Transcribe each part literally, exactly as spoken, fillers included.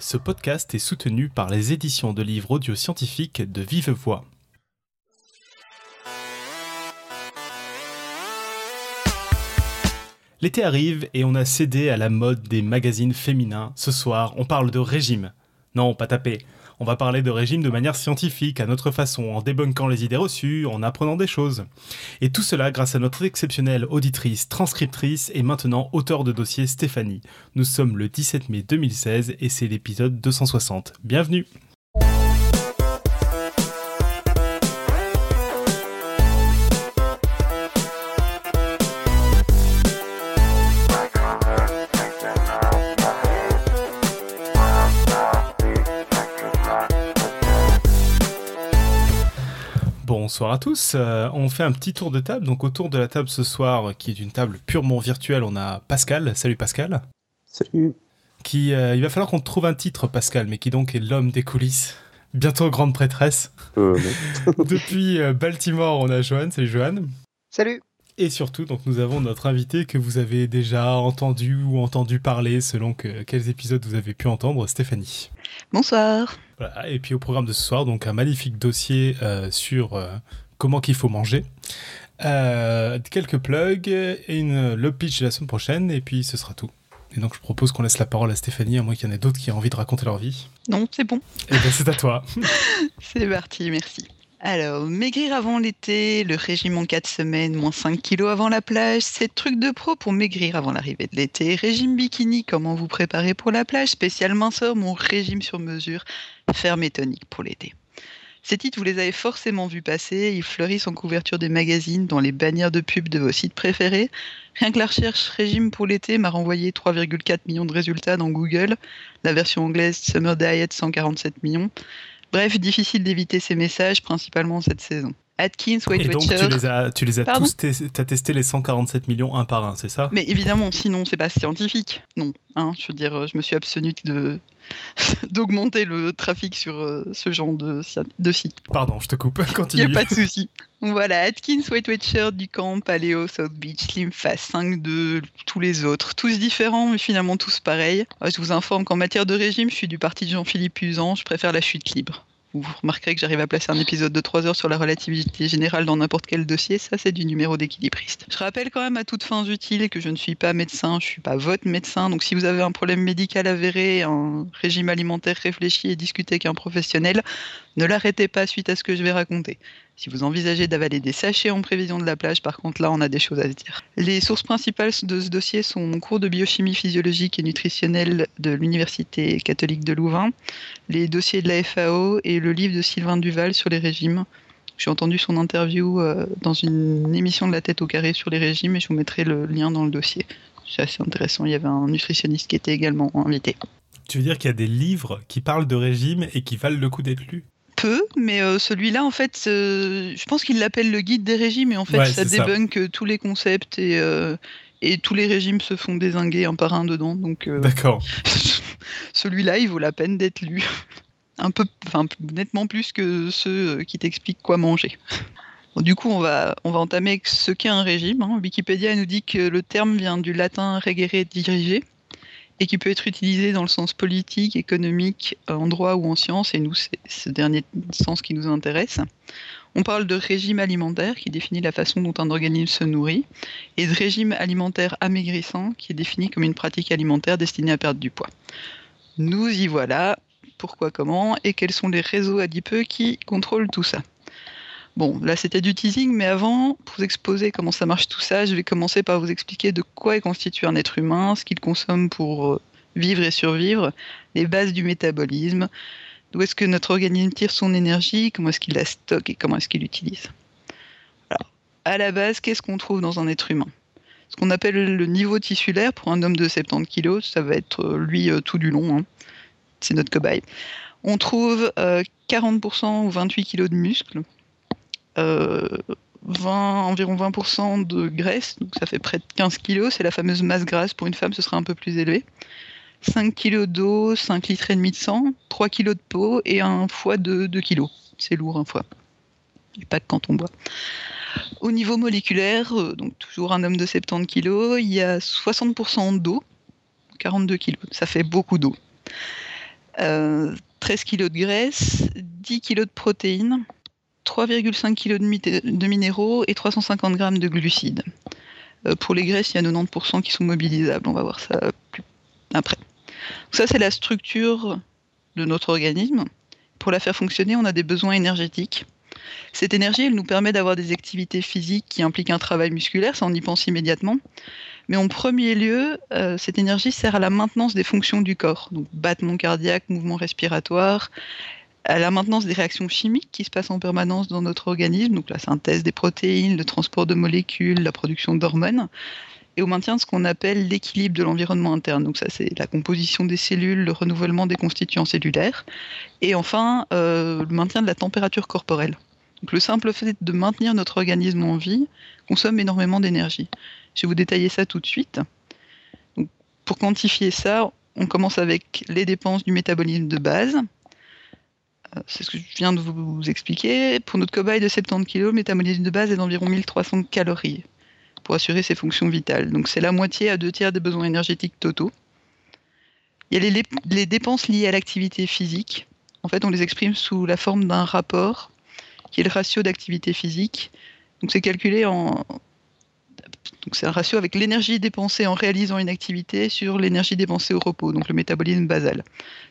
Ce podcast est soutenu par les éditions de livres audio scientifiques de Vive Voix. L'été arrive et on a cédé à la mode des magazines féminins. Ce soir, on parle de régime. Non, pas tapé. On va parler de régime de manière scientifique, à notre façon, en débunquant les idées reçues, en apprenant des choses. Et tout cela grâce à notre exceptionnelle auditrice, transcriptrice et maintenant auteure de dossier Stéphanie. Nous sommes le dix-sept mai deux mille seize et c'est l'épisode deux cent soixante. Bienvenue! Bonsoir à tous, euh, on fait un petit tour de table, donc autour de la table ce soir, qui est une table purement virtuelle, on a Pascal, salut Pascal. Salut. Qui, euh, il va falloir qu'on trouve un titre Pascal, mais qui donc est l'homme des coulisses, bientôt grande prêtresse. Euh, Depuis euh, Baltimore, on a Joanne, salut Joanne. Salut. Et surtout, donc, nous avons notre invité que vous avez déjà entendu ou entendu parler, selon que, quels épisodes vous avez pu entendre, Stéphanie. Bonsoir. Voilà, et puis au programme de ce soir, donc un magnifique dossier euh, sur euh, comment qu'il faut manger, euh, quelques plugs, et une, le pitch de la semaine prochaine, et puis ce sera tout. Et donc je propose qu'on laisse la parole à Stéphanie, à moins qu'il y en ait d'autres qui aient envie de raconter leur vie. Non, c'est bon. Et bien c'est à toi. C'est parti, merci. Alors, maigrir avant l'été, le régime en quatre semaines, moins cinq kilos avant la plage, c'est truc de pro pour maigrir avant l'arrivée de l'été. Régime bikini, comment vous préparer pour la plage, spécial minceur, mon régime sur mesure, ferme et tonique pour l'été. Ces titres, vous les avez forcément vus passer, ils fleurissent en couverture des magazines, dans les bannières de pub de vos sites préférés. Rien que la recherche régime pour l'été m'a renvoyé trois virgule quatre millions de résultats dans Google, la version anglaise Summer Diet cent quarante-sept millions... Bref, difficile d'éviter ces messages, principalement cette saison. Atkins, Weight Watchers... Et donc, tu les as, tu les as tous testés, tu as testé les cent quarante-sept millions un par un, c'est ça ? Mais évidemment, sinon, c'est pas scientifique. Non, hein, je veux dire, je me suis abstenue de... d'augmenter le trafic sur euh, ce genre de, de site. Pardon, je te coupe, continue. Il n'y a pas de souci. Voilà, Atkins, Weight Watchers, Dukan, Paléo, South Beach, Slim Fast, cinq deux, tous les autres. Tous différents, mais finalement tous pareils. Je vous informe qu'en matière de régime, je suis du parti de Jean-Philippe Uzan, je préfère la chute libre. Vous remarquerez que j'arrive à placer un épisode de trois heures sur la relativité générale dans n'importe quel dossier, ça c'est du numéro d'équilibriste. Je rappelle quand même à toutes fins utiles que je ne suis pas médecin, je ne suis pas votre médecin, donc si vous avez un problème médical avéré, un régime alimentaire réfléchi et discuté avec un professionnel, ne l'arrêtez pas suite à ce que je vais raconter. Si vous envisagez d'avaler des sachets en prévision de la plage, par contre là on a des choses à se dire. Les sources principales de ce dossier sont mon cours de biochimie physiologique et nutritionnelle de l'Université catholique de Louvain, les dossiers de la F A O et le livre de Sylvain Duval sur les régimes. J'ai entendu son interview dans une émission de La Tête au Carré sur les régimes et je vous mettrai le lien dans le dossier. C'est assez intéressant, il y avait un nutritionniste qui était également invité. Tu veux dire qu'il y a des livres qui parlent de régime et qui valent le coup d'être lus ? Peu, mais euh, celui-là, en fait, euh, je pense qu'il l'appelle le guide des régimes, et en fait, ouais, ça débunk ça. Tous les concepts, et, euh, et tous les régimes se font dézinguer un par un dedans, donc euh, d'accord. Celui-là, il vaut la peine d'être lu, un peu, enfin, nettement plus que ceux qui t'expliquent quoi manger. Bon, du coup, on va, on va entamer avec ce qu'est un régime. Hein. Wikipédia nous dit que le terme vient du latin « regere » diriger, et qui peut être utilisé dans le sens politique, économique, en droit ou en science, et nous, c'est ce dernier sens qui nous intéresse. On parle de régime alimentaire, qui définit la façon dont un organisme se nourrit, et de régime alimentaire amaigrissant, qui est défini comme une pratique alimentaire destinée à perdre du poids. Nous y voilà, pourquoi, comment, et quels sont les réseaux adipeux qui contrôlent tout ça. Bon, là c'était du teasing, mais avant, pour vous exposer comment ça marche tout ça, je vais commencer par vous expliquer de quoi est constitué un être humain, ce qu'il consomme pour vivre et survivre, les bases du métabolisme, d'où est-ce que notre organisme tire son énergie, comment est-ce qu'il la stocke et comment est-ce qu'il l'utilise. Alors, à la base, qu'est-ce qu'on trouve dans un être humain ? Ce qu'on appelle le niveau tissulaire, pour un homme de soixante-dix kilos, ça va être lui tout du long, hein. C'est notre cobaye. On trouve euh, quarante pour cent ou vingt-huit kilos de muscles. Euh, vingt, environ vingt pour cent de graisse, donc ça fait près de quinze kilos, c'est la fameuse masse grasse, pour une femme ce sera un peu plus élevé, cinq kilos d'eau, cinq litres et demi de sang, trois kilos de peau et un foie de deux kilos, c'est lourd un foie, et pas que quand on boit. Au niveau moléculaire, donc toujours un homme de soixante-dix kilos, il y a soixante pour cent d'eau, quarante-deux kilos, ça fait beaucoup d'eau. euh, treize kilos de graisse, dix kilos de protéines, trois virgule cinq kilos de, mi- de minéraux et trois cent cinquante grammes de glucides. Euh, pour les graisses, il y a quatre-vingt-dix pour cent qui sont mobilisables. On va voir ça plus après. Donc ça, c'est la structure de notre organisme. Pour la faire fonctionner, on a des besoins énergétiques. Cette énergie, elle nous permet d'avoir des activités physiques qui impliquent un travail musculaire, ça on y pense immédiatement. Mais en premier lieu, euh, cette énergie sert à la maintenance des fonctions du corps, donc battement cardiaque, mouvement respiratoire, à la maintenance des réactions chimiques qui se passent en permanence dans notre organisme, donc la synthèse des protéines, le transport de molécules, la production d'hormones, et au maintien de ce qu'on appelle l'équilibre de l'environnement interne. Donc ça, c'est la composition des cellules, le renouvellement des constituants cellulaires, et enfin, euh, le maintien de la température corporelle. Donc le simple fait de maintenir notre organisme en vie consomme énormément d'énergie. Je vais vous détailler ça tout de suite. Donc, pour quantifier ça, on commence avec les dépenses du métabolisme de base. Euh, c'est ce que je viens de vous expliquer. Pour notre cobaye de soixante-dix kilos, le métabolisme de base est d'environ mille trois cents calories pour assurer ses fonctions vitales. Donc c'est la moitié à deux tiers des besoins énergétiques totaux. Il y a les, les dépenses liées à l'activité physique. En fait, on les exprime sous la forme d'un rapport qui est le ratio d'activité physique. Donc c'est calculé en... Donc c'est un ratio avec l'énergie dépensée en réalisant une activité sur l'énergie dépensée au repos, donc le métabolisme basal.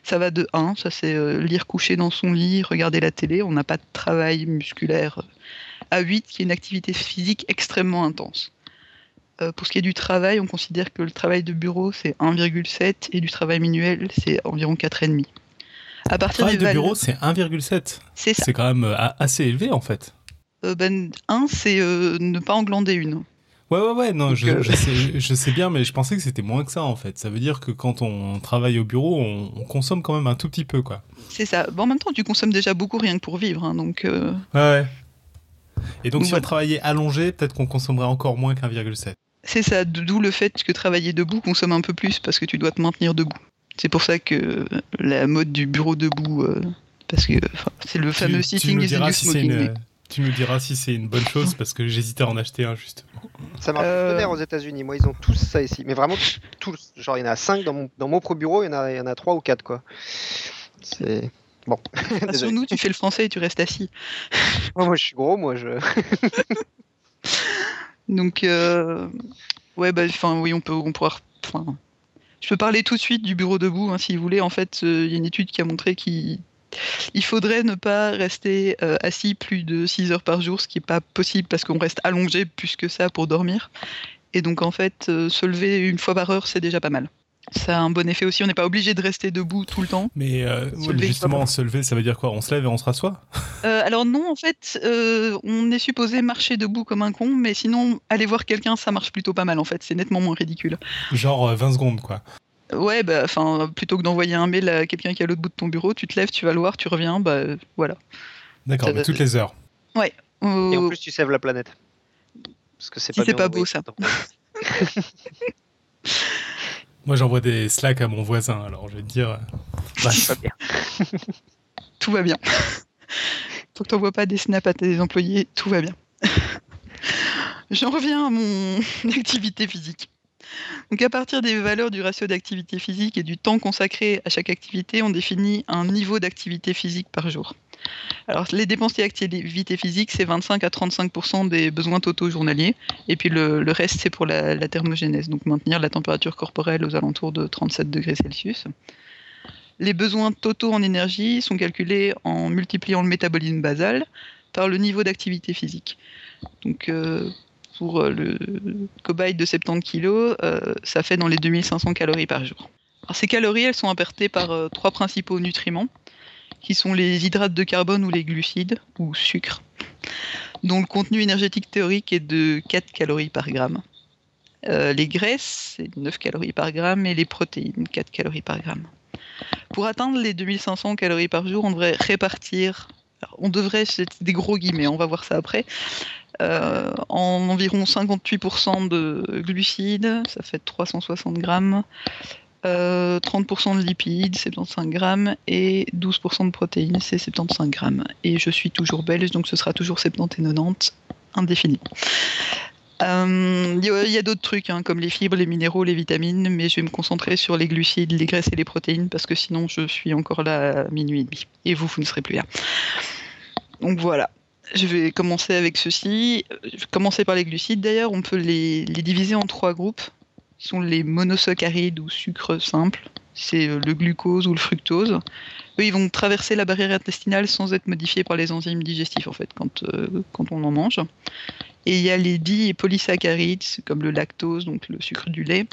Ça va de un, ça c'est euh, lire couché dans son lit, regarder la télé, on n'a pas de travail musculaire, à huit, qui est une activité physique extrêmement intense. Euh, pour ce qui est du travail, on considère que le travail de bureau c'est un virgule sept et du travail manuel c'est environ quatre virgule cinq. À partir le travail de val... bureau, c'est un virgule sept. C'est ça. C'est quand même assez élevé, en fait. Euh, ben, un, c'est euh, ne pas en glander une. Ouais, ouais, ouais. Non, je, euh... je, sais, je sais bien, mais je pensais que c'était moins que ça, en fait. Ça veut dire que quand on travaille au bureau, on, on consomme quand même un tout petit peu, quoi. C'est ça. Bon, en même temps, tu consommes déjà beaucoup rien que pour vivre, hein, donc... Euh... Ouais, ouais. Et donc, donc si ouais. on travaillait allongé, peut-être qu'on consommerait encore moins qu'un virgule sept. C'est ça, d'où le fait que travailler debout consomme un peu plus, parce que tu dois te maintenir debout. C'est pour ça que la mode du bureau debout, euh, parce que c'est le fameux tu, sitting is the new smoking. Si une, tu nous diras si c'est une bonne chose, parce que j'hésitais à en acheter un, justement. Ça marche euh... tonnerre aux États-Unis. Moi, ils ont tous ça ici. Mais vraiment, tous. Genre, il y en a cinq dans mon, dans mon propre bureau, il y en a, il y en a trois ou quatre, quoi. C'est. Bon. Sur nous, tu fais le français et tu restes assis. Moi, moi je suis gros, moi, je. Donc, euh... ouais, bah, enfin, oui, on peut, on pourra. Enfin... Je peux parler tout de suite du bureau debout, hein, si vous voulez. En fait, il euh, y a une étude qui a montré qu'il il faudrait ne pas rester euh, assis plus de six heures par jour, ce qui n'est pas possible parce qu'on reste allongé plus que ça pour dormir. Et donc, en fait, euh, se lever une fois par heure, c'est déjà pas mal. Ça a un bon effet aussi. On n'est pas obligé de rester debout tout le temps. Mais euh, se lever, justement, se lever, ça veut dire quoi? On se lève et on se rassoit? euh, Alors non, en fait, euh, on est supposé marcher debout comme un con, mais sinon, aller voir quelqu'un, ça marche plutôt pas mal, en fait. C'est nettement moins ridicule. Genre euh, vingt secondes, quoi. Ouais, bah, enfin, plutôt que d'envoyer un mail à quelqu'un qui est à l'autre bout de ton bureau, tu te lèves, tu vas le voir, tu reviens, bah euh, voilà. D'accord, ça, mais toutes les heures. Ouais. Euh... Et en plus, tu sèves la planète. Parce que c'est si pas, c'est pas beau, ça. Moi, j'envoie des slacks à mon voisin, alors je vais te dire... Bah, tout va bien. Tout va bien. Tant que tu n'envoies pas des snaps à tes employés, tout va bien. J'en reviens à mon activité physique. Donc, à partir des valeurs du ratio d'activité physique et du temps consacré à chaque activité, on définit un niveau d'activité physique par jour. Alors, les dépenses d'activité physique, c'est vingt-cinq à trente-cinq pour cent des besoins totaux journaliers. Et puis le, le reste, c'est pour la, la thermogénèse, donc maintenir la température corporelle aux alentours de trente-sept degrés Celsius. Les besoins totaux en énergie sont calculés en multipliant le métabolisme basal par le niveau d'activité physique. Donc, euh, pour le cobaye de soixante-dix kilos, euh, ça fait dans les deux mille cinq cents calories par jour. Alors, ces calories, elles sont apportées par euh, trois principaux nutriments, qui sont les hydrates de carbone ou les glucides, ou sucres, dont le contenu énergétique théorique est de quatre calories par gramme. Euh, les graisses, c'est neuf calories par gramme, et les protéines, quatre calories par gramme. Pour atteindre les deux mille cinq cents calories par jour, on devrait répartir, alors on devrait, c'est des gros guillemets, on va voir ça après, euh, en environ cinquante-huit pour cent de glucides, ça fait trois cent soixante grammes, Euh, trente pour cent de lipides, soixante-quinze grammes, et douze pour cent de protéines, c'est soixante-quinze grammes. Et je suis toujours belge, donc ce sera toujours soixante-dix et quatre-vingt-dix, indéfini. Euh, il y a d'autres trucs, hein, comme les fibres, les minéraux, les vitamines, mais je vais me concentrer sur les glucides, les graisses et les protéines, parce que sinon je suis encore là à minuit et demi. Et vous, vous ne serez plus là. Donc voilà. Je vais commencer avec ceci. Je vais commencer par les glucides. D'ailleurs, on peut les, les diviser en trois groupes. Ce sont les monosaccharides ou sucres simples. C'est le glucose ou le fructose. Eux, ils vont traverser la barrière intestinale sans être modifiés par les enzymes digestifs, en fait, quand, euh, quand on en mange. Et il y a les di- et polysaccharides, comme le lactose, donc le sucre du lait,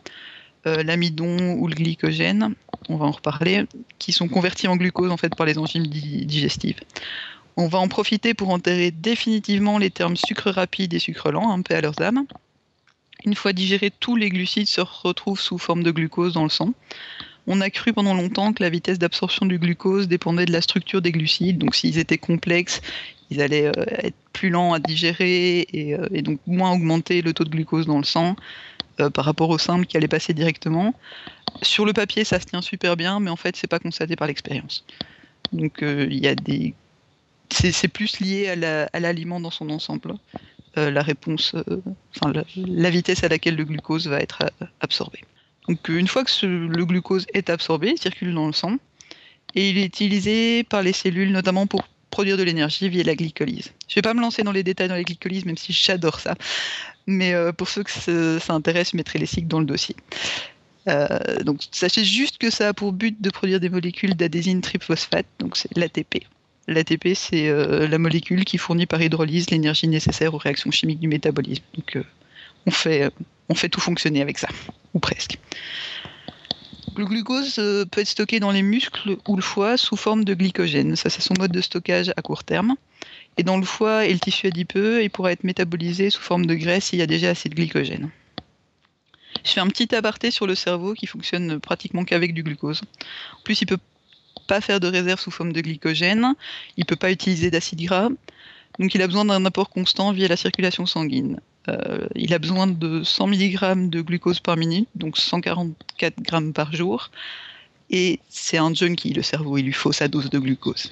euh, l'amidon ou le glycogène, on va en reparler, qui sont convertis en glucose, en fait, par les enzymes di- digestives. On va en profiter pour enterrer définitivement les termes sucre rapide et sucre lent, hein, paix à leurs âmes. Une fois digérés, tous les glucides se retrouvent sous forme de glucose dans le sang. On a cru pendant longtemps que la vitesse d'absorption du glucose dépendait de la structure des glucides. Donc s'ils étaient complexes, ils allaient être plus lents à digérer et, et donc moins augmenter le taux de glucose dans le sang euh, par rapport aux simples qui allaient passer directement. Sur le papier, ça se tient super bien, mais en fait, c'est pas constaté par l'expérience. Donc euh, y a des... c'est, c'est plus lié à, la, à l'aliment dans son ensemble. Euh, la réponse, euh, enfin, la, la vitesse à laquelle le glucose va être absorbé. Donc, une fois que ce, le glucose est absorbé, il circule dans le sang et il est utilisé par les cellules, notamment pour produire de l'énergie via la glycolyse. Je ne vais pas me lancer dans les détails dans la glycolyse, même si j'adore ça. Mais euh, pour ceux que ça, ça intéresse, je mettrai les cycles dans le dossier. Euh, donc, sachez juste que ça a pour but de produire des molécules d'adésine triphosphate, donc c'est l'A T P. L'A T P, c'est euh, la molécule qui fournit par hydrolyse l'énergie nécessaire aux réactions chimiques du métabolisme. Donc, euh, on fait, euh, on fait tout fonctionner avec ça, ou presque. Le glucose euh, peut être stocké dans les muscles ou le foie sous forme de glycogène. Ça, c'est son mode de stockage à court terme. Et dans le foie et le tissu adipeux, il pourra être métabolisé sous forme de graisse s'il y a déjà assez de glycogène. Je fais un petit aparté sur le cerveau qui fonctionne pratiquement qu'avec du glucose. En plus, il peut pas faire de réserve sous forme de glycogène, il ne peut pas utiliser d'acide gras, donc il a besoin d'un apport constant via la circulation sanguine. Euh, il a besoin de cent milligrammes de glucose par minute, donc cent quarante-quatre grammes par jour, et c'est un junkie, le cerveau, il lui faut sa dose de glucose.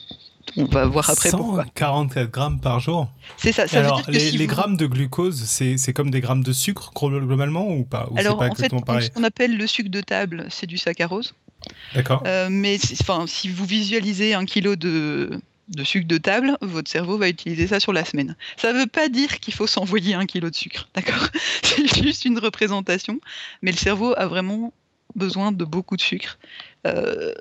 On va voir après pourquoi. cent quarante-quatre grammes par jour. C'est ça. ça veut alors, dire que les, si les vous... grammes de glucose, c'est, c'est comme des grammes de sucre globalement ou pas ou alors, c'est pas en fait, pareil. On, ce qu'on appelle le sucre de table, c'est du saccharose. D'accord. Euh, mais enfin, si vous visualisez un kilo de, de sucre de table, votre cerveau va utiliser ça sur la semaine. Ça ne veut pas dire qu'il faut s'envoyer un kilo de sucre, d'accord ? C'est juste une représentation. Mais le cerveau a vraiment besoin de beaucoup de sucre, euh,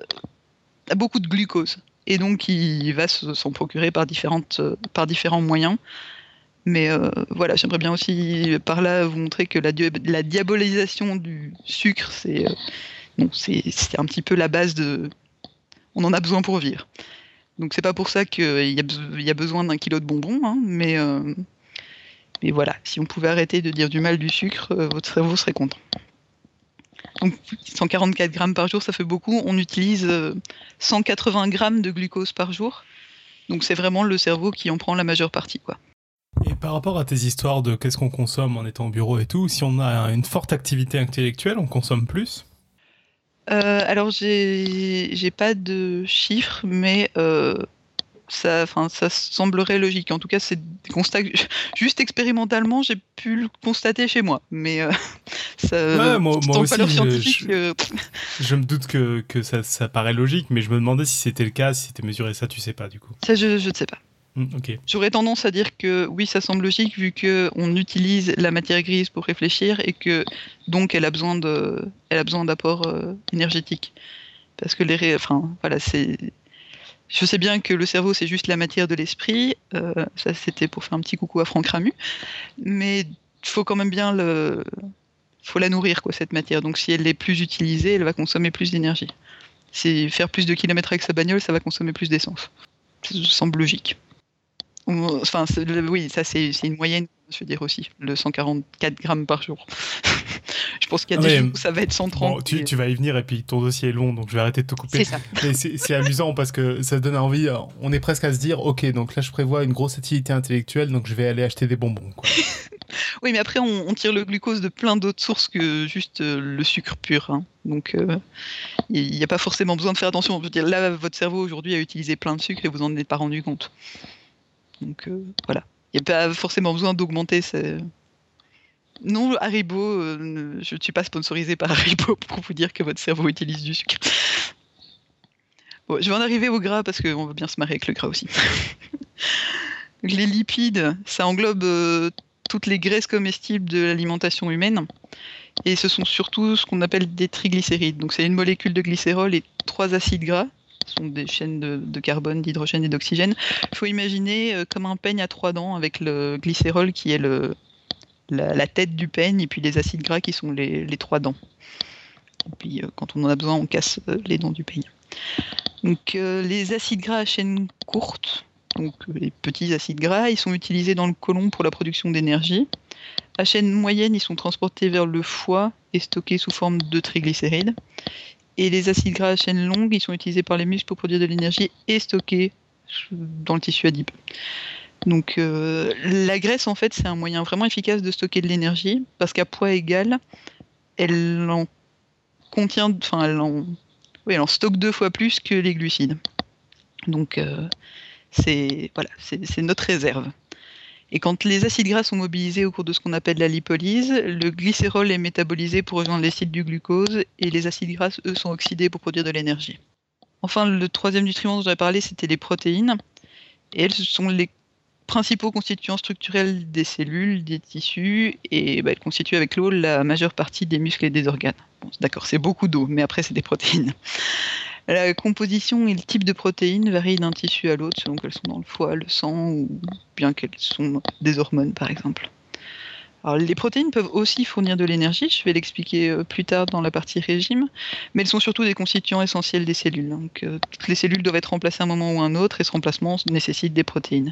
beaucoup de glucose. Et donc, il va s'en procurer par, différentes, par différents moyens. Mais euh, voilà, j'aimerais bien aussi par là vous montrer que la, la diabolisation du sucre, c'est, euh, non, c'est, c'est un petit peu la base de... On en a besoin pour vivre. Donc, c'est pas pour ça qu'il y a, y a besoin d'un kilo de bonbons. Hein, mais, euh, mais voilà, si on pouvait arrêter de dire du mal du sucre, euh, votre cerveau serait content. Donc cent quarante-quatre grammes par jour, ça fait beaucoup. On utilise cent quatre-vingts grammes de glucose par jour. Donc c'est vraiment le cerveau qui en prend la majeure partie, quoi. Et par rapport à tes histoires de qu'est-ce qu'on consomme en étant au bureau et tout, si on a une forte activité intellectuelle, on consomme plus ? euh, Alors j'ai, j'ai pas de chiffres, mais euh, ça, ça semblerait logique. En tout cas, c'est des constats que juste expérimentalement, j'ai pu le constater chez moi, mais. Euh... Ça, ouais, moi, moi aussi, je, je, euh... je me doute que, que ça, ça paraît logique, mais je me demandais si c'était le cas, si c'était mesuré, ça tu sais pas du coup. Ça je, je ne sais pas. Mmh, okay. J'aurais tendance à dire que oui, ça semble logique vu qu'on utilise la matière grise pour réfléchir et que donc elle a besoin de, elle a besoin d'apport euh, énergétique. Parce que les, ré... enfin voilà, c'est. Je sais bien que le cerveau, c'est juste la matière de l'esprit. Euh, ça c'était pour faire un petit coucou à Franck Ramus, mais il faut quand même bien le. Il faut la nourrir, quoi, cette matière. Donc, si elle est plus utilisée, elle va consommer plus d'énergie. Si faire plus de kilomètres avec sa bagnole, ça va consommer plus d'essence. Ça semble logique. Enfin, c'est, oui, ça, c'est, c'est une moyenne, je veux dire aussi, le cent quarante-quatre grammes par jour. Je pense qu'il y a des jours où ça va être cent trente. Bon, tu, et... tu vas y venir, et puis ton dossier est long, donc je vais arrêter de te couper. C'est ça. Mais c'est, c'est amusant parce que ça donne envie. On est presque à se dire, ok, donc là, je prévois une grosse activité intellectuelle, donc je vais aller acheter des bonbons, quoi. Oui, mais après, on, on tire le glucose de plein d'autres sources que juste euh, le sucre pur. Hein. Donc, euh, il n'y a pas forcément besoin de faire attention. Je veux dire, là, votre cerveau, aujourd'hui, a utilisé plein de sucre et vous n'en êtes pas rendu compte. Donc, euh, voilà. Il n'y a pas forcément besoin d'augmenter ces... Non, Haribo, euh, je ne suis pas sponsorisée par Haribo pour vous dire que votre cerveau utilise du sucre. Bon, je vais en arriver au gras parce qu'on va bien se marrer avec le gras aussi. Les lipides, ça englobe euh, toutes les graisses comestibles de l'alimentation humaine. Et ce sont surtout ce qu'on appelle des triglycérides. Donc c'est une molécule de glycérol et trois acides gras. Ce sont des chaînes de, de carbone, d'hydrogène et d'oxygène. Il faut imaginer euh, comme un peigne à trois dents avec le glycérol qui est le, la, la tête du peigne et puis les acides gras qui sont les, les trois dents. Et puis euh, quand on en a besoin, on casse euh, les dents du peigne. Donc euh, les acides gras à chaîne courte, donc les petits acides gras, ils sont utilisés dans le côlon pour la production d'énergie. À chaîne moyenne, ils sont transportés vers le foie et stockés sous forme de triglycérides. Et les acides gras à chaîne longue, ils sont utilisés par les muscles pour produire de l'énergie et stockés dans le tissu adipeux. Donc euh, la graisse, en fait, c'est un moyen vraiment efficace de stocker de l'énergie parce qu'à poids égal, elle en contient, enfin, elle en, oui, elle en stocke deux fois plus que les glucides. Donc euh, c'est voilà, c'est, c'est notre réserve. Et quand les acides gras sont mobilisés au cours de ce qu'on appelle la lipolyse, le glycérol est métabolisé pour rejoindre les cibles du glucose et les acides gras, eux, sont oxydés pour produire de l'énergie. Enfin, le troisième nutriment dont j'avais parlé, c'était les protéines. Et elles sont les principaux constituants structurels des cellules, des tissus, et bah, elles constituent avec l'eau la majeure partie des muscles et des organes. Bon, d'accord, c'est beaucoup d'eau, mais après, c'est des protéines. La composition et le type de protéines varient d'un tissu à l'autre selon qu'elles sont dans le foie, le sang ou bien qu'elles sont des hormones par exemple. Alors, les protéines peuvent aussi fournir de l'énergie, je vais l'expliquer plus tard dans la partie régime, mais elles sont surtout des constituants essentiels des cellules. Donc, euh, toutes les cellules doivent être remplacées à un moment ou à un autre et ce remplacement nécessite des protéines.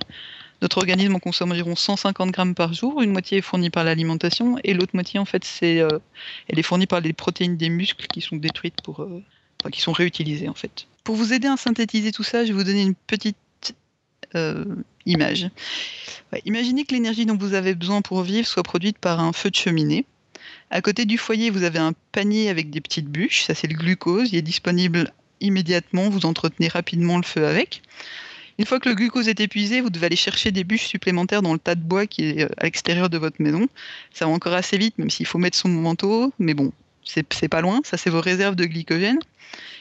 Notre organisme en consomme environ cent cinquante grammes par jour, une moitié est fournie par l'alimentation et l'autre moitié en fait, c'est, euh, elle est fournie par les protéines des muscles qui sont détruites pour... Euh, Enfin, qui sont réutilisés en fait. Pour vous aider à synthétiser tout ça, je vais vous donner une petite euh, image. Ouais, imaginez que l'énergie dont vous avez besoin pour vivre soit produite par un feu de cheminée. À côté du foyer, vous avez un panier avec des petites bûches, ça c'est le glucose, il est disponible immédiatement, vous entretenez rapidement le feu avec. Une fois que le glucose est épuisé, vous devez aller chercher des bûches supplémentaires dans le tas de bois qui est à l'extérieur de votre maison. Ça va encore assez vite, même s'il faut mettre son manteau, mais bon, c'est, c'est pas loin, ça c'est vos réserves de glycogène.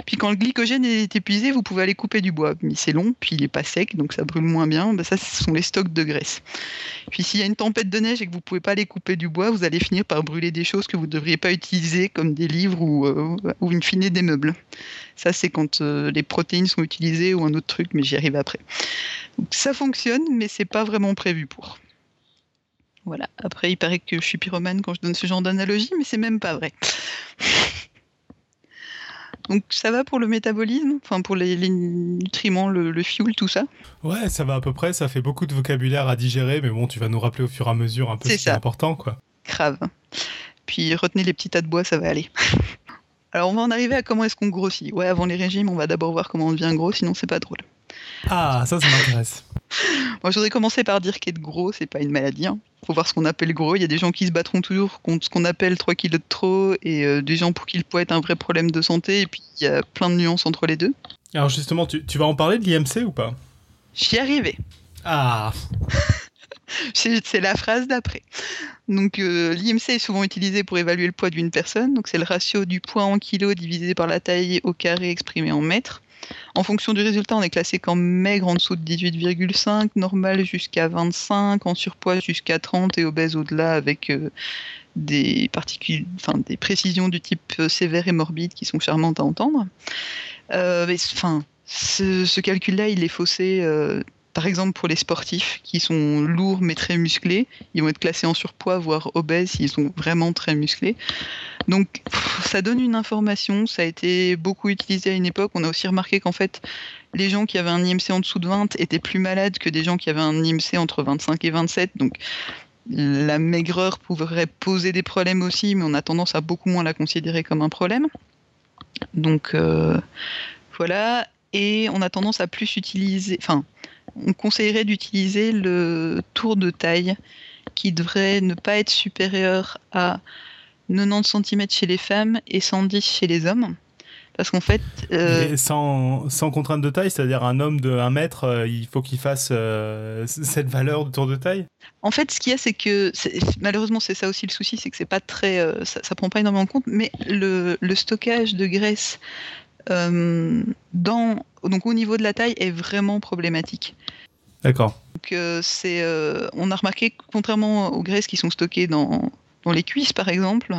Puis quand le glycogène est épuisé, vous pouvez aller couper du bois. Mais c'est long, puis il n'est pas sec, donc ça brûle moins bien. Ben ça, ce sont les stocks de graisse. Puis s'il y a une tempête de neige et que vous ne pouvez pas aller couper du bois, vous allez finir par brûler des choses que vous ne devriez pas utiliser, comme des livres ou, euh, ou in fine des meubles. Ça, c'est quand euh, les protéines sont utilisées ou un autre truc, mais j'y arrive après. Donc, ça fonctionne, mais ce n'est pas vraiment prévu pour. Voilà. Après, il paraît que je suis pyromane quand je donne ce genre d'analogie, mais c'est même pas vrai. Donc ça va pour le métabolisme, enfin pour les, les nutriments, le, le fuel, tout ça? Ouais, ça va à peu près, ça fait beaucoup de vocabulaire à digérer, mais bon, tu vas nous rappeler au fur et à mesure un peu c'est ce qui est important, quoi. Grave. Puis retenez les petits tas de bois, ça va aller. Alors on va en arriver à comment est-ce qu'on grossit. Ouais, avant les régimes, on va d'abord voir comment on devient gros, sinon c'est pas drôle. Ah, ça, ça m'intéresse. Moi, je voudrais commencer par dire qu'être gros, c'est pas une maladie. Hein. Faut voir ce qu'on appelle gros. Il y a des gens qui se battront toujours contre ce qu'on appelle trois kilos de trop et euh, des gens pour qui le poids est un vrai problème de santé. Et puis, il y a plein de nuances entre les deux. Alors justement, tu, tu vas en parler de l'I M C ou pas? J'y arrivais. Ah c'est, c'est la phrase d'après. Donc, euh, l'I M C est souvent utilisé pour évaluer le poids d'une personne. Donc, c'est le ratio du poids en kilos divisé par la taille au carré exprimé en mètres. En fonction du résultat, on est classé comme maigre en dessous de dix-huit virgule cinq, normal jusqu'à vingt-cinq, en surpoids jusqu'à trente et obèse au-delà avec euh, des particules, enfin, des précisions du type sévère et morbide qui sont charmantes à entendre. Euh, mais, enfin, ce, ce calcul-là, il est faussé. Euh, par exemple, pour les sportifs qui sont lourds mais très musclés, ils vont être classés en surpoids, voire obèses s'ils sont vraiment très musclés. Donc, ça donne une information, ça a été beaucoup utilisé à une époque. On a aussi remarqué qu'en fait, les gens qui avaient un I M C en dessous de vingt étaient plus malades que des gens qui avaient un I M C entre vingt-cinq et vingt-sept. Donc, la maigreur pourrait poser des problèmes aussi, mais on a tendance à beaucoup moins la considérer comme un problème. Donc, euh, voilà. Et on a tendance à plus utiliser... Enfin, on conseillerait d'utiliser le tour de taille qui devrait ne pas être supérieur à... quatre-vingt-dix centimètres chez les femmes et cent dix chez les hommes. Parce qu'en fait... Euh... Sans, sans contrainte de taille, c'est-à-dire un homme de un mètre, euh, il faut qu'il fasse euh, cette valeur de tour de taille. En fait, ce qu'il y a, c'est que... C'est, malheureusement, c'est ça aussi le souci, c'est que c'est pas très, euh, ça ne prend pas énormément en compte, mais le, le stockage de graisse euh, dans, donc au niveau de la taille est vraiment problématique. D'accord. Donc, euh, c'est, euh, on a remarqué que contrairement aux graisses qui sont stockées dans, dans les cuisses, par exemple,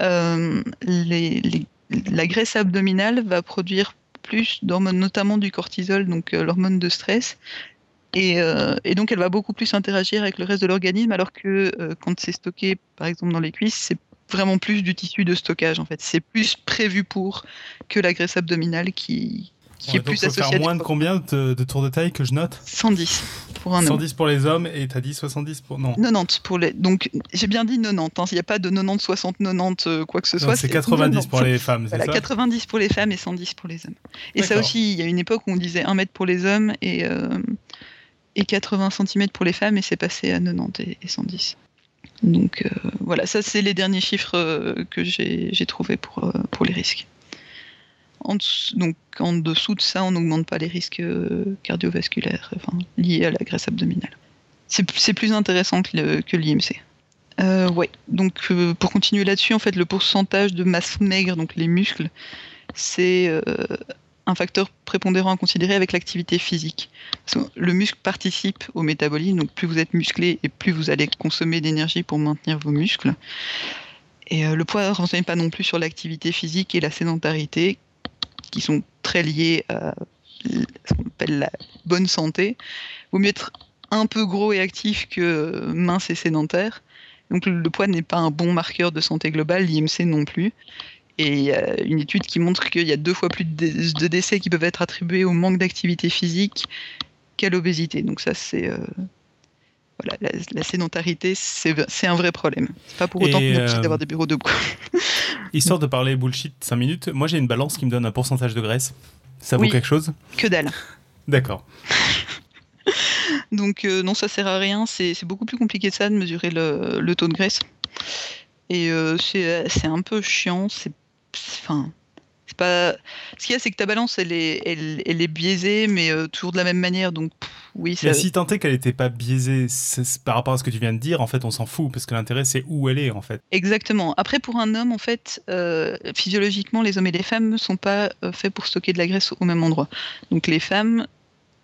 euh, les... les la graisse abdominale va produire plus d'hormones, notamment du cortisol, donc euh, l'hormone de stress, et, euh, et donc elle va beaucoup plus interagir avec le reste de l'organisme, alors que euh, quand c'est stocké, par exemple dans les cuisses, c'est vraiment plus du tissu de stockage en fait. C'est plus prévu pour que la graisse abdominale qui, qui ouais, est plus associée. Donc faut faire moins de combien de, de tours de taille que je note ? cent dix pour un homme. cent dix pour les hommes et t'as dit soixante-dix pour non. quatre-vingt-dix pour les donc j'ai bien dit quatre-vingt-dix hein, il n'y a pas de quatre-vingt-dix soixante quatre-vingt-dix euh, quoi que ce non, soit. C'est quatre-vingt-dix quatre-vingt-dix pour les femmes, c'est voilà, ça. quatre-vingt-dix pour les femmes et cent dix pour les hommes. Et d'accord. Ça aussi, il y a une époque où on disait un mètre pour les hommes et euh, et quatre-vingts centimètres pour les femmes et c'est passé à quatre-vingt-dix et, et cent dix. Donc euh, voilà, ça c'est les derniers chiffres euh, que j'ai j'ai trouvé pour euh, pour les risques. En dessous, donc en dessous de ça, on n'augmente pas les risques cardiovasculaires enfin, liés à la graisse abdominale. C'est, c'est plus intéressant que, le, que l'I M C. Euh, ouais. Donc euh, pour continuer là-dessus, en fait, le pourcentage de masse maigre, donc les muscles, c'est euh, un facteur prépondérant à considérer avec l'activité physique. Le muscle participe au métabolisme, donc plus vous êtes musclé et plus vous allez consommer d'énergie pour maintenir vos muscles. Et euh, le poids ne renseigne pas non plus sur l'activité physique et la sédentarité, qui sont très liés à ce qu'on appelle la bonne santé. Il vaut mieux être un peu gros et actif que mince et sédentaire. Donc le poids n'est pas un bon marqueur de santé globale, l'I M C non plus. Et il y a une étude qui montre qu'il y a deux fois plus de décès qui peuvent être attribués au manque d'activité physique qu'à l'obésité. Donc ça, c'est... Euh Voilà, la, la sédentarité, c'est, c'est un vrai problème. C'est pas pour autant que euh, d'avoir des bureaux debout. Histoire de parler bullshit cinq minutes, moi j'ai une balance qui me donne un pourcentage de graisse. Ça vaut oui, quelque chose ? Que dalle. D'accord. Donc euh, non, ça sert à rien. C'est, c'est beaucoup plus compliqué que ça de mesurer le, le taux de graisse. Et euh, c'est, c'est un peu chiant. C'est, c'est, enfin, c'est pas... Ce qu'il y a, c'est que ta balance, elle est, elle, elle est biaisée, mais euh, toujours de la même manière. Donc... Oui, ça... Et si tant est qu'elle n'était pas biaisée par rapport à ce que tu viens de dire, en fait, on s'en fout, parce que l'intérêt, c'est où elle est, en fait. Exactement. Après, pour un homme, en fait, euh, physiologiquement, les hommes et les femmes ne sont pas euh, faits pour stocker de la graisse au même endroit. Donc, les femmes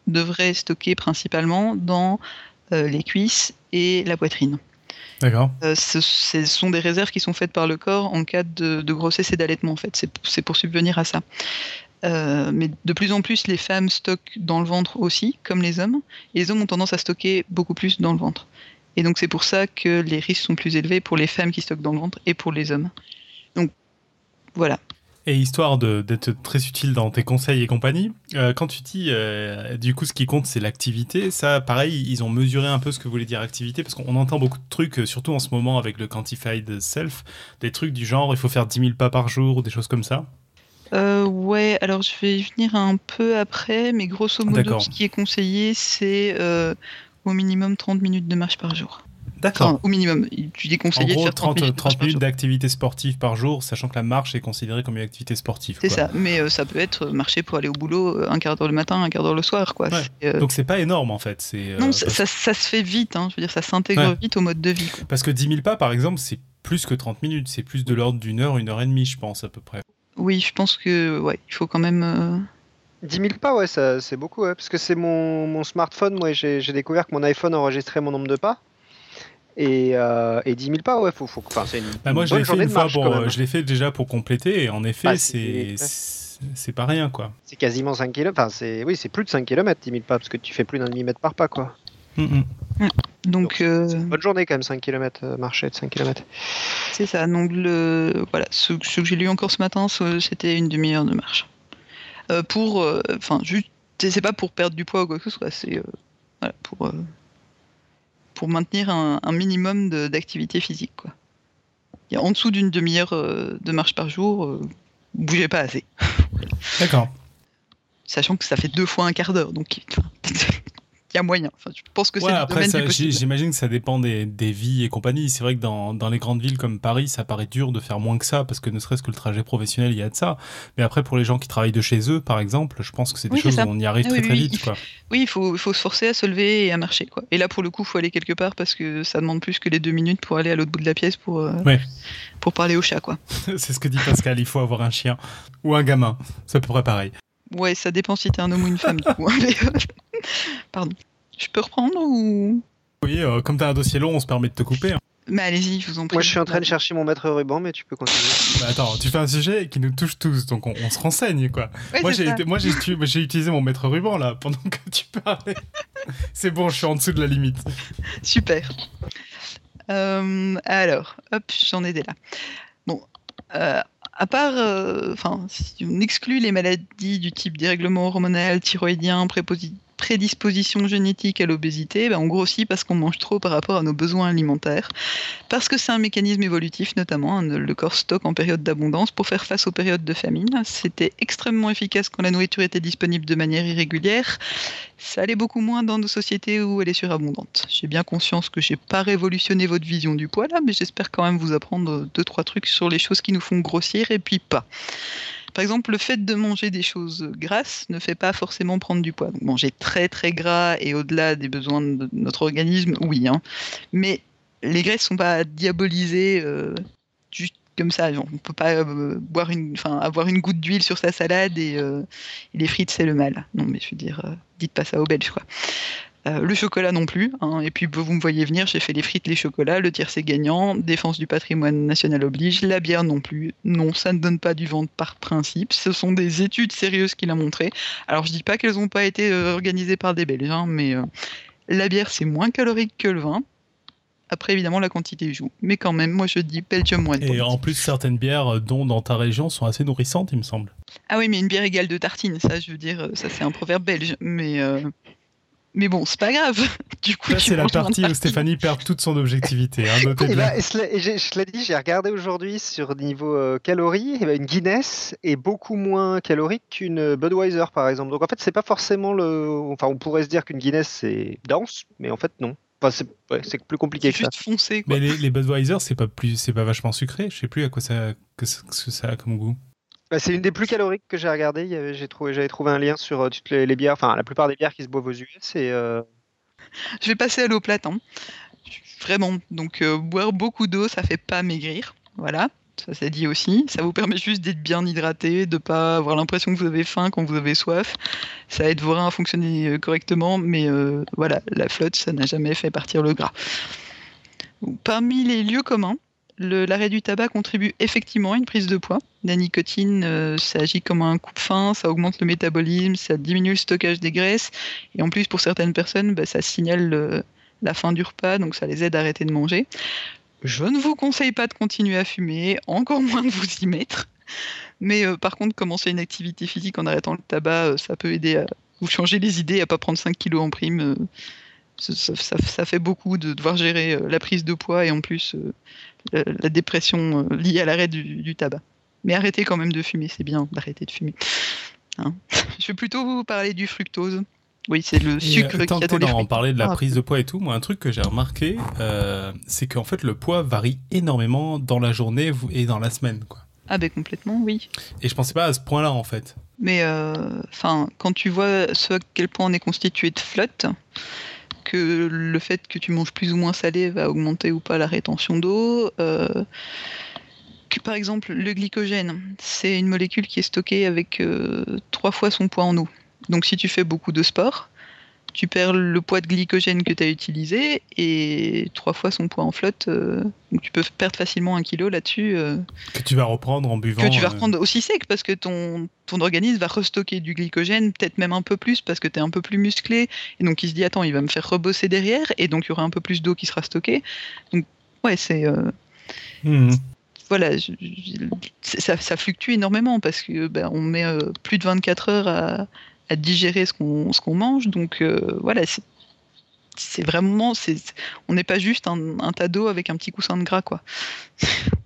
devraient stocker principalement dans euh, les cuisses et la poitrine. D'accord. Euh, ce, ce sont des réserves qui sont faites par le corps en cas de, de grossesse et d'allaitement, en fait. C'est, c'est pour subvenir à ça. Euh, mais de plus en plus, les femmes stockent dans le ventre aussi, comme les hommes. Et les hommes ont tendance à stocker beaucoup plus dans le ventre. Et donc, c'est pour ça que les risques sont plus élevés pour les femmes qui stockent dans le ventre et pour les hommes. Donc, voilà. Et histoire de, d'être très utile dans tes conseils et compagnie, euh, quand tu dis, euh, du coup, ce qui compte, c'est l'activité, ça, pareil, ils ont mesuré un peu ce que voulait dire activité, parce qu'on entend beaucoup de trucs, surtout en ce moment avec le quantified self, des trucs du genre, il faut faire dix mille pas par jour, des choses comme ça. Euh, ouais, alors je vais y venir un peu après, mais grosso modo, D'accord. ce qui est conseillé, c'est euh, au minimum trente minutes de marche par jour. D'accord. Enfin, au minimum, tu dis conseillé de faire trente minutes, trente minutes d'activité sportive par jour, sachant que la marche est considérée comme une activité sportive. C'est quoi. Ça, mais euh, ça peut être marcher pour aller au boulot un quart d'heure le matin, un quart d'heure le soir. Quoi. Ouais. C'est, euh... Donc c'est pas énorme en fait. C'est, euh, non, ça, parce... ça, ça se fait vite, hein. Je veux dire, ça s'intègre ouais. vite au mode de vie. Quoi. Parce que dix mille pas par exemple, c'est plus que trente minutes, c'est plus de l'ordre d'une heure, une heure et demie, je pense à peu près. Oui, je pense que ouais, il faut quand même. Euh... dix mille pas, ouais, ça, c'est beaucoup, ouais, parce que c'est mon, mon smartphone. Moi, j'ai, j'ai découvert que mon iPhone enregistrait mon nombre de pas. Et, euh, et dix mille pas, ouais, faut, faut. Enfin, c'est une, bah moi, une bonne journée de marche. Pour, quand même. Je l'ai fait déjà pour compléter. Et en effet, bah, c'est, c'est, c'est, c'est pas rien, quoi. C'est quasiment cinq kilomètres. Enfin, c'est oui, c'est plus de cinq kilomètres, dix mille pas, parce que tu fais plus d'un demi-mètre par pas, quoi. Mm-hmm. Donc, donc euh... c'est une bonne journée quand même, cinq kilomètres marcher de cinq kilomètres. C'est ça, donc le... voilà, ce, ce que j'ai lu encore ce matin, c'était une demi-heure de marche. Euh, pour, euh, enfin, juste, c'est pas pour perdre du poids ou quoi que ce soit, c'est euh, voilà, pour, euh, pour maintenir un, un minimum de, d'activité physique, quoi. Il y a en dessous d'une demi-heure euh, de marche par jour, euh, bougez pas assez. D'accord. Sachant que ça fait deux fois un quart d'heure, donc. y a moyen. Enfin, je pense que c'est ouais, le après, domaine ça, du possible. J'imagine que ça dépend des, des vies et compagnie. C'est vrai que dans, dans les grandes villes comme Paris, ça paraît dur de faire moins que ça, parce que ne serait-ce que le trajet professionnel, il y a de ça. Mais après, pour les gens qui travaillent de chez eux, par exemple, je pense que c'est des oui, choses c'est où on y arrive ah, très oui, très oui, vite. Il faut, quoi. Oui, il faut, faut se forcer à se lever et à marcher, quoi. Et là, pour le coup, il faut aller quelque part, parce que ça demande plus que les deux minutes pour aller à l'autre bout de la pièce pour, euh, ouais. pour parler au chat, quoi. C'est ce que dit Pascal, il faut avoir un chien ou un gamin, c'est à peu près pareil. Ouais, ça dépend si t'es un homme ou une femme, du coup. Pardon. Je peux reprendre ou... Oui, euh, comme t'as un dossier long, on se permet de te couper. Hein. Mais allez-y, je vous en prie. Moi, je suis en train de chercher mon maître ruban, mais tu peux continuer. Bah attends, tu fais un sujet qui nous touche tous, donc on, on se renseigne, quoi. Ouais, moi, j'ai, été, moi j'ai, j'ai utilisé mon maître ruban, là, pendant que tu parlais. C'est bon, je suis en dessous de la limite. Super. Euh, alors, hop, j'en étais là. Bon, euh... À part, enfin, euh, si on exclut les maladies du type dérèglement hormonal, thyroïdien, préposi- prédisposition génétique à l'obésité, ben on grossit parce qu'on mange trop par rapport à nos besoins alimentaires. Parce que c'est un mécanisme évolutif, notamment, hein, le corps stocke en période d'abondance pour faire face aux périodes de famine. C'était extrêmement efficace quand la nourriture était disponible de manière irrégulière. Ça l'est beaucoup moins dans nos sociétés où elle est surabondante. J'ai bien conscience que je n'ai pas révolutionné votre vision du poids là, mais j'espère quand même vous apprendre deux, trois trucs sur les choses qui nous font grossir et puis pas. Par exemple, le fait de manger des choses grasses ne fait pas forcément prendre du poids. Donc, manger très très gras et au-delà des besoins de notre organisme, oui. Hein. Mais les graisses ne sont pas diabolisées euh, juste comme ça. On ne peut pas euh, boire une, enfin, avoir une goutte d'huile sur sa salade et, euh, et les frites, c'est le mal. Non, mais je veux dire, euh, dites pas ça aux Belges, quoi. Euh, le chocolat non plus, hein. Et puis vous me voyez venir, j'ai fait les frites, les chocolats, le tiers c'est gagnant, défense du patrimoine national oblige, la bière non plus, non, ça ne donne pas du ventre par principe, ce sont des études sérieuses qu'il a montrées, alors je dis pas qu'elles n'ont pas été euh, organisées par des Belges, hein, mais euh, la bière c'est moins calorique que le vin, après évidemment la quantité joue, mais quand même, moi je dis Belgium One. Et en plus certaines bières dont dans ta région sont assez nourrissantes il me semble. Ah oui mais une bière égale deux tartines, ça je veux dire, ça c'est un proverbe belge, mais... Euh... Mais bon, c'est pas grave. Du coup, là, c'est la partie où Stéphanie perd toute son objectivité. Hein, et bah, et cela, et je je l'ai dit, j'ai regardé aujourd'hui sur niveau euh, calories, et bah, une Guinness est beaucoup moins calorique qu'une Budweiser, par exemple. Donc en fait, c'est pas forcément le. Enfin, on pourrait se dire qu'une Guinness c'est dense, mais en fait non. Enfin, c'est, ouais, c'est plus compliqué c'est que juste ça. Foncé, quoi. Mais les, les Budweiser, c'est pas plus, c'est pas vachement sucré. Je sais plus à quoi ça, que, que ça a comme goût. C'est une des plus caloriques que j'ai regardées. Il y avait, j'ai trouvé, j'avais trouvé un lien sur toutes les, les bières, enfin la plupart des bières qui se boivent aux U S. Et, euh... Je vais passer à l'eau plate. Hein. Vraiment. Donc, euh, boire beaucoup d'eau, ça ne fait pas maigrir. Voilà. Ça, c'est dit aussi. Ça vous permet juste d'être bien hydraté, de ne pas avoir l'impression que vous avez faim quand vous avez soif. Ça aide vos reins à fonctionner correctement. Mais euh, voilà, la flotte, ça n'a jamais fait partir le gras. Donc, parmi les lieux communs, Le, l'arrêt du tabac contribue effectivement à une prise de poids. La nicotine, euh, ça agit comme un coupe-faim, ça augmente le métabolisme, ça diminue le stockage des graisses. Et en plus, pour certaines personnes, bah, ça signale le, la fin du repas, donc ça les aide à arrêter de manger. Je ne vous conseille pas de continuer à fumer, encore moins de vous y mettre. Mais euh, par contre, commencer une activité physique en arrêtant le tabac, euh, ça peut aider à vous changer les idées, à ne pas prendre cinq kilos en prime. Euh, Ça, ça, ça fait beaucoup de devoir gérer la prise de poids et en plus euh, la, la dépression liée à l'arrêt du, du tabac. Mais arrêtez quand même de fumer, c'est bien d'arrêter de fumer. Hein. Je vais plutôt vous parler du fructose. Oui, c'est le sucre et, qui attend les fruits. On parlait de la prise de poids et tout. Moi, un truc que j'ai remarqué, euh, c'est qu'en fait, le poids varie énormément dans la journée et dans la semaine, quoi. Ah ben complètement, oui. Et je pensais pas à ce point-là, en fait. Mais enfin, euh, quand tu vois ce à quel point on est constitué de flotte, que le fait que tu manges plus ou moins salé va augmenter ou pas la rétention d'eau. Euh, que, par exemple, le glycogène, c'est une molécule qui est stockée avec euh, trois fois son poids en eau. Donc si tu fais beaucoup de sport, tu perds le poids de glycogène que tu as utilisé et trois fois son poids en flotte. Euh, donc tu peux perdre facilement un kilo là-dessus. Euh, que tu vas reprendre en buvant. Que tu vas reprendre euh... aussi sec parce que ton, ton organisme va restocker du glycogène, peut-être même un peu plus parce que tu es un peu plus musclé. Et donc il se dit, attends, il va me faire rebosser derrière et donc il y aura un peu plus d'eau qui sera stockée. Donc ouais, c'est... Euh... Mmh. Voilà, je, je, ça, ça fluctue énormément parce que ben, on met euh, plus de vingt-quatre heures à... à digérer ce qu'on, ce qu'on mange, donc euh, voilà, c'est, c'est vraiment, c'est, on n'est pas juste un, un tas d'eau avec un petit coussin de gras, quoi.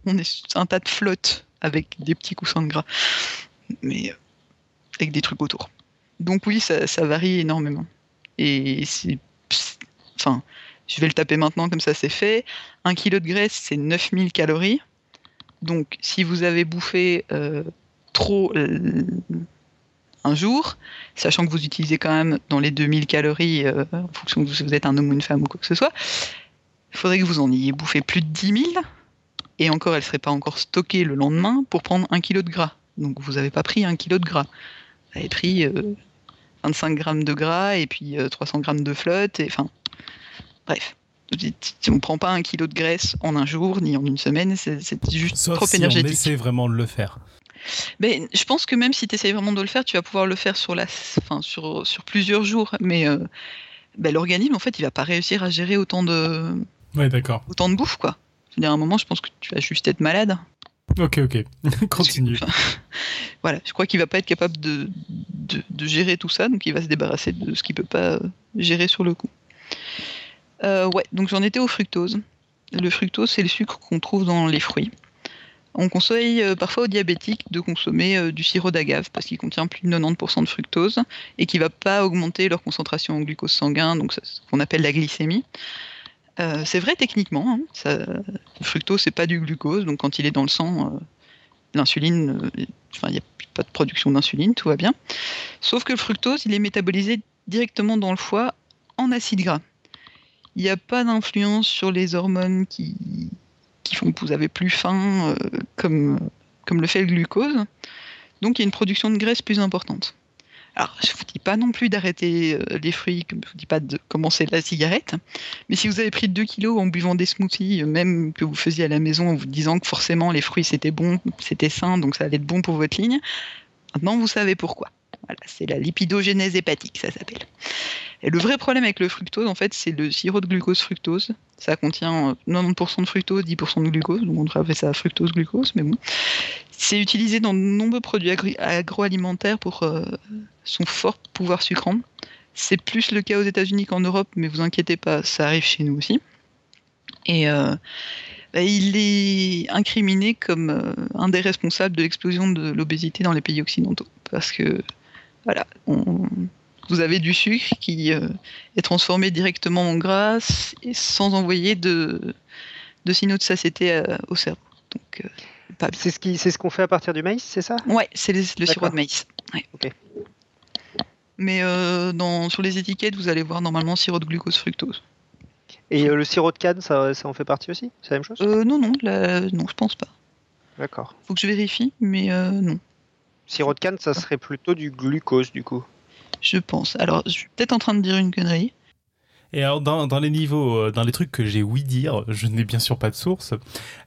On est un tas de flotte avec des petits coussins de gras, mais euh, avec des trucs autour. Donc oui, ça, ça varie énormément. et c'est, pss, enfin, je vais le taper maintenant, comme ça c'est fait. Un kilo de graisse, c'est neuf mille calories. Donc, si vous avez bouffé euh, trop euh, un jour, sachant que vous utilisez quand même dans les deux mille calories, euh, en fonction de si vous êtes un homme ou une femme ou quoi que ce soit, il faudrait que vous en ayez bouffé plus de dix mille. Et encore, elle ne serait pas encore stockée le lendemain pour prendre un kilo de gras. Donc, vous n'avez pas pris un kilo de gras. Vous avez pris euh, vingt-cinq grammes de gras et puis euh, trois cents grammes de flotte. Enfin, bref. Si on ne prend pas un kilo de graisse en un jour ni en une semaine, c'est, c'est juste sauf trop si énergétique. Sauf si on essaie vraiment de le faire. Mais je pense que même si tu essaies vraiment de le faire, tu vas pouvoir le faire sur, la, enfin, sur, sur plusieurs jours. Mais euh, ben, l'organisme, en fait, il ne va pas réussir à gérer autant de, ouais, d'accord. Autant de bouffe, quoi. Je veux dire, à un moment, je pense que tu vas juste être malade. Ok, ok. Continue. Enfin, voilà, je crois qu'il ne va pas être capable de, de, de gérer tout ça, donc il va se débarrasser de ce qu'il ne peut pas gérer sur le coup. Euh, ouais, donc j'en étais au fructose. Le fructose, c'est le sucre qu'on trouve dans les fruits. On conseille euh, parfois aux diabétiques de consommer euh, du sirop d'agave parce qu'il contient plus de quatre-vingt-dix pour cent de fructose et qui ne va pas augmenter leur concentration en glucose sanguin, donc ça, ce qu'on appelle la glycémie. Euh, c'est vrai techniquement, hein, ça, le fructose, c'est pas du glucose, donc quand il est dans le sang, euh, l'insuline, euh, enfin il n'y a pas de production d'insuline, tout va bien. Sauf que le fructose, il est métabolisé directement dans le foie en acide gras. Il n'y a pas d'influence sur les hormones qui, qui font que vous avez plus faim, euh, comme, comme le fait le glucose. Donc il y a une production de graisse plus importante. Alors, je ne vous dis pas non plus d'arrêter euh, les fruits, je ne vous dis pas de commencer la cigarette, mais si vous avez pris deux kilos en buvant des smoothies, même que vous faisiez à la maison en vous disant que forcément les fruits c'était bon, c'était sain, donc ça allait être bon pour votre ligne, maintenant vous savez pourquoi. Voilà, c'est la lipidogénèse hépatique, ça s'appelle. Et le vrai problème avec le fructose, en fait, c'est le sirop de glucose-fructose. Ça contient quatre-vingt-dix pour cent de fructose, dix pour cent de glucose, donc on devrait appeler ça fructose-glucose, mais bon. C'est utilisé dans de nombreux produits agri- agroalimentaires pour euh, son fort pouvoir sucrant. C'est plus le cas aux États-Unis qu'en Europe, mais vous inquiétez pas, ça arrive chez nous aussi. Et euh, bah, il est incriminé comme euh, un des responsables de l'explosion de l'obésité dans les pays occidentaux, parce que voilà, on, vous avez du sucre qui euh, est transformé directement en graisse et sans envoyer de, de signaux de satiété euh, au cerveau. Donc, euh, pas bien. C'est, ce qui, c'est ce qu'on fait à partir du maïs, c'est ça ? Oui, c'est le, le sirop de maïs. Ouais. Okay. Mais euh, dans, sur les étiquettes, vous allez voir normalement sirop de glucose-fructose. Et euh, le sirop de canne, ça, ça en fait partie aussi ? C'est la même chose ? euh, Non, non, la, non, je pense pas. D'accord. Faut que je vérifie, mais euh, non. Sirop de canne, ça serait plutôt du glucose, du coup. Je pense. Alors, je suis peut-être en train de dire une connerie. Et alors, dans, dans les niveaux, dans les trucs que j'ai ouï dire, je n'ai bien sûr pas de source,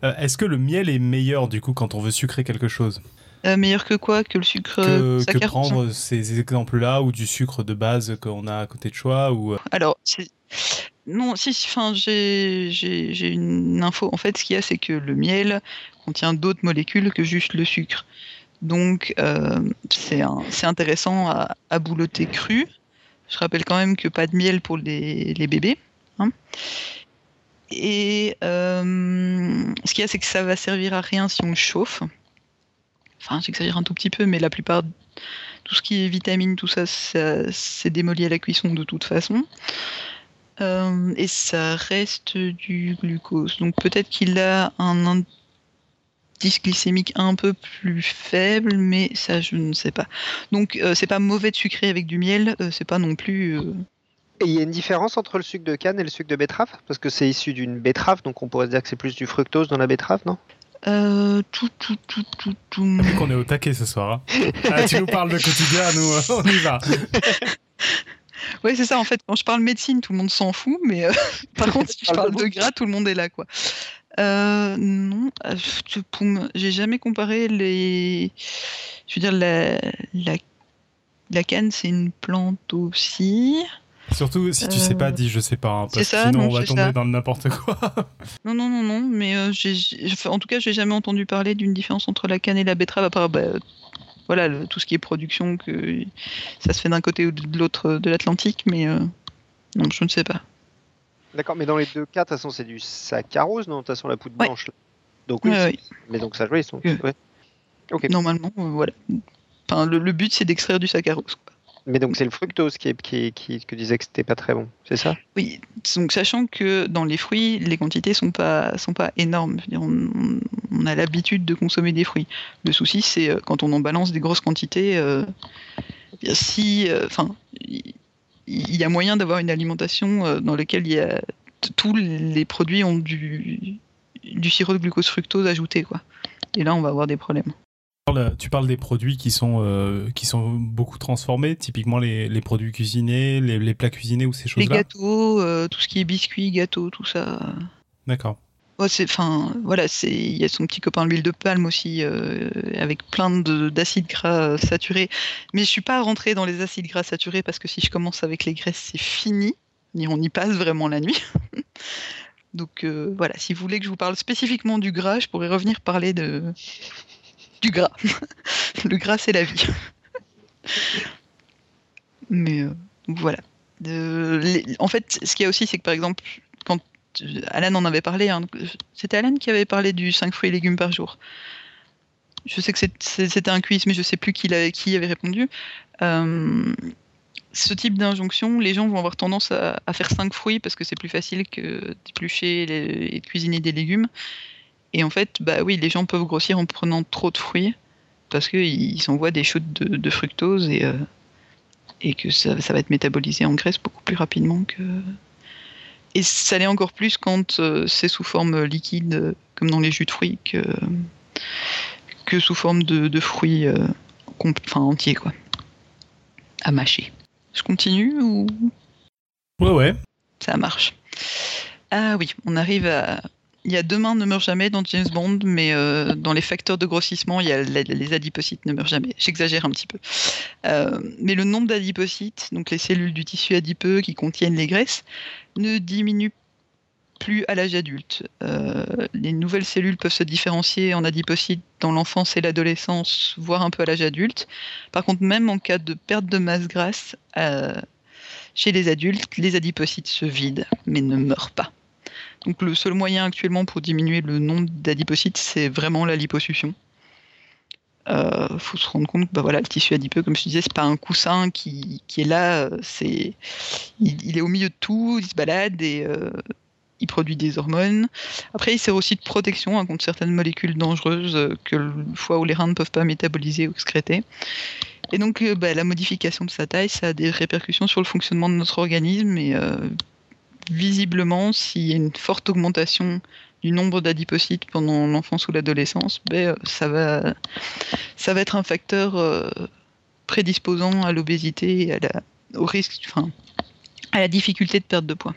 euh, est-ce que le miel est meilleur, du coup, quand on veut sucrer quelque chose ? euh, Meilleur que quoi ? Que le sucre que, saccharose ? Que prendre ces exemples-là, ou du sucre de base qu'on a à côté de soi, ou... Alors, c'est... Non, si, enfin, j'ai, j'ai, j'ai une info. En fait, ce qu'il y a, c'est que le miel contient d'autres molécules que juste le sucre. Donc, euh, c'est, un, c'est intéressant à, à boulotter cru. Je rappelle quand même que pas de miel pour les, les bébés. Hein. Et euh, ce qu'il y a, c'est que ça va servir à rien si on le chauffe. Enfin, j'exagère un tout petit peu, mais la plupart, tout ce qui est vitamine, tout ça, ça c'est démoli à la cuisson de toute façon. Euh, et ça reste du glucose. Donc, peut-être qu'il a un... un glycémique un peu plus faible, mais ça je ne sais pas. Donc euh, c'est pas mauvais de sucrer avec du miel, euh, c'est pas non plus... Euh... Et il y a une différence entre le sucre de canne et le sucre de betterave ? Parce que c'est issu d'une betterave, donc on pourrait se dire que c'est plus du fructose dans la betterave, non ? Euh, tout, tout, tout, tout, tout... Vu qu'on est au taquet ce soir, hein. Ah, tu nous parles de quotidien, nous, on y va. Oui, c'est ça, en fait, quand je parle médecine, tout le monde s'en fout, mais euh, par contre, si je parle de gras, tout le monde est là, quoi. Euh, non, j'ai jamais comparé les. Je veux dire, la, la, la canne, c'est une plante aussi. Surtout si tu euh... sais pas, dis je sais pas, hein, parce que sinon non, on va tomber ça. Dans n'importe quoi. Non, non, non, non, mais euh, j'ai, j'ai... Enfin, en tout cas, j'ai jamais entendu parler d'une différence entre la canne et la betterave, à part bah, voilà, le, tout ce qui est production, que ça se fait d'un côté ou de l'autre de l'Atlantique, mais euh... non, je ne sais pas. D'accord, mais dans les deux cas, de toute façon, c'est du saccharose, non ? De toute façon, la poudre ouais. blanche. Là. Donc oui, ouais, ouais. mais donc ça, ils sont. Ouais. Okay. Normalement, euh, voilà. Enfin, le, le but, c'est d'extraire du saccharose. Quoi. Mais donc c'est le fructose qui, qui, qui, qui disait que c'était pas très bon, c'est ça? Oui, donc sachant que dans les fruits, les quantités sont pas, sont pas énormes. On, on a l'habitude de consommer des fruits. Le souci, c'est quand on en balance des grosses quantités, euh, si, enfin, euh, il y a moyen d'avoir une alimentation dans laquelle il y a tous les produits ont du, du sirop de glucose fructose ajouté, quoi. Et là, on va avoir des problèmes. Tu parles des produits qui sont, euh, qui sont beaucoup transformés, typiquement les, les produits cuisinés, les, les plats cuisinés ou ces choses-là. Les gâteaux, euh, tout ce qui est biscuits, gâteaux, tout ça. D'accord. Ouais, c'est, enfin, voilà, c'est, il y a son petit copain d'huile de palme aussi, euh, avec plein de, d'acides gras saturés. Mais je ne suis pas rentrée dans les acides gras saturés parce que si je commence avec les graisses, c'est fini. Et on y passe vraiment la nuit. Donc euh, voilà, si vous voulez que je vous parle spécifiquement du gras, je pourrais revenir parler de... du gras. Le gras, c'est la vie. Mais euh, voilà. Euh, les, en fait, ce qu'il y a aussi, c'est que par exemple, quand euh, Alain en avait parlé, hein, c'était Alain qui avait parlé du cinq fruits et légumes par jour. Je sais que c'est, c'est, c'était un quiz, mais je ne sais plus qui, qui avait répondu. Euh, ce type d'injonction, les gens vont avoir tendance à, à faire cinq fruits parce que c'est plus facile que d'éplucher les, et de cuisiner des légumes. Et en fait, bah oui, les gens peuvent grossir en prenant trop de fruits parce qu'ils s'envoient des chutes de, de fructose et, euh, et que ça, ça va être métabolisé en graisse beaucoup plus rapidement que... Et ça l'est encore plus quand euh, c'est sous forme liquide, comme dans les jus de fruits, que, que sous forme de, de fruits euh, compl- enfin, entiers, quoi, à mâcher. Je continue ou... Ouais, ouais. Ça marche. Ah oui, on arrive à... Il y a Demain ne meurt jamais dans James Bond, mais euh, dans les facteurs de grossissement, il y a les, les adipocytes ne meurent jamais. J'exagère un petit peu. Euh, mais le nombre d'adipocytes, donc les cellules du tissu adipeux qui contiennent les graisses, ne diminue plus à l'âge adulte. Euh, les nouvelles cellules peuvent se différencier en adipocytes dans l'enfance et l'adolescence, voire un peu à l'âge adulte. Par contre, même en cas de perte de masse grasse, euh, chez les adultes, les adipocytes se vident, mais ne meurent pas. Donc le seul moyen actuellement pour diminuer le nombre d'adipocytes, c'est vraiment la liposuction. Il euh, faut se rendre compte que bah voilà, le tissu adipeux, comme je disais, c'est pas un coussin qui, qui est là, c'est, il, il est au milieu de tout, il se balade et euh, il produit des hormones. Après, il sert aussi de protection hein, contre certaines molécules dangereuses que le foie ou les reins ne peuvent pas métaboliser ou excréter. Et donc euh, bah, la modification de sa taille, ça a des répercussions sur le fonctionnement de notre organisme et... Euh, visiblement, s'il y a une forte augmentation du nombre d'adipocytes pendant l'enfance ou l'adolescence, ben, ça, va, ça va être un facteur euh, prédisposant à l'obésité et à la, au risque, enfin, à la difficulté de perte de poids.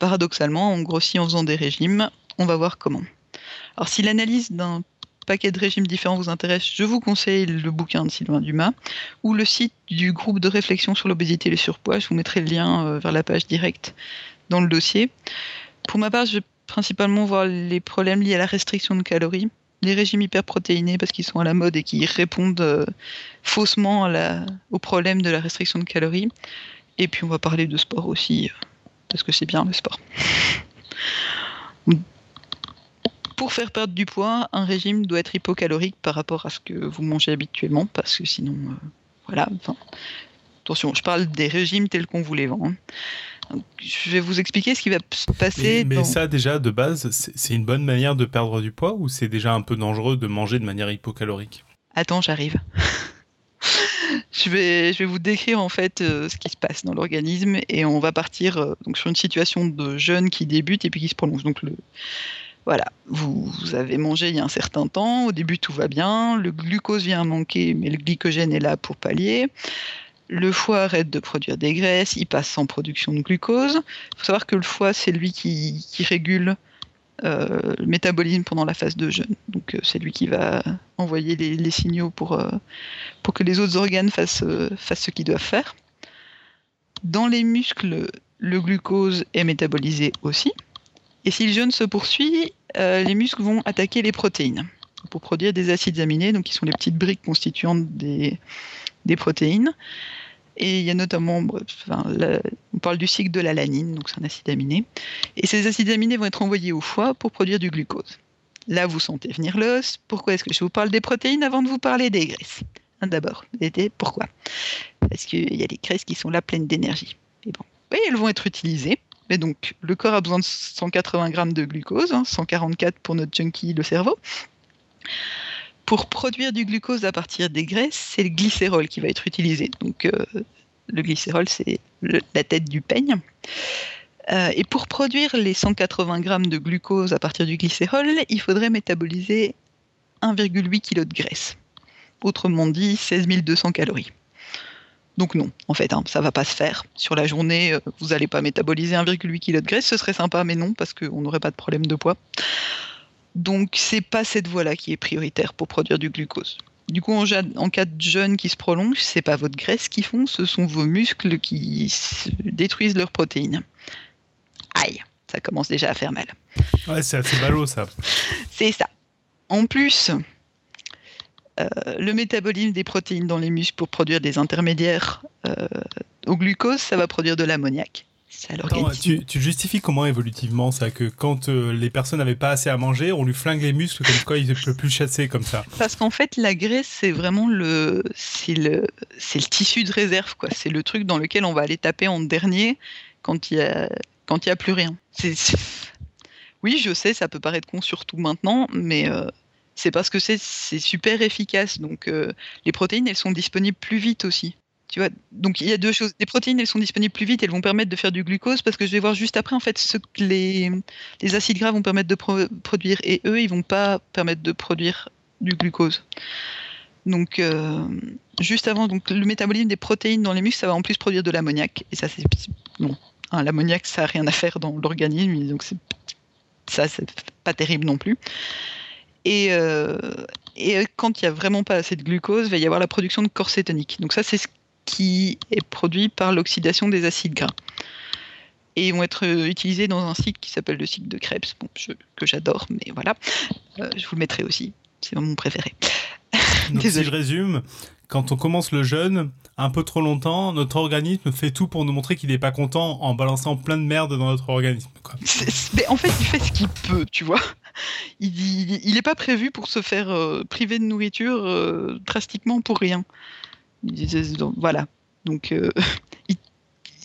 Paradoxalement, on grossit en faisant des régimes, on va voir comment. Alors, si l'analyse d'un paquet de régimes différents vous intéresse, je vous conseille le bouquin de Sylvain Duval ou le site du groupe de réflexion sur l'obésité et le surpoids. Je vous mettrai le lien euh, vers la page directe dans le dossier. Pour ma part, je vais principalement voir les problèmes liés à la restriction de calories, les régimes hyperprotéinés parce qu'ils sont à la mode et qui répondent euh, faussement à la, au problème de la restriction de calories. Et puis on va parler de sport aussi, parce que c'est bien le sport. Pour faire perdre du poids, un régime doit être hypocalorique par rapport à ce que vous mangez habituellement, parce que sinon, euh, voilà. Enfin, attention, je parle des régimes tels qu'on vous les vend. Hein. Donc, je vais vous expliquer ce qui va se passer. Mais, mais dans... ça, déjà, de base, c'est, c'est une bonne manière de perdre du poids ou c'est déjà un peu dangereux de manger de manière hypocalorique? Attends, j'arrive. je, vais, je vais vous décrire en fait euh, ce qui se passe dans l'organisme et on va partir euh, donc, sur une situation de jeûne qui débute et puis qui se prolonge. Donc, le... voilà, vous, vous avez mangé il y a un certain temps, au début tout va bien, le glucose vient à manquer, mais le glycogène est là pour pallier. Le foie arrête de produire des graisses, il passe sans production de glucose. Il faut savoir que le foie, c'est lui qui, qui régule euh, le métabolisme pendant la phase de jeûne. Donc, euh, c'est lui qui va envoyer les, les signaux pour, euh, pour que les autres organes fassent, euh, fassent ce qu'ils doivent faire. Dans les muscles, le glucose est métabolisé aussi. Et si le jeûne se poursuit, euh, les muscles vont attaquer les protéines pour produire des acides aminés, donc qui sont les petites briques constituantes des... des protéines. Et il y a notamment, enfin, la, on parle du cycle de l'alanine, donc c'est un acide aminé. Et ces acides aminés vont être envoyés au foie pour produire du glucose. Là, vous sentez venir l'os. Pourquoi est-ce que je vous parle des protéines avant de vous parler des graisses? hein, d'abord. Et pourquoi? Parce qu'il y a des graisses qui sont là pleines d'énergie. Et bon, et elles vont être utilisées. Mais donc, le corps a besoin de cent quatre-vingts grammes de glucose, hein, cent quarante-quatre pour notre junkie, le cerveau. Pour produire du glucose à partir des graisses, c'est le glycérol qui va être utilisé. Donc, euh, le glycérol, c'est le, la tête du peigne. Euh, et pour produire les cent quatre-vingts grammes de glucose à partir du glycérol, il faudrait métaboliser un virgule huit kilos de graisse. Autrement dit, seize mille deux cents calories. Donc non, en fait, hein, ça ne va pas se faire. Sur la journée, vous n'allez pas métaboliser un virgule huit kilos de graisse, ce serait sympa, mais non, parce qu'on n'aurait pas de problème de poids. Donc, ce n'est pas cette voie-là qui est prioritaire pour produire du glucose. Du coup, en, en cas de jeûne qui se prolonge, ce n'est pas votre graisse qui fond, ce sont vos muscles qui détruisent leurs protéines. Aïe, ça commence déjà à faire mal. Ouais, c'est assez ballot, ça. C'est ça. En plus, euh, le métabolisme des protéines dans les muscles pour produire des intermédiaires euh, au glucose, ça va produire de l'ammoniac. Ça Attends, tu, tu justifies comment évolutivement ça, que quand euh, les personnes n'avaient pas assez à manger, on lui flingue les muscles comme quoi il ne peut plus chasser comme ça? Parce qu'en fait, la graisse, c'est vraiment le, c'est le, c'est le tissu de réserve, quoi. C'est le truc dans lequel on va aller taper en dernier quand il y a, quand il y a plus rien. C'est, c'est... Oui, je sais, ça peut paraître con surtout maintenant, mais euh, c'est parce que c'est, c'est super efficace. Donc, euh, les protéines, elles sont disponibles plus vite aussi. Tu vois, donc il y a deux choses. Les protéines, elles sont disponibles plus vite, elles vont permettre de faire du glucose, parce que je vais voir juste après, en fait, ce que les, les acides gras vont permettre de pro- produire, et eux, ils ne vont pas permettre de produire du glucose. Donc, euh, juste avant, donc, le métabolisme des protéines dans les muscles, ça va en plus produire de l'ammoniac, et ça, c'est... Bon, hein, l'ammoniac, ça n'a rien à faire dans l'organisme, donc c'est, ça, c'est pas terrible non plus. Et... Euh, et quand il n'y a vraiment pas assez de glucose, il va y avoir la production de corps cétonique. Donc ça, c'est ce qui est produit par l'oxydation des acides gras. Et ils vont être utilisés dans un cycle qui s'appelle le cycle de Krebs, bon, je, que j'adore, mais voilà. Euh, je vous le mettrai aussi, c'est mon préféré. Donc si je résume, quand on commence le jeûne, un peu trop longtemps, notre organisme fait tout pour nous montrer qu'il n'est pas content en balançant plein de merde dans notre organisme, quoi. Mais en fait, il fait ce qu'il peut, tu vois. Il n'est pas prévu pour se faire euh, priver de nourriture euh, drastiquement pour rien. Voilà, donc euh, il,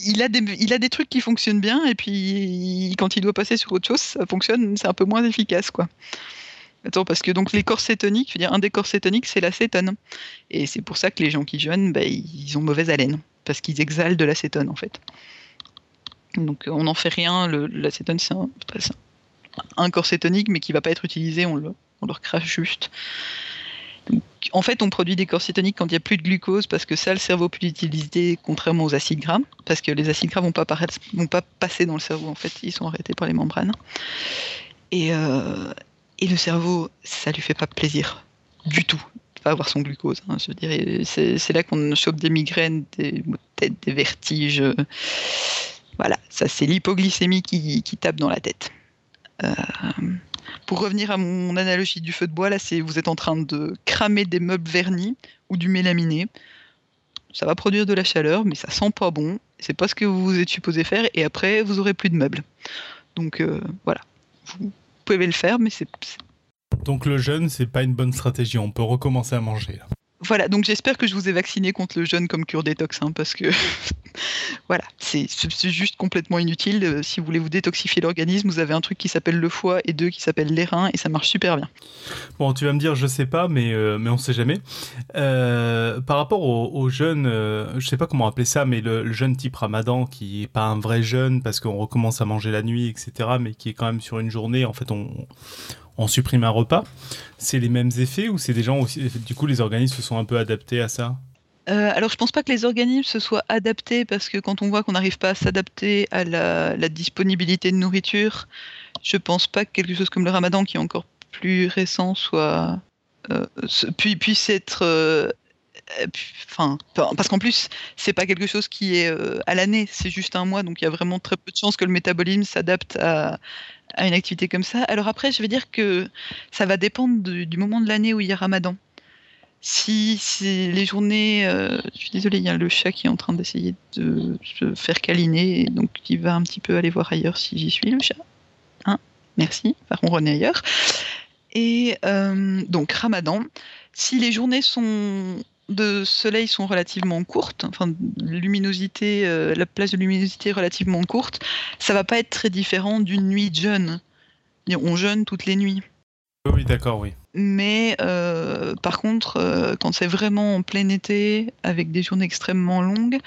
il, a des, il a des trucs qui fonctionnent bien, et puis il, quand il doit passer sur autre chose, ça fonctionne, c'est un peu moins efficace, quoi. Attends, parce que donc les corps cétoniques, je veux dire, un des corps cétoniques, c'est la cétone. Et c'est pour ça que les gens qui jeûnent, bah, ils ont mauvaise haleine, parce qu'ils exhalent de la cétone, en fait. Donc on n'en fait rien, le, la cétone, c'est un, c'est un corps cétonique, mais qui ne va pas être utilisé, on le, on le recrache juste. En fait, on produit des corps cétoniques quand il n'y a plus de glucose, parce que ça, le cerveau peut l'utiliser, contrairement aux acides gras, parce que les acides gras ne vont pas paraître, vont pas passer dans le cerveau, en fait, ils sont arrêtés par les membranes. Et, euh, et le cerveau, ça ne lui fait pas plaisir du tout de ne pas avoir son glucose, hein, je dirais. C'est, c'est là qu'on chope des migraines, des maux de tête, des vertiges. Voilà, ça, c'est l'hypoglycémie qui, qui tape dans la tête. Euh... Pour revenir à mon analogie du feu de bois, là, c'est vous êtes en train de cramer des meubles vernis ou du mélaminé. Ça va produire de la chaleur, mais ça sent pas bon. C'est pas ce que vous vous êtes supposé faire, et après, vous aurez plus de meubles. Donc euh, voilà, vous pouvez le faire, mais c'est. Donc le jeûne, c'est pas une bonne stratégie. On peut recommencer à manger. Là. Voilà. Donc j'espère que je vous ai vacciné contre le jeûne comme cure détox, hein, parce que voilà, c'est, c'est juste complètement inutile. Euh, si vous voulez vous détoxifier l'organisme, vous avez un truc qui s'appelle le foie et deux qui s'appellent les reins, et ça marche super bien. Bon, tu vas me dire, je sais pas, mais, euh, mais on sait jamais. Euh, par rapport au, au jeûne, euh, je sais pas comment appeler ça, mais le, le jeûne type Ramadan, qui est pas un vrai jeûne parce qu'on recommence à manger la nuit, et cetera, mais qui est quand même sur une journée, en fait, on... on on supprime un repas, c'est les mêmes effets, ou c'est des gens aussi, du coup les organismes se sont un peu adaptés à ça? euh, Alors je pense pas que les organismes se soient adaptés, parce que quand on voit qu'on n'arrive pas à s'adapter à la, la disponibilité de nourriture, je pense pas que quelque chose comme le Ramadan, qui est encore plus récent, soit euh, puis, puisse être euh, puis, enfin, parce qu'en plus c'est pas quelque chose qui est euh, à l'année, c'est juste un mois, donc il y a vraiment très peu de chances que le métabolisme s'adapte à à une activité comme ça. Alors après, je vais dire que ça va dépendre du, du moment de l'année où il y a Ramadan. Si, si les journées... Euh, je suis désolée, il y a le chat qui est en train d'essayer de se faire câliner, donc il va un petit peu aller voir ailleurs si j'y suis, le chat. Hein, merci, va ronronner ailleurs. Et euh, donc, Ramadan, si les journées sont de soleil sont relativement courtes, enfin luminosité, euh, la place de luminosité est relativement courte, ça va pas être très différent d'une nuit jeûne. On jeûne toutes les nuits. Oui, d'accord, oui. Mais euh, par contre, euh, quand c'est vraiment en plein été, avec des journées extrêmement longues,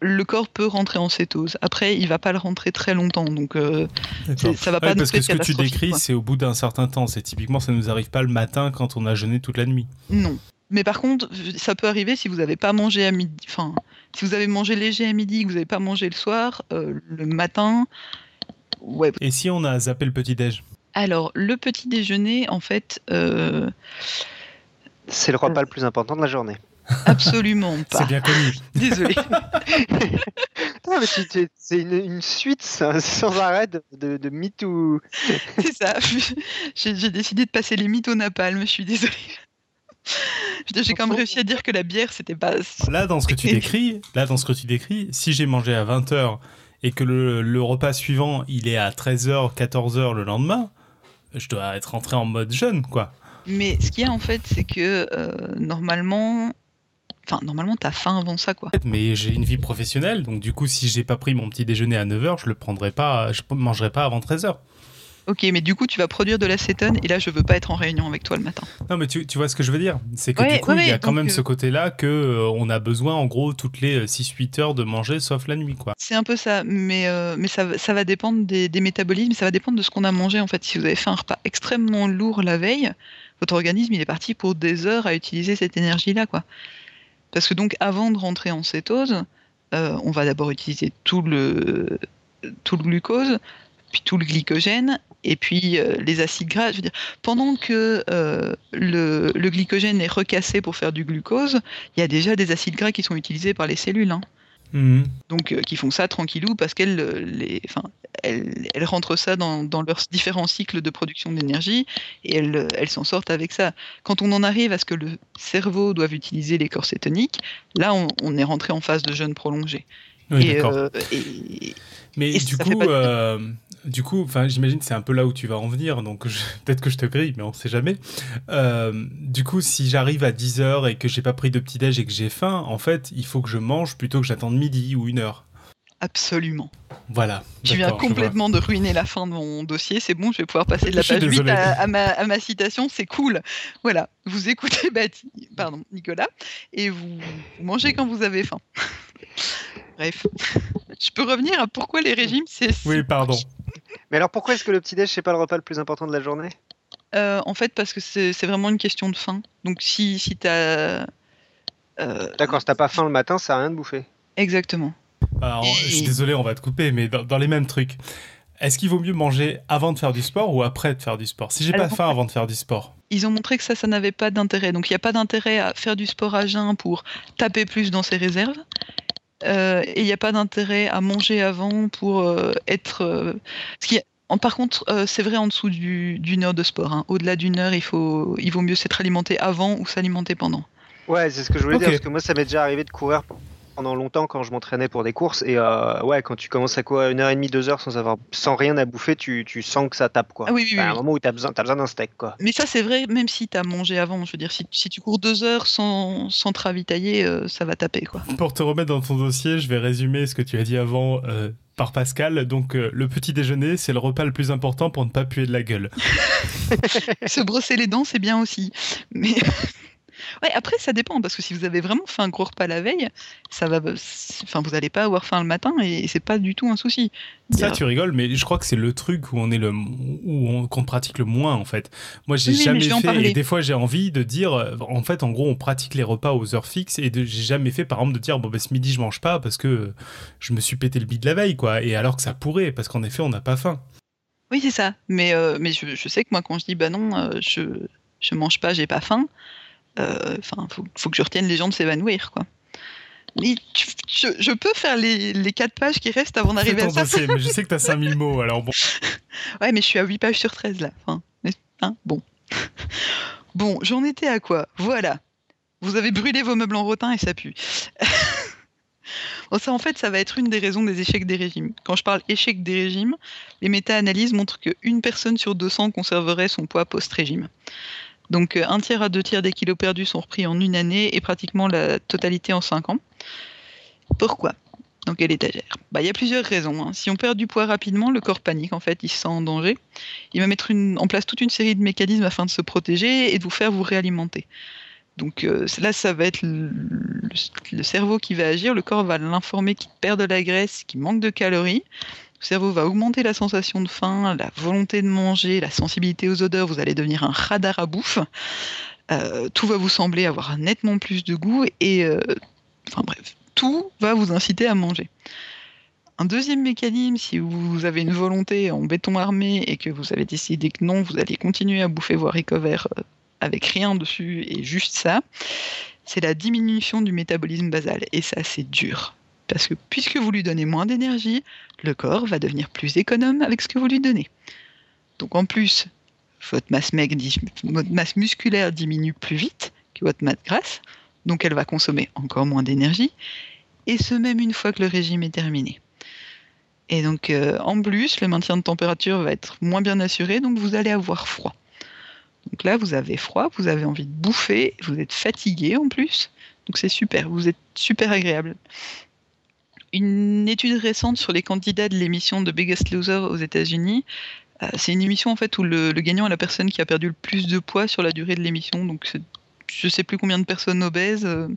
le corps peut rentrer en cétose. Après, il ne va pas le rentrer très longtemps, donc euh, ça va pas. Ouais, parce que ce que tu décris, c'est au bout d'un certain temps. C'est typiquement, ça ne nous arrive pas le matin quand on a jeûné toute la nuit. Non. Mais par contre, ça peut arriver si vous n'avez pas mangé à midi. Enfin, si vous avez mangé léger à midi, que vous n'avez pas mangé le soir, euh, le matin. Ouais. Et si on a zappé le petit déj? Alors, le petit déjeuner, en fait, euh... c'est le repas le plus important de la journée. Absolument pas. C'est bien connu. Désolé. Non, mais tu, tu, c'est une, une suite sans, sans arrêt de, de, de mythes ou. C'est ça. J'ai, j'ai décidé de passer les mythes au napalm. Je suis désolée. J'ai quand même réussi à dire que la bière, c'était pas. Là, dans ce que tu décris, là, dans ce que tu décris, si j'ai mangé à vingt heures et que le, le repas suivant, il est à treize heures, quatorze heures le lendemain, je dois être rentré en mode jeûne, quoi. Mais ce qu'il y a, en fait, c'est que euh, normalement. Enfin, normalement, t'as faim avant ça, quoi. Mais j'ai une vie professionnelle, donc du coup, si j'ai pas pris mon petit déjeuner à neuf heures, je le prendrai pas, je mangerai pas avant treize heures. Ok, mais du coup, tu vas produire de l'acétone, et là, je veux pas être en réunion avec toi le matin. Non, mais tu, tu vois ce que je veux dire. C'est que ouais, du coup, il ouais, y a quand même euh... ce côté-là qu'on euh, a besoin, en gros, toutes les six huit heures de manger, sauf la nuit, quoi. C'est un peu ça, mais, euh, mais ça, ça va dépendre des, des métabolismes, ça va dépendre de ce qu'on a mangé, en fait. Si vous avez fait un repas extrêmement lourd la veille, votre organisme, il est parti pour des heures à utiliser cette énergie-là, quoi. Parce que donc, avant de rentrer en cétose, euh, on va d'abord utiliser tout le, tout le glucose, puis tout le glycogène, et puis euh, les acides gras. Je veux dire, pendant que euh, le, le glycogène est recassé pour faire du glucose, il y a déjà des acides gras qui sont utilisés par les cellules. Hein. Mmh. Donc, euh, qui font ça tranquillou parce qu'elles les, enfin, elles, elles rentrent ça dans, dans leurs différents cycles de production d'énergie et elles, elles s'en sortent avec ça. Quand on en arrive à ce que le cerveau doive utiliser les corps cétoniques, là, on, on est rentré en phase de jeûne prolongé. Oui, et, d'accord. Euh, et, Mais et du, coup, pas... euh, du coup, j'imagine que c'est un peu là où tu vas en venir, donc je... peut-être que je te grille, mais on ne sait jamais. Euh, du coup, si j'arrive à dix heures et que je n'ai pas pris de petit-déj et que j'ai faim, en fait, il faut que je mange plutôt que j'attende midi ou une heure. Absolument. Voilà. Tu viens complètement de ruiner la fin de mon dossier. C'est bon, je vais pouvoir passer de la page huit à, à, ma, à ma citation. C'est cool. Voilà. Vous écoutez Bati, pardon, Nicolas, et vous, vous mangez quand vous avez faim. Bref. Je peux revenir à pourquoi les régimes, c'est... Oui, pardon. Mais alors, pourquoi est-ce que le petit-déj, c'est pas le repas le plus important de la journée ? euh, En fait, parce que c'est, c'est vraiment une question de faim. Donc, si, si t'as... Euh... D'accord, si t'as pas faim le matin, ça a rien de bouffer. Exactement. Alors, et... je suis désolé, on va te couper, mais dans, dans les mêmes trucs. Est-ce qu'il vaut mieux manger avant de faire du sport ou après de faire du sport ? Si j'ai alors, pas faim avant de faire du sport. Ils ont montré que ça, ça n'avait pas d'intérêt. Donc, il n'y a pas d'intérêt à faire du sport à jeun pour taper plus dans ses réserves. Euh, et il n'y a pas d'intérêt à manger avant pour euh, être... Euh... Ce qui... Par contre, euh, c'est vrai en dessous du, d'une heure de sport. Hein. Au-delà d'une heure, il, faut... il vaut mieux s'être alimenté avant ou s'alimenter pendant. Ouais, c'est ce que je voulais okay. dire, parce que moi, ça m'est déjà arrivé de courir pendant longtemps quand je m'entraînais pour des courses. Et euh, ouais, quand tu commences à courir une heure et demie, deux heures sans, avoir... sans rien à bouffer, tu, tu sens que ça tape. Quoi. Ah, oui, oui, enfin, oui. À un moment où tu as besoin, t'as besoin d'un steak. Quoi. Mais ça, c'est vrai, même si tu as mangé avant. Je veux dire, si, si tu cours deux heures sans, sans te ravitailler, euh, ça va taper. Quoi. Pour te remettre dans ton dossier, je vais résumer ce que tu as dit avant euh, par Pascal. Donc, euh, le petit déjeuner, c'est le repas le plus important pour ne pas puer de la gueule. Se brosser les dents, c'est bien aussi. Mais... Ouais, après, ça dépend, parce que si vous avez vraiment fait un gros repas la veille, ça va... enfin, vous n'allez pas avoir faim le matin et c'est pas du tout un souci. Ça, alors... tu rigoles, mais je crois que c'est le truc où on est le... où on... qu'on pratique le moins, en fait. Moi, j'ai oui, jamais fait, et des fois, j'ai envie de dire, en fait, en gros, on pratique les repas aux heures fixes et de... j'ai jamais fait, par exemple, de dire, bon, ben, ce midi, je mange pas parce que je me suis pété le bide la veille, quoi. Et alors que ça pourrait, parce qu'en effet, on n'a pas faim. Oui, c'est ça. Mais, euh, mais je, je sais que moi, quand je dis, bah non, euh, je... je mange pas, j'ai pas faim. Enfin, euh, faut, faut que je retienne les gens de s'évanouir, quoi. Mais tu, je, je peux faire les, les quatre pages qui restent avant d'arriver à ça. Dossier, mais je sais que t'as cinq mille mots, alors bon. Ouais, mais je suis à huit pages sur treize, là. Enfin, mais, hein, bon. Bon, j'en étais à quoi ? Voilà. Vous avez brûlé vos meubles en rotin et ça pue. Bon, ça, en fait, ça va être une des raisons des échecs des régimes. Quand je parle échec des régimes, les méta-analyses montrent qu'une personne sur deux cents conserverait son poids post-régime. Donc un tiers à deux tiers des kilos perdus sont repris en une année et pratiquement la totalité en cinq ans. Pourquoi ? Donc quelle étagère ? Bah, y a plusieurs raisons, hein. Si on perd du poids rapidement, le corps panique en fait, il se sent en danger. Il va mettre une, en place toute une série de mécanismes afin de se protéger et de vous faire vous réalimenter. Donc euh, là, ça va être le, le, le cerveau qui va agir, le corps va l'informer qu'il perd de la graisse, qu'il manque de calories. Le cerveau va augmenter la sensation de faim, la volonté de manger, la sensibilité aux odeurs, vous allez devenir un radar à bouffe. Euh, tout va vous sembler avoir nettement plus de goût et... Euh, enfin bref. Tout va vous inciter à manger. Un deuxième mécanisme, si vous avez une volonté en béton armé et que vous avez décidé que non, vous allez continuer à bouffer vos recovers avec rien dessus et juste ça, c'est la diminution du métabolisme basal. Et ça, c'est dur. Parce que puisque vous lui donnez moins d'énergie, le corps va devenir plus économe avec ce que vous lui donnez. Donc en plus, votre masse, maigre, votre masse musculaire diminue plus vite que votre masse grasse, donc elle va consommer encore moins d'énergie. Et ce même une fois que le régime est terminé. Et donc euh, en plus, le maintien de température va être moins bien assuré, donc vous allez avoir froid. Donc là, vous avez froid, vous avez envie de bouffer, vous êtes fatigué en plus, donc c'est super, vous êtes super agréable. Une étude récente sur les candidats de l'émission de Biggest Loser aux États-Unis, euh, c'est une émission en fait où le, le gagnant est la personne qui a perdu le plus de poids sur la durée de l'émission, donc c'est, je ne sais plus combien de personnes obèses... Euh,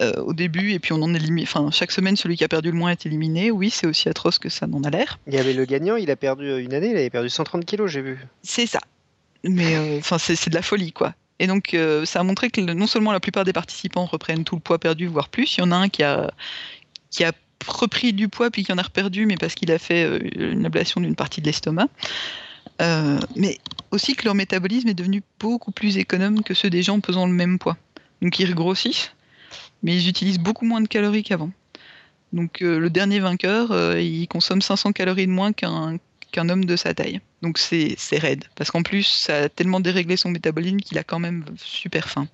Euh, au début, et puis on en élimine, enfin chaque semaine celui qui a perdu le moins est éliminé. Oui, c'est aussi atroce que ça n'en a l'air. Il y avait le gagnant, il a perdu une année, il avait perdu cent trente kilos, j'ai vu. C'est ça. Mais enfin, euh, c'est, c'est de la folie, quoi. Et donc, euh, ça a montré que non seulement la plupart des participants reprennent tout le poids perdu, voire plus. Il y en a un qui a qui a repris du poids puis qui en a reperdu, mais parce qu'il a fait euh, une ablation d'une partie de l'estomac. Euh, mais aussi que leur métabolisme est devenu beaucoup plus économe que ceux des gens pesant le même poids. Donc ils regrossissent. Mais ils utilisent beaucoup moins de calories qu'avant. Donc euh, le dernier vainqueur, euh, il consomme cinq cents calories de moins qu'un, qu'un homme de sa taille. Donc c'est, c'est raide. Parce qu'en plus, ça a tellement déréglé son métabolisme qu'il a quand même super faim.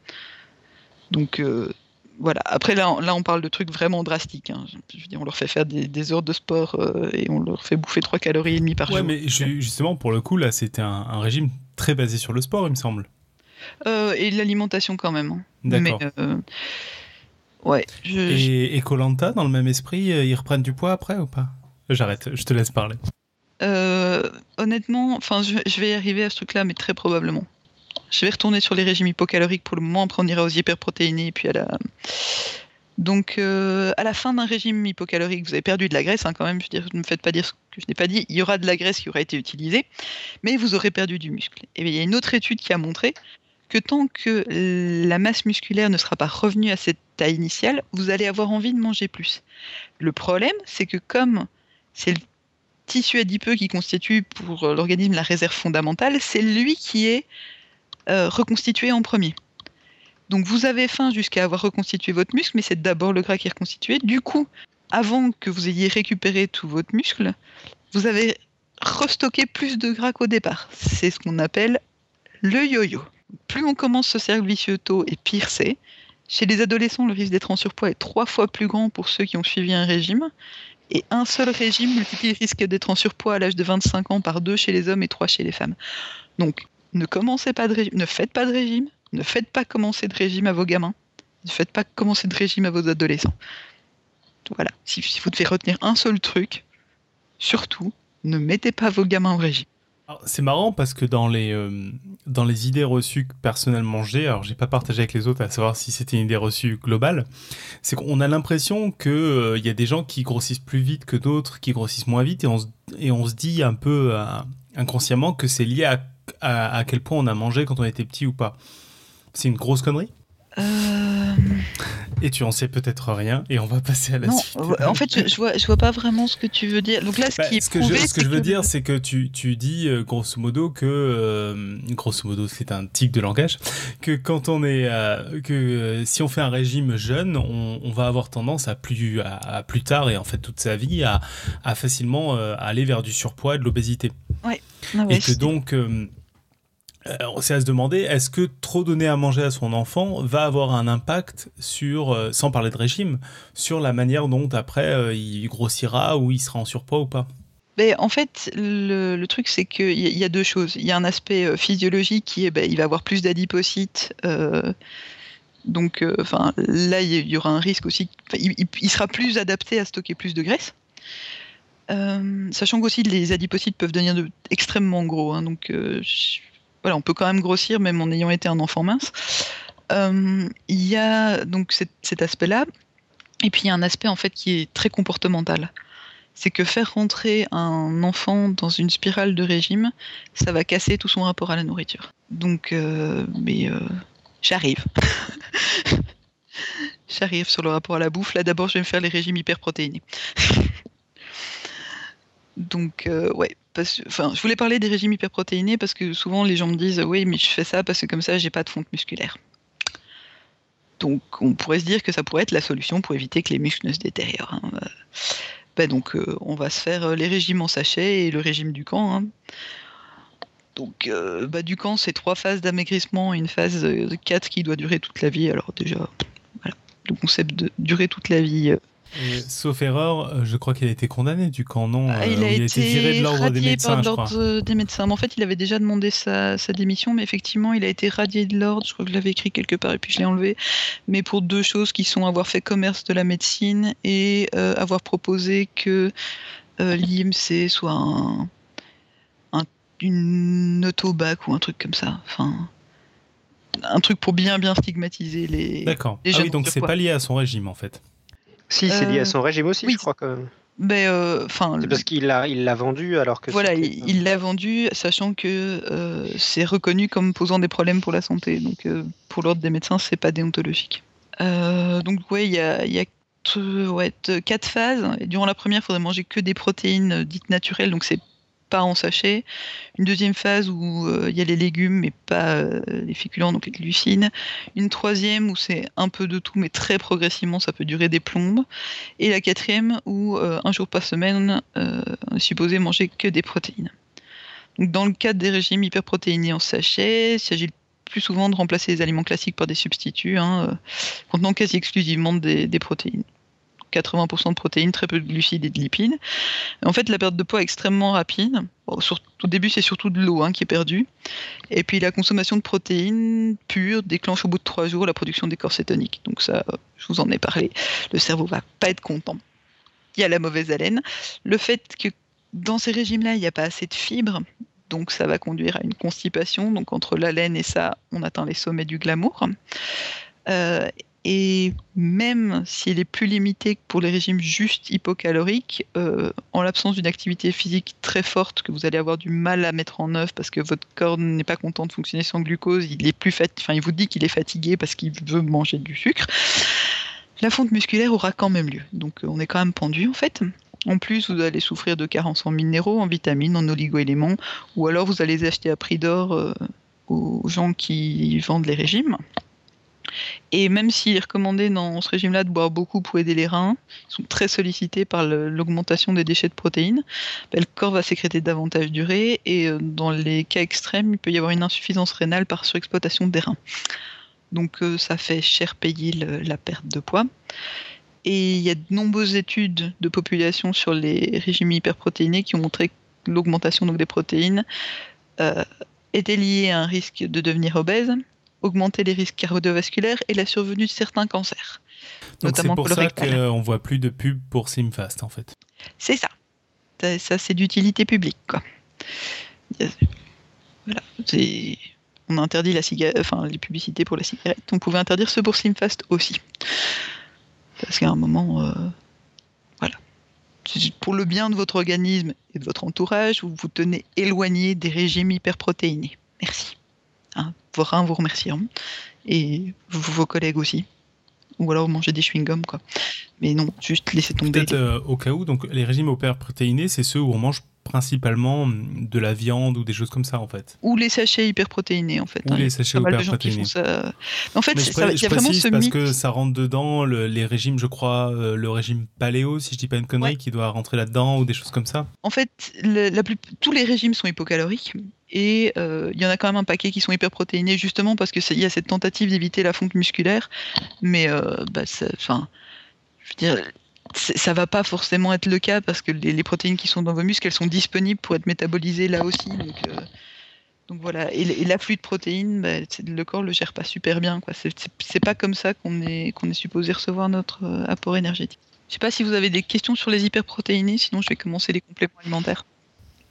Donc euh, voilà. Après, là, là, on parle de trucs vraiment drastiques, hein. Je veux dire, on leur fait faire des, des heures de sport euh, et on leur fait bouffer trois calories et demie par ouais, jour. Mais justement, pour le coup, là, c'était un, un régime très basé sur le sport, il me semble. Euh, et l'alimentation quand même, hein. D'accord. Mais, euh, ouais, je, et, et Koh-Lanta, dans le même esprit, ils reprennent du poids après ou pas ? J'arrête, je te laisse parler. Euh, honnêtement, enfin, je, je vais y arriver à ce truc-là, mais très probablement. Je vais retourner sur les régimes hypocaloriques pour le moment, après on ira aux hyperprotéinés et puis à la... Donc, euh, à la fin d'un régime hypocalorique, vous avez perdu de la graisse, hein, quand même, je veux dire, ne me faites pas dire ce que je n'ai pas dit, il y aura de la graisse qui aura été utilisée, mais vous aurez perdu du muscle. Et bien, il y a une autre étude qui a montré que tant que la masse musculaire ne sera pas revenue à cette taille initiale, vous allez avoir envie de manger plus. Le problème, c'est que comme c'est le tissu adipeux qui constitue pour l'organisme la réserve fondamentale, c'est lui qui est euh, reconstitué en premier. Donc vous avez faim jusqu'à avoir reconstitué votre muscle, mais c'est d'abord le gras qui est reconstitué. Du coup, avant que vous ayez récupéré tout votre muscle, vous avez restocké plus de gras qu'au départ. C'est ce qu'on appelle le yo-yo. Plus on commence ce cercle vicieux tôt, et pire c'est. Chez les adolescents, le risque d'être en surpoids est trois fois plus grand pour ceux qui ont suivi un régime. Et un seul régime multiplie le risque d'être en surpoids à l'âge de vingt-cinq ans par deux chez les hommes et trois chez les femmes. Donc, ne commencez pas de régime, ne faites pas de régime, ne faites pas commencer de régime à vos gamins, ne faites pas commencer de régime à vos adolescents. Voilà, si, si vous devez retenir un seul truc, surtout, ne mettez pas vos gamins au régime. C'est marrant parce que dans les, euh, dans les idées reçues que personnellement j'ai, alors j'ai pas partagé avec les autres à savoir si c'était une idée reçue globale, c'est qu'on a l'impression qu'il euh, y a des gens qui grossissent plus vite que d'autres, qui grossissent moins vite, et on se, et on se dit un peu euh, inconsciemment que c'est lié à, à, à quel point on a mangé quand on était petit ou pas. C'est une grosse connerie ? Euh... Et tu en sais peut-être rien, et on va passer à la non, suite. En fait, je, je vois, je vois pas vraiment ce que tu veux dire. Donc là, ce bah, qui est ce prouvé, que je, ce c'est que, que je veux que... dire, c'est que tu, tu dis grosso modo que euh, grosso modo, c'est un tic de langage, que quand on est euh, que euh, si on fait un régime jeune, on, on va avoir tendance à plus à, à plus tard et en fait toute sa vie à, à facilement euh, aller vers du surpoids et de l'obésité. Ouais. Ah ouais, et que donc. Euh, C'est à se demander, est-ce que trop donner à manger à son enfant va avoir un impact sur, sans parler de régime, sur la manière dont après il grossira ou il sera en surpoids ou pas ? Mais en fait, le, le truc, c'est qu'il y, y a deux choses. Il y a un aspect physiologique qui est, ben, il va avoir plus d'adipocytes. Euh, donc, euh, là, il y aura un risque aussi. Il, il sera plus adapté à stocker plus de graisse. Euh, sachant qu'aussi, les adipocytes peuvent devenir de, extrêmement gros. Hein, donc, euh, voilà, on peut quand même grossir, même en ayant été un enfant mince. Euh, il y a donc cet, cet aspect-là. Et puis, il y a un aspect, en fait, qui est très comportemental. C'est que faire rentrer un enfant dans une spirale de régime, ça va casser tout son rapport à la nourriture. Donc, euh, mais euh, j'arrive. J'arrive sur le rapport à la bouffe. Là, d'abord, je vais me faire les régimes hyperprotéinés. Donc, euh, ouais. Parce, enfin, je voulais parler des régimes hyperprotéinés parce que souvent, les gens me disent « Oui, mais je fais ça parce que comme ça, j'ai pas de fonte musculaire. » Donc, on pourrait se dire que ça pourrait être la solution pour éviter que les muscles ne se détériorent. Hein. Ben donc, euh, on va se faire les régimes en sachet et le régime Dukan. Hein. Donc, euh, ben Dukan, c'est trois phases d'amaigrissement et une phase quatre qui doit durer toute la vie. Alors déjà, voilà, le concept de durer toute la vie. Et, sauf erreur, je crois qu'il a été condamné, Dukan, non ah, il, euh, a il a été viré de l'ordre des médecins, par l'ordre je crois. Des médecins. Mais en fait, il avait déjà demandé sa, sa démission, mais effectivement, il a été radié de l'ordre. Je crois que je l'avais écrit quelque part et puis je l'ai enlevé. Mais pour deux choses qui sont avoir fait commerce de la médecine et euh, avoir proposé que euh, l'I M C soit un, un, une auto-bac ou un truc comme ça. Enfin, un truc pour bien, bien stigmatiser les. D'accord. Les ah oui, donc c'est poids. Pas lié à son régime en fait. Si, c'est lié à son régime aussi, oui, je crois, quand même. Mais euh, c'est parce qu'il l'a, il l'a vendu alors que... Voilà, il, il l'a vendu, sachant que euh, c'est reconnu comme posant des problèmes pour la santé. Donc, euh, pour l'ordre des médecins, c'est pas déontologique. Euh, donc, ouais, il y a, y a t- ouais, t- quatre phases. Et durant la première, il faudrait manger que des protéines dites naturelles, donc c'est pas en sachet. Une deuxième phase où il euh, y a les légumes, mais pas euh, les féculents, donc les glucides. Une troisième où c'est un peu de tout, mais très progressivement, ça peut durer des plombes. Et la quatrième où euh, un jour par semaine, euh, on est supposé manger que des protéines. Donc, dans le cadre des régimes hyperprotéinés en sachet, il s'agit le plus souvent de remplacer les aliments classiques par des substituts, hein, euh, contenant quasi exclusivement des, des protéines. quatre-vingts pour cent de protéines, très peu de glucides et de lipides. En fait, la perte de poids est extrêmement rapide. Bon, sur, au début, c'est surtout de l'eau hein, qui est perdue. Et puis, la consommation de protéines pures déclenche au bout de trois jours la production des corps cétoniques. Donc ça, je vous en ai parlé. Le cerveau va pas être content. Il y a la mauvaise haleine. Le fait que dans ces régimes-là, il n'y a pas assez de fibres, donc ça va conduire à une constipation. Donc entre l'haleine et ça, on atteint les sommets du glamour. Euh, Et même si elle est plus limitée que pour les régimes juste hypocaloriques, euh, en l'absence d'une activité physique très forte que vous allez avoir du mal à mettre en œuvre parce que votre corps n'est pas content de fonctionner sans glucose, il est plus fat... enfin, il vous dit qu'il est fatigué parce qu'il veut manger du sucre, la fonte musculaire aura quand même lieu. Donc on est quand même pendu en fait. En plus, vous allez souffrir de carences en minéraux, en vitamines, en oligo-éléments, ou alors vous allez les acheter à prix d'or euh, aux gens qui vendent les régimes. Et même s'il est recommandé dans ce régime-là de boire beaucoup pour aider les reins, ils sont très sollicités par le, l'augmentation des déchets de protéines, ben le corps va sécréter davantage d'urée et dans les cas extrêmes, il peut y avoir une insuffisance rénale par surexploitation des reins. Donc euh, ça fait cher payer le, la perte de poids. Et il y a de nombreuses études de population sur les régimes hyperprotéinés qui ont montré que l'augmentation donc, des protéines euh, était liée à un risque de devenir obèse, augmenter les risques cardiovasculaires et la survenue de certains cancers. Donc notamment c'est pour colorectal. Ça qu'on ne voit plus de pub pour Slim Fast, en fait. C'est ça. Ça, ça c'est d'utilité publique, quoi. Voilà. C'est... On a interdit la ciga... enfin, les publicités pour la cigarette. On pouvait interdire ceux pour Slim Fast aussi. Parce qu'à un moment... Euh... Voilà. C'est pour le bien de votre organisme et de votre entourage, vous vous tenez éloigné des régimes hyperprotéinés. Merci. Hein, vos reins vous remercieront et vos collègues aussi, ou alors mangez des chewing-gums quoi. Mais non, juste laissez tomber. Peut-être euh, au cas où, donc les régimes hyperprotéinés, c'est ceux où on mange principalement de la viande ou des choses comme ça en fait. Ou les sachets hyperprotéinés en fait. Ou hein, les sachets hyperprotéinés. Ça... En fait, il pré- y a vraiment ce mythe. Parce que ça rentre dedans le, les régimes, je crois, euh, le régime paléo, si je dis pas une connerie, ouais. Qui doit rentrer là-dedans ou des choses comme ça. En fait, le, la plus, tous les régimes sont hypocaloriques. Et il euh, y en a quand même un paquet qui sont hyperprotéinés justement parce qu'il y a cette tentative d'éviter la fonte musculaire. Mais euh, bah, ça, je veux dire, ça va pas forcément être le cas parce que les, les protéines qui sont dans vos muscles, elles sont disponibles pour être métabolisées là aussi. Donc, euh, donc voilà. Et, et l'afflux de protéines, bah, le corps le gère pas super bien, quoi. C'est, c'est, c'est pas comme ça qu'on est, qu'on est supposé recevoir notre euh, apport énergétique. Je sais pas si vous avez des questions sur les hyperprotéinés, sinon je vais commencer les compléments alimentaires.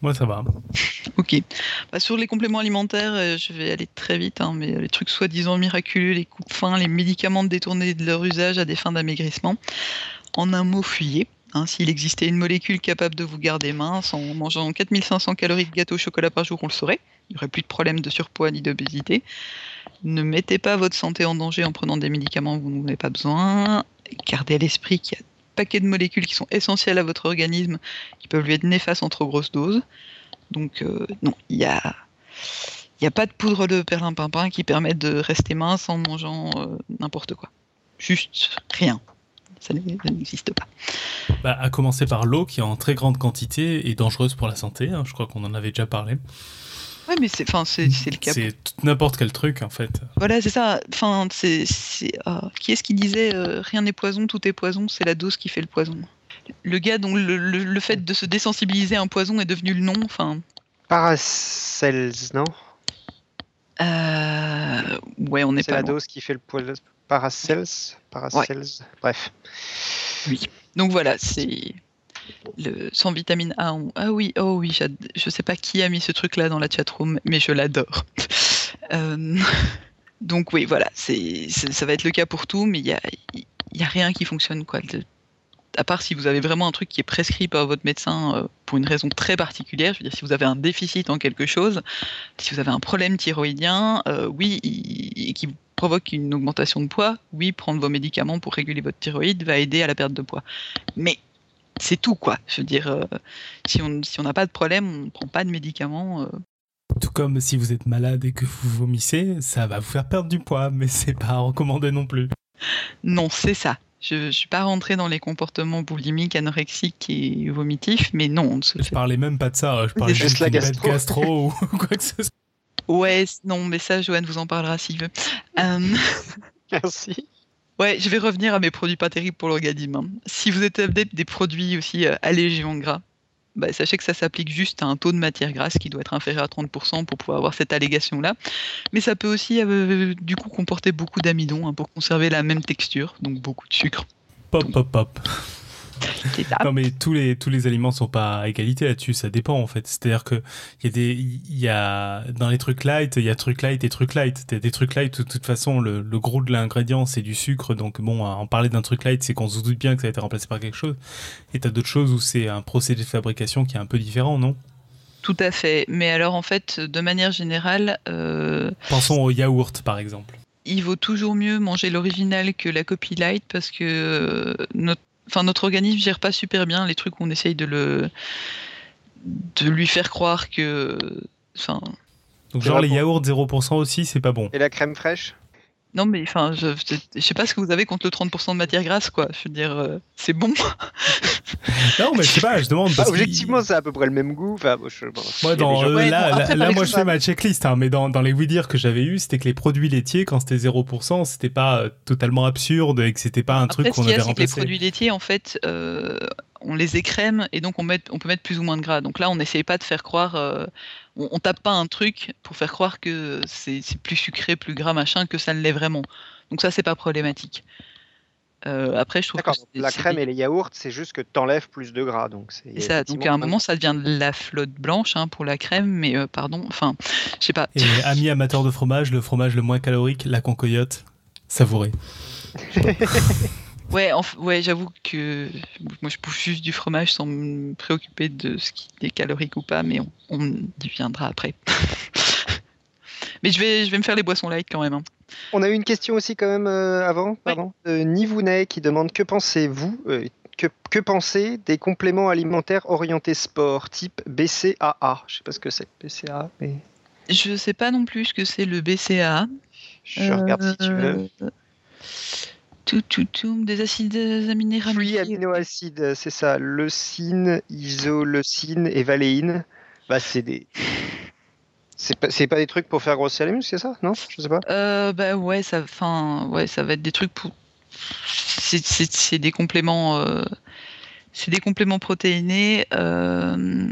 Moi, ça va. Ok. Bah, sur les compléments alimentaires, euh, je vais aller très vite, hein, mais les trucs soi-disant miraculeux, les coupes-fins, les médicaments détournés de leur usage à des fins d'amaigrissement. En un mot, fuyez. Hein, s'il existait une molécule capable de vous garder mince en mangeant quatre mille cinq cents calories de gâteau au chocolat par jour, on le saurait. Il n'y aurait plus de problème de surpoids ni d'obésité. Ne mettez pas votre santé en danger en prenant des médicaments que vous n'en avez pas besoin. Gardez à l'esprit qu'il y a paquet de molécules qui sont essentielles à votre organisme, qui peuvent lui être néfastes en trop grosse dose. Donc euh, non, il n'y a, y a pas de poudre de perlimpinpin qui permet de rester mince en mangeant euh, n'importe quoi. Juste rien. Ça n'existe pas. Bah, à commencer par l'eau, qui est en très grande quantité et dangereuse pour la santé. Hein, je crois qu'on en avait déjà parlé. Oui, mais c'est, c'est, c'est le cas. C'est n'importe quel truc, en fait. Voilà, c'est ça. C'est, c'est, euh, qui est-ce qui disait euh, « Rien n'est poison, tout est poison, c'est la dose qui fait le poison ». Le gars dont le, le, le fait de se désensibiliser à un poison est devenu le nom. Paracelse, non euh, Ouais, on n'est pas... C'est la dose qui fait le poison. Paracelse Paracelse, ouais. Bref. Oui, donc voilà, c'est... Le, sans vitamine A, on... ah oui, oh oui, j'ad... je sais pas qui a mis ce truc-là dans la chatroom, mais je l'adore. euh... Donc oui, voilà, c'est... C'est... ça va être le cas pour tout, mais il y a... y a rien qui fonctionne, quoi. De... À part si vous avez vraiment un truc qui est prescrit par votre médecin euh, pour une raison très particulière, je veux dire, si vous avez un déficit en quelque chose, si vous avez un problème thyroïdien, euh, oui, y... qui provoque une augmentation de poids, oui, prendre vos médicaments pour réguler votre thyroïde va aider à la perte de poids. Mais c'est tout, quoi. Je veux dire, euh, si on si on n'a pas de problème, on ne prend pas de médicaments. Euh. Tout comme si vous êtes malade et que vous vomissez, ça va vous faire perdre du poids, mais c'est pas recommandé non plus. Non, c'est ça. Je ne suis pas rentrée dans les comportements boulimiques, anorexiques et vomitifs, mais non. On ne se je fait... parlais même pas de ça. Je parlais juste de gastro, gastro ou quoi que ce soit. Ouais, non, mais ça, Joanne vous en parlera s'il veut. Euh... Merci. Ouais, je vais revenir à mes produits pas terribles pour l'organisme. Hein. Si vous êtes adepte des produits aussi euh, allégés en gras, bah, sachez que ça s'applique juste à un taux de matière grasse qui doit être inférieur à trente pour cent pour pouvoir avoir cette allégation-là. Mais ça peut aussi, euh, du coup, comporter beaucoup d'amidon hein, pour conserver la même texture, donc beaucoup de sucre. Pop, pop, pop. Non mais tous les tous les aliments sont pas à égalité là-dessus, ça dépend en fait. C'est-à-dire que il y a des il y a dans les trucs light, il y a trucs light et trucs light. T'as des trucs light de toute façon le, le gros de l'ingrédient c'est du sucre, donc bon en parler d'un truc light c'est qu'on se doute bien que ça a été remplacé par quelque chose. Et t'as d'autres choses où c'est un procédé de fabrication qui est un peu différent, non ? Tout à fait. Mais alors en fait de manière générale. Euh... Pensons au yaourt par exemple. Il vaut toujours mieux manger l'original que la copie light parce que notre Enfin, notre organisme ne gère pas super bien les trucs où on essaye de, le... de lui faire croire que... Enfin... Donc genre les yaourts zéro pour cent aussi, c'est pas bon. Et la crème fraîche ? Non mais enfin, je ne sais pas ce que vous avez contre le trente pour cent de matière grasse, quoi. Je veux dire, euh, c'est bon. Non mais je sais pas, je demande... Parce bah, objectivement, c'est à peu près le même goût. Enfin, bon, je... bon, moi, dans, euh, ouais, là, non, après, là, là moi, je fais ma checklist, hein, mais dans, dans les oui-dire que j'avais eu, c'était que les produits laitiers, quand c'était zéro pour cent, c'était pas euh, totalement absurde et que c'était pas un après, truc qu'on avait remplacé. Après, ce qu'il y a, c'est que les produits laitiers, en fait... Euh... on les écrème et donc on, met, on peut mettre plus ou moins de gras. Donc là, on n'essaye pas de faire croire... Euh, on, on tape pas un truc pour faire croire que c'est, c'est plus sucré, plus gras, machin, que ça ne l'est vraiment. Donc ça, c'est pas problématique. Euh, après, je trouve D'accord, que... La crème et les yaourts, c'est juste que t'enlèves plus de gras. Donc, c'est et ça, donc à un moment, ça devient de la flotte blanche hein, pour la crème, mais euh, pardon, enfin, je sais pas. Et amis amateurs de fromage, le fromage le moins calorique, la concoyote, savouré. Ouais, en, ouais, j'avoue que moi je bouffe juste du fromage sans me préoccuper de ce qui est calorique ou pas, mais on, on y viendra après. Mais je vais, je vais me faire les boissons light quand même. Hein. On a eu une question aussi quand même euh, avant, pardon. Oui. Euh, Nivounet qui demande que pensez-vous, euh, que, que pensez des compléments alimentaires orientés sport, type B C A A. Je sais pas ce que c'est B C A A. Mais... Je sais pas non plus ce que c'est le B C A A. Je euh... regarde si tu veux. Tout, tout, tout, des acides aminés rapides. Oui, aminoacides, c'est ça. Leucine, isoleucine et valéine. Bah, c'est des. C'est pas, c'est pas des trucs pour faire grossir les muscles, c'est ça ? Non ? Je sais pas. Euh, bah ouais, ça, enfin, ouais, ça va être des trucs pour. C'est, c'est, c'est des compléments. Euh... c'est des compléments protéinés. Euh,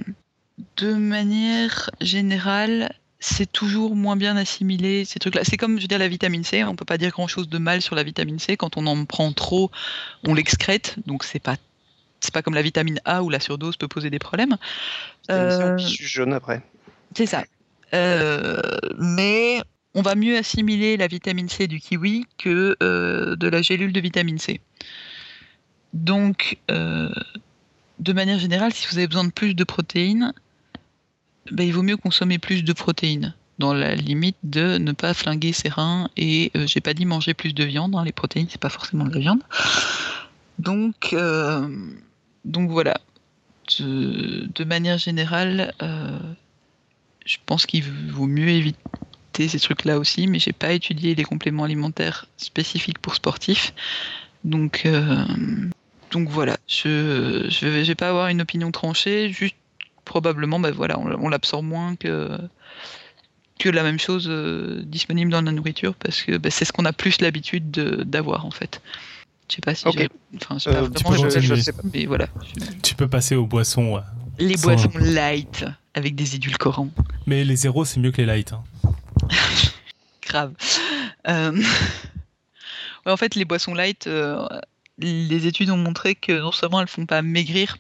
de manière générale, c'est toujours moins bien assimilé, ces trucs-là. C'est comme, je veux dire, la vitamine C, on ne peut pas dire grand-chose de mal sur la vitamine C. Quand on en prend trop, on l'excrète, donc c'est pas, c'est pas comme la vitamine A où la surdose peut poser des problèmes. Euh, je suis jaune après. C'est ça. Euh, mais on va mieux assimiler la vitamine C du kiwi que euh, de la gélule de vitamine C. Donc, euh, de manière générale, si vous avez besoin de plus de protéines, ben, il vaut mieux consommer plus de protéines, dans la limite de ne pas flinguer ses reins. Et euh, j'ai pas dit manger plus de viande, hein, les protéines, c'est pas forcément de la viande. Donc, euh, donc voilà. De, de manière générale, euh, je pense qu'il vaut mieux éviter ces trucs-là aussi, mais j'ai pas étudié les compléments alimentaires spécifiques pour sportifs. Donc, euh, donc voilà, je, je vais, je vais pas avoir une opinion tranchée, juste probablement, ben voilà, on, on l'absorbe moins que, que la même chose euh, disponible dans la nourriture, parce que ben, c'est ce qu'on a plus l'habitude de, d'avoir en fait. Je sais pas si okay. Enfin, je euh, sais, je, je sais pas. Mais voilà. Je... Tu peux passer aux boissons. Ouais. Les sans... boissons light, avec des édulcorants. Mais les zéros, c'est mieux que les light. Hein. Grave. Euh... Ouais, en fait, les boissons light, euh, les études ont montré que non seulement elles ne font pas maigrir,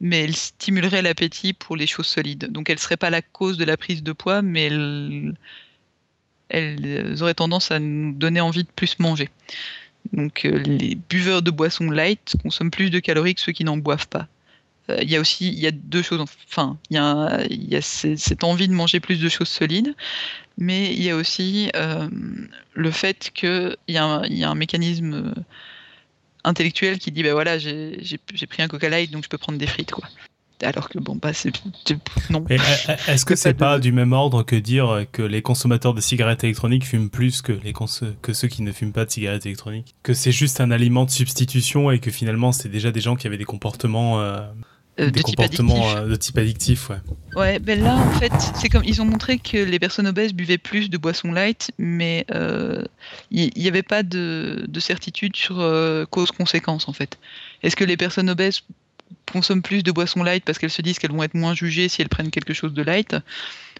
mais elles stimuleraient l'appétit pour les choses solides. Donc elles ne seraient pas la cause de la prise de poids, mais elles, elles auraient tendance à nous donner envie de plus manger. Donc euh, les buveurs de boissons light consomment plus de calories que ceux qui n'en boivent pas. Il euh, y a aussi il y a deux choses, enfin il y a, y a ces, cette envie de manger plus de choses solides, mais il y a aussi euh, le fait que il y a un, y a un mécanisme intellectuel qui dit ben bah voilà j'ai, j'ai, j'ai pris un Coca Light donc je peux prendre des frites quoi, alors que bon bah c'est, c'est non. Et, est-ce que c'est pas, pas de... du même ordre que dire que les consommateurs de cigarettes électroniques fument plus que les cons... que ceux qui ne fument pas de cigarettes électroniques, que c'est juste un aliment de substitution et que finalement c'est déjà des gens qui avaient des comportements euh... Euh, des de comportements type euh, de type addictif, ouais. Ouais, ben là en fait, c'est comme ils ont montré que les personnes obèses buvaient plus de boissons light, mais il euh, n'y avait pas de, de certitude sur euh, cause-conséquence en fait. Est-ce que les personnes obèses consomment plus de boissons light parce qu'elles se disent qu'elles vont être moins jugées si elles prennent quelque chose de light,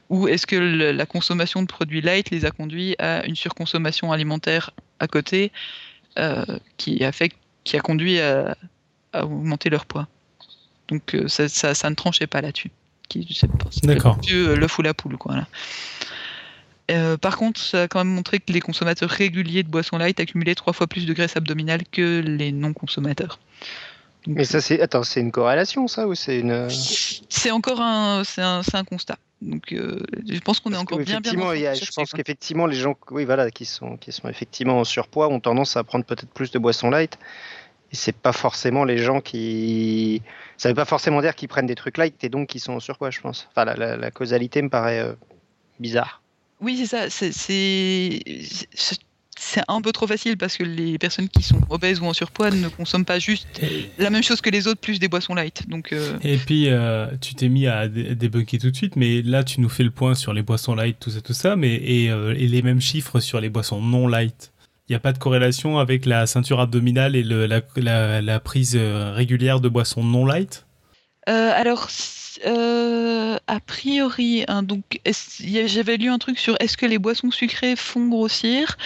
ou est-ce que le, la consommation de produits light les a conduits à une surconsommation alimentaire à côté euh, qui a fait, qui a conduit à, à augmenter leur poids? Donc euh, ça, ça, ça ne tranchait pas là-dessus. Qui, je sais pas, d'accord. Euh, l'œuf ou la poule, quoi. Là. Euh, par contre, ça a quand même montré que les consommateurs réguliers de boissons light accumulaient trois fois plus de graisse abdominale que les non-consommateurs. Donc, mais ça, c'est attends, c'est une corrélation, ça, ou c'est une C'est encore un, c'est un, c'est un constat. Donc, euh, je pense qu'on Parce est encore bien, bien. Dans y a, je pense quoi. Qu'effectivement, les gens, oui, voilà, qui sont, qui sont effectivement en surpoids, ont tendance à prendre peut-être plus de boissons light. Et c'est pas forcément les gens qui. Ça veut pas forcément dire qu'ils prennent des trucs light et donc qu'ils sont en surpoids, je pense. Enfin, la, la, la causalité me paraît euh, bizarre. Oui, c'est ça. C'est, c'est, c'est, c'est un peu trop facile parce que les personnes qui sont obèses ou en surpoids ne consomment pas juste et... la même chose que les autres, plus des boissons light. Donc, euh... Et puis, euh, tu t'es mis à dé- débunker tout de suite, mais là, tu nous fais le point sur les boissons light, tout ça, tout ça, mais, et, euh, et les mêmes chiffres sur les boissons non light. Il n'y a pas de corrélation avec la ceinture abdominale et le, la, la, la prise régulière de boissons non light ? euh, Alors, euh, a priori, hein, donc, j'avais lu un truc sur est-ce que les boissons sucrées font grossir ?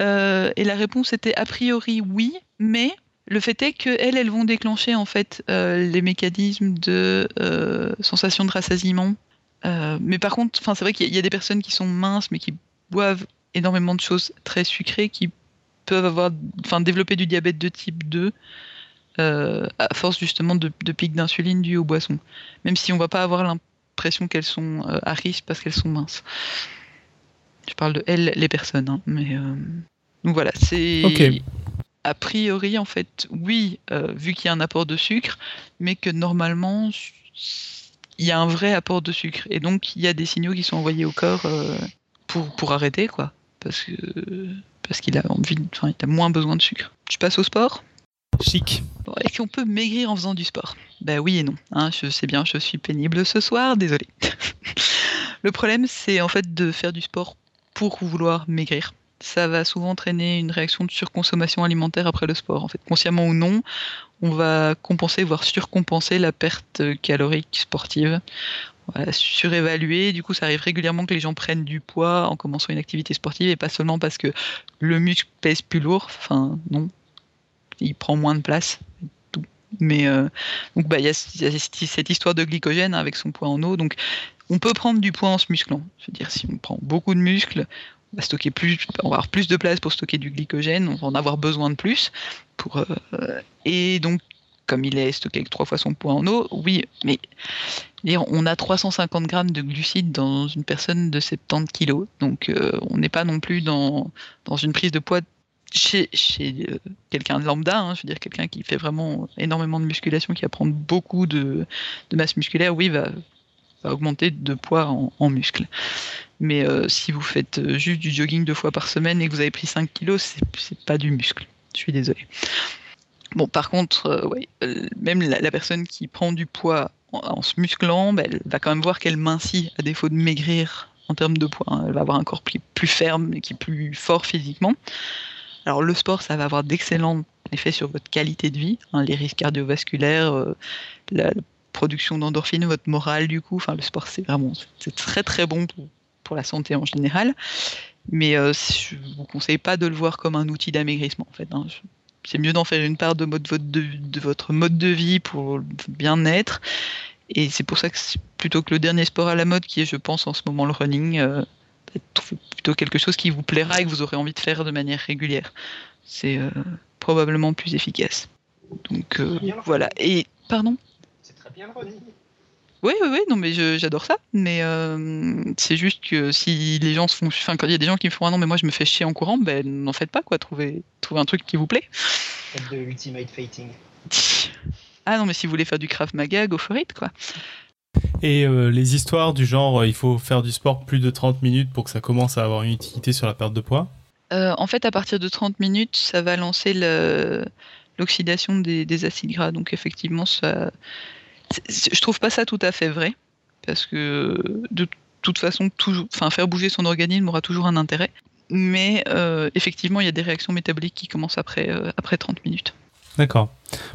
euh, Et la réponse était a priori oui, mais le fait est qu'elles elles vont déclencher en fait, euh, les mécanismes de euh, sensation de rassasiement. Euh, mais par contre, c'est vrai qu'il y a, y a des personnes qui sont minces mais qui boivent énormément de choses très sucrées qui peuvent avoir, enfin, développer du diabète de type deux euh, à force justement de, de pics d'insuline dus aux boissons. Même si on ne va pas avoir l'impression qu'elles sont euh, à risque parce qu'elles sont minces. Je parle de elles, les personnes. Hein, mais euh... donc voilà, c'est okay. A priori en fait, oui, euh, vu qu'il y a un apport de sucre, mais que normalement il y a un vrai apport de sucre et donc il y a des signaux qui sont envoyés au corps euh, pour pour arrêter quoi. Parce que parce qu'il a envie, enfin il a moins besoin de sucre. Je passe au sport. Chic. Bon, est-ce qu'on peut maigrir en faisant du sport ? Ben oui et non. Hein, je sais bien, je suis pénible ce soir, désolé. Le problème, c'est en fait de faire du sport pour vouloir maigrir. Ça va souvent entraîner une réaction de surconsommation alimentaire après le sport. En fait, consciemment ou non, on va compenser, voire surcompenser la perte calorique sportive. Voilà, surévalué, du coup ça arrive régulièrement que les gens prennent du poids en commençant une activité sportive et pas seulement parce que le muscle pèse plus lourd, enfin non, il prend moins de place, tout. Mais euh, donc bah il y, y a cette histoire de glycogène avec son poids en eau, donc on peut prendre du poids en se musclant, c'est-à-dire si on prend beaucoup de muscles, on va stocker plus, on va avoir plus de place pour stocker du glycogène, on va en avoir besoin de plus pour euh, et donc comme il est stocké avec trois fois son poids en eau, oui, mais on a trois cent cinquante grammes de glucides dans une personne de soixante-dix kilos. Donc, euh, on n'est pas non plus dans, dans une prise de poids chez, chez euh, quelqu'un de lambda. Hein, je veux dire, quelqu'un qui fait vraiment énormément de musculation, qui va prendre beaucoup de, de masse musculaire, oui, va, va augmenter de poids en, en muscle. Mais euh, si vous faites juste du jogging deux fois par semaine et que vous avez pris cinq kilos, c'est, c'est pas du muscle. Je suis désolé. Bon, par contre, euh, ouais, euh, même la, la personne qui prend du poids en, en se musclant, bah, elle va quand même voir qu'elle mincit à défaut de maigrir en termes de poids. Hein. Elle va avoir un corps plus, plus ferme et qui est plus fort physiquement. Alors le sport, ça va avoir d'excellents effets sur votre qualité de vie, hein, les risques cardiovasculaires, euh, la, la production d'endorphines, votre morale du coup. Enfin, le sport, c'est vraiment c'est très très bon pour, pour la santé en général. Mais euh, je vous conseille pas de le voir comme un outil d'amaigrissement en fait. Hein. Je, C'est mieux d'en faire une part de, mode, de, de votre mode de vie pour votre bien-être. Et c'est pour ça que plutôt que le dernier sport à la mode, qui est, je pense, en ce moment le running, euh, plutôt quelque chose qui vous plaira et que vous aurez envie de faire de manière régulière. C'est euh, probablement plus efficace. Donc euh, voilà. Et pardon ? C'est très bien le running. Oui, oui, oui, non, mais je, j'adore ça. Mais euh, c'est juste que si les gens se font. Enfin, quand il y a des gens qui me font ah non, mais moi je me fais chier en courant, ben n'en faites pas, quoi. Trouvez, trouvez un truc qui vous plaît. Faites de l'ultimate fighting. Ah non, mais si vous voulez faire du Krav Maga, go for it, quoi. Et euh, les histoires du genre, euh, il faut faire du sport plus de trente minutes pour que ça commence à avoir une utilité sur la perte de poids euh, En fait, à partir de trente minutes, ça va lancer le, l'oxydation des, des acides gras. Donc, effectivement, ça. Je trouve pas ça tout à fait vrai, parce que de toute façon, toujours, enfin, faire bouger son organisme aura toujours un intérêt. Mais euh, effectivement, il y a des réactions métaboliques qui commencent après, euh, après trente minutes. D'accord.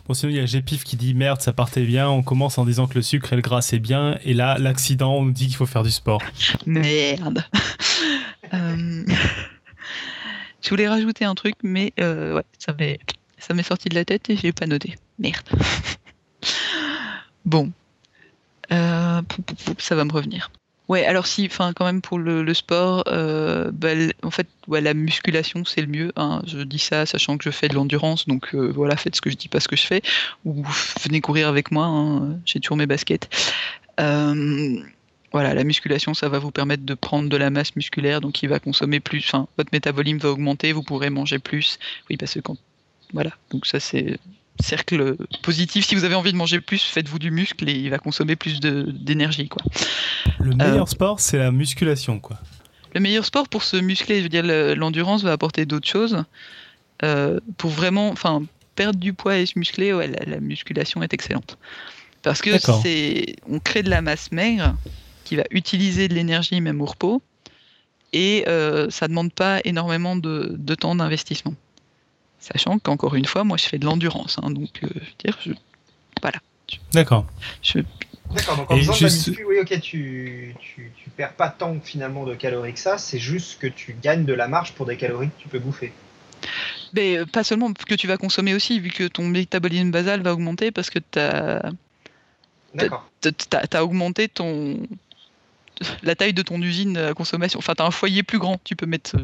Bon, sinon, il y a Gépif qui dit « Merde, ça partait bien, on commence en disant que le sucre et le gras, c'est bien, et là, l'accident, on nous dit qu'il faut faire du sport. » Merde. euh... Je voulais rajouter un truc, mais euh, ouais, ça m'est... ça m'est sorti de la tête et je l'ai pas noté. Merde. Bon, euh, ça va me revenir. Ouais, alors si, enfin quand même pour le, le sport, euh, bah, en fait, ouais, la musculation c'est le mieux. Hein. Je dis ça sachant que je fais de l'endurance, donc euh, voilà, faites ce que je dis, pas ce que je fais. Ou venez courir avec moi, hein, j'ai toujours mes baskets. Euh, voilà, la musculation, ça va vous permettre de prendre de la masse musculaire, donc il va consommer plus. Enfin, votre métabolisme va augmenter, vous pourrez manger plus. Oui, parce que quand, voilà, donc ça c'est. Cercle positif, si vous avez envie de manger plus, faites-vous du muscle et il va consommer plus de, d'énergie. Quoi. Le meilleur euh, sport, c'est la musculation. Quoi. Le meilleur sport pour se muscler, je veux dire, le, l'endurance va apporter d'autres choses. Euh, pour vraiment perdre du poids et se muscler, ouais, la, la musculation est excellente. Parce que c'est, on crée de la masse maigre qui va utiliser de l'énergie même au repos et euh, ça ne demande pas énormément de, de temps d'investissement. Sachant qu'encore une fois, moi, je fais de l'endurance. Hein, donc, euh, je veux dire, je... voilà. Je... D'accord. Je... D'accord, donc en faisant de la muscu, oui, ok, tu, tu, tu perds pas tant finalement de calories que ça, c'est juste que tu gagnes de la marge pour des calories que tu peux bouffer. Mais euh, pas seulement, que tu vas consommer aussi, vu que ton métabolisme basal va augmenter parce que t'as... D'accord. T'as, t'as, t'as augmenté ton... la taille de ton usine à consommation. Enfin, t'as un foyer plus grand, tu peux mettre...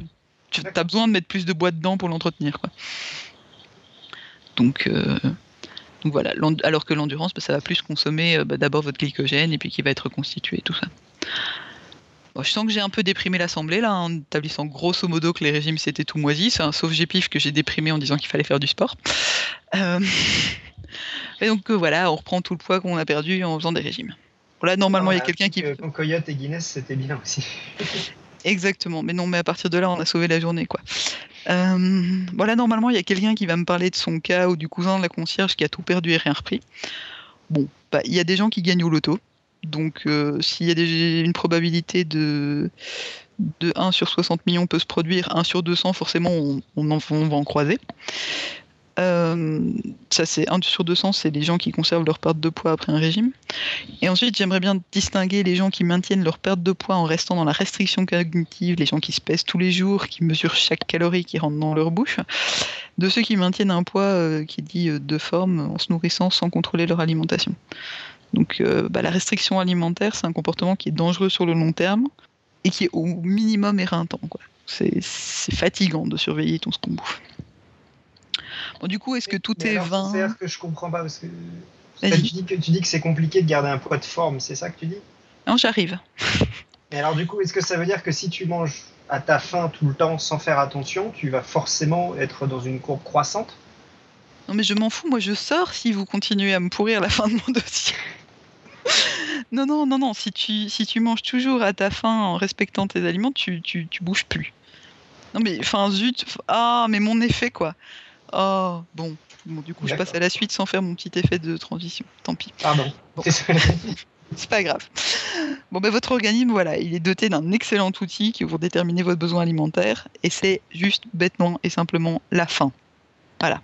Tu as besoin de mettre plus de bois dedans pour l'entretenir. Quoi. Donc, euh, donc voilà. Alors que l'endurance, bah, ça va plus consommer euh, bah, d'abord votre glycogène et puis qui va être reconstitué, tout ça. Bon, je sens que j'ai un peu déprimé l'assemblée là, en établissant grosso modo que les régimes c'était tout moisi, enfin, sauf Gépif que j'ai déprimé en disant qu'il fallait faire du sport. Euh... et donc euh, voilà, on reprend tout le poids qu'on a perdu en faisant des régimes. Bon, là, normalement, il y a quelqu'un qui. Quand Coyote et Guinness, c'était bien aussi. Exactement, mais non, mais à partir de là, on a sauvé la journée, quoi. Euh, voilà, normalement, il y a quelqu'un qui va me parler de son cas ou du cousin de la concierge qui a tout perdu et rien repris. Bon, bah, il y a des gens qui gagnent au loto, donc euh, s'il y a des, une probabilité de, de un sur soixante millions peut se produire, un sur deux cents, forcément, on, on, en, on va en croiser. Euh, ça c'est un sur deux cents, c'est les gens qui conservent leur perte de poids après un régime. Et ensuite, j'aimerais bien distinguer les gens qui maintiennent leur perte de poids en restant dans la restriction cognitive, les gens qui se pèsent tous les jours, qui mesurent chaque calorie qui rentre dans leur bouche, de ceux qui maintiennent un poids euh, qui est dit euh, de forme en se nourrissant sans contrôler leur alimentation. Donc euh, bah, la restriction alimentaire, c'est un comportement qui est dangereux sur le long terme et qui est au minimum éreintant, quoi. C'est, c'est fatigant de surveiller tout ce qu'on bouffe. Bon, du coup, est-ce que tout mais est vain? C'est que je comprends pas, parce que tu dis que, tu dis que c'est compliqué de garder un poids de forme, c'est ça que tu dis? Non, j'arrive. Et alors du coup, est-ce que ça veut dire que si tu manges à ta faim tout le temps sans faire attention, tu vas forcément être dans une courbe croissante? Non mais je m'en fous, moi je sors si vous continuez à me pourrir la fin de mon dossier. Non, non, non, non, si tu, si tu manges toujours à ta faim en respectant tes aliments, tu, tu, tu bouges plus. Non mais, enfin zut, ah mais mon effet quoi. Ah, oh, bon. bon, du coup, D'accord. Je passe à la suite sans faire mon petit effet de transition. Tant pis. Pardon. Bon. C'est pas grave. Bon, ben, votre organisme, voilà, il est doté d'un excellent outil qui vous détermine votre besoin alimentaire, et c'est juste bêtement et simplement la faim. Voilà.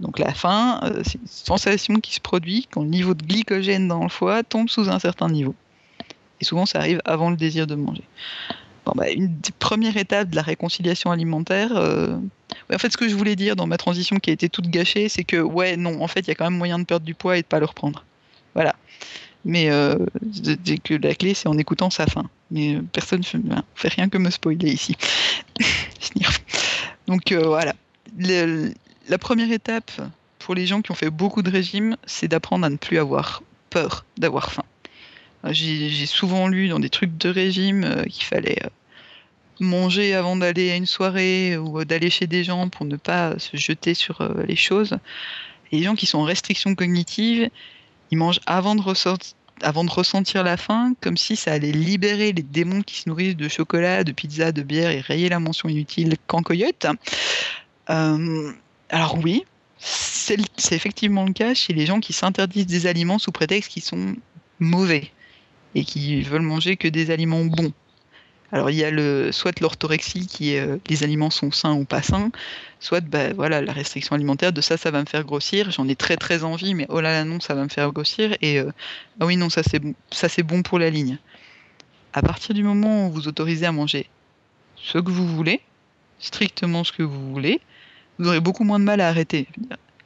Donc la faim, euh, c'est une sensation qui se produit quand le niveau de glycogène dans le foie tombe sous un certain niveau. Et souvent, ça arrive avant le désir de manger. Bon, bah, une des premières étapes de la réconciliation alimentaire. Euh... Ouais, en fait, ce que je voulais dire dans ma transition qui a été toute gâchée, c'est que, ouais, non, en fait, il y a quand même moyen de perdre du poids et de ne pas le reprendre. Voilà. Mais euh, que la clé, c'est en écoutant sa faim. Mais euh, personne ne enfin, fait rien que me spoiler ici. Donc, euh, voilà. Le, la première étape pour les gens qui ont fait beaucoup de régimes, c'est d'apprendre à ne plus avoir peur d'avoir faim. J'ai, j'ai souvent lu dans des trucs de régime euh, qu'il fallait euh, manger avant d'aller à une soirée ou euh, d'aller chez des gens pour ne pas se jeter sur euh, les choses. Et les gens qui sont en restriction cognitive, ils mangent avant de, ressort- avant de ressentir la faim, comme si ça allait libérer les démons qui se nourrissent de chocolat, de pizza, de bière et rayer la mention inutile qu'en coyote. Euh, alors oui, c'est, le, c'est effectivement le cas chez les gens qui s'interdisent des aliments sous prétexte qu'ils sont mauvais et qui veulent manger que des aliments bons. Alors il y a le, soit l'orthorexie qui est euh, les aliments sont sains ou pas sains, soit bah, voilà, la restriction alimentaire de ça, ça va me faire grossir, j'en ai très très envie, mais oh là là non, ça va me faire grossir, et euh, ah oui non, ça c'est, bon, ça c'est bon pour la ligne. À partir du moment où vous vous autorisez à manger ce que vous voulez, strictement ce que vous voulez, vous aurez beaucoup moins de mal à arrêter.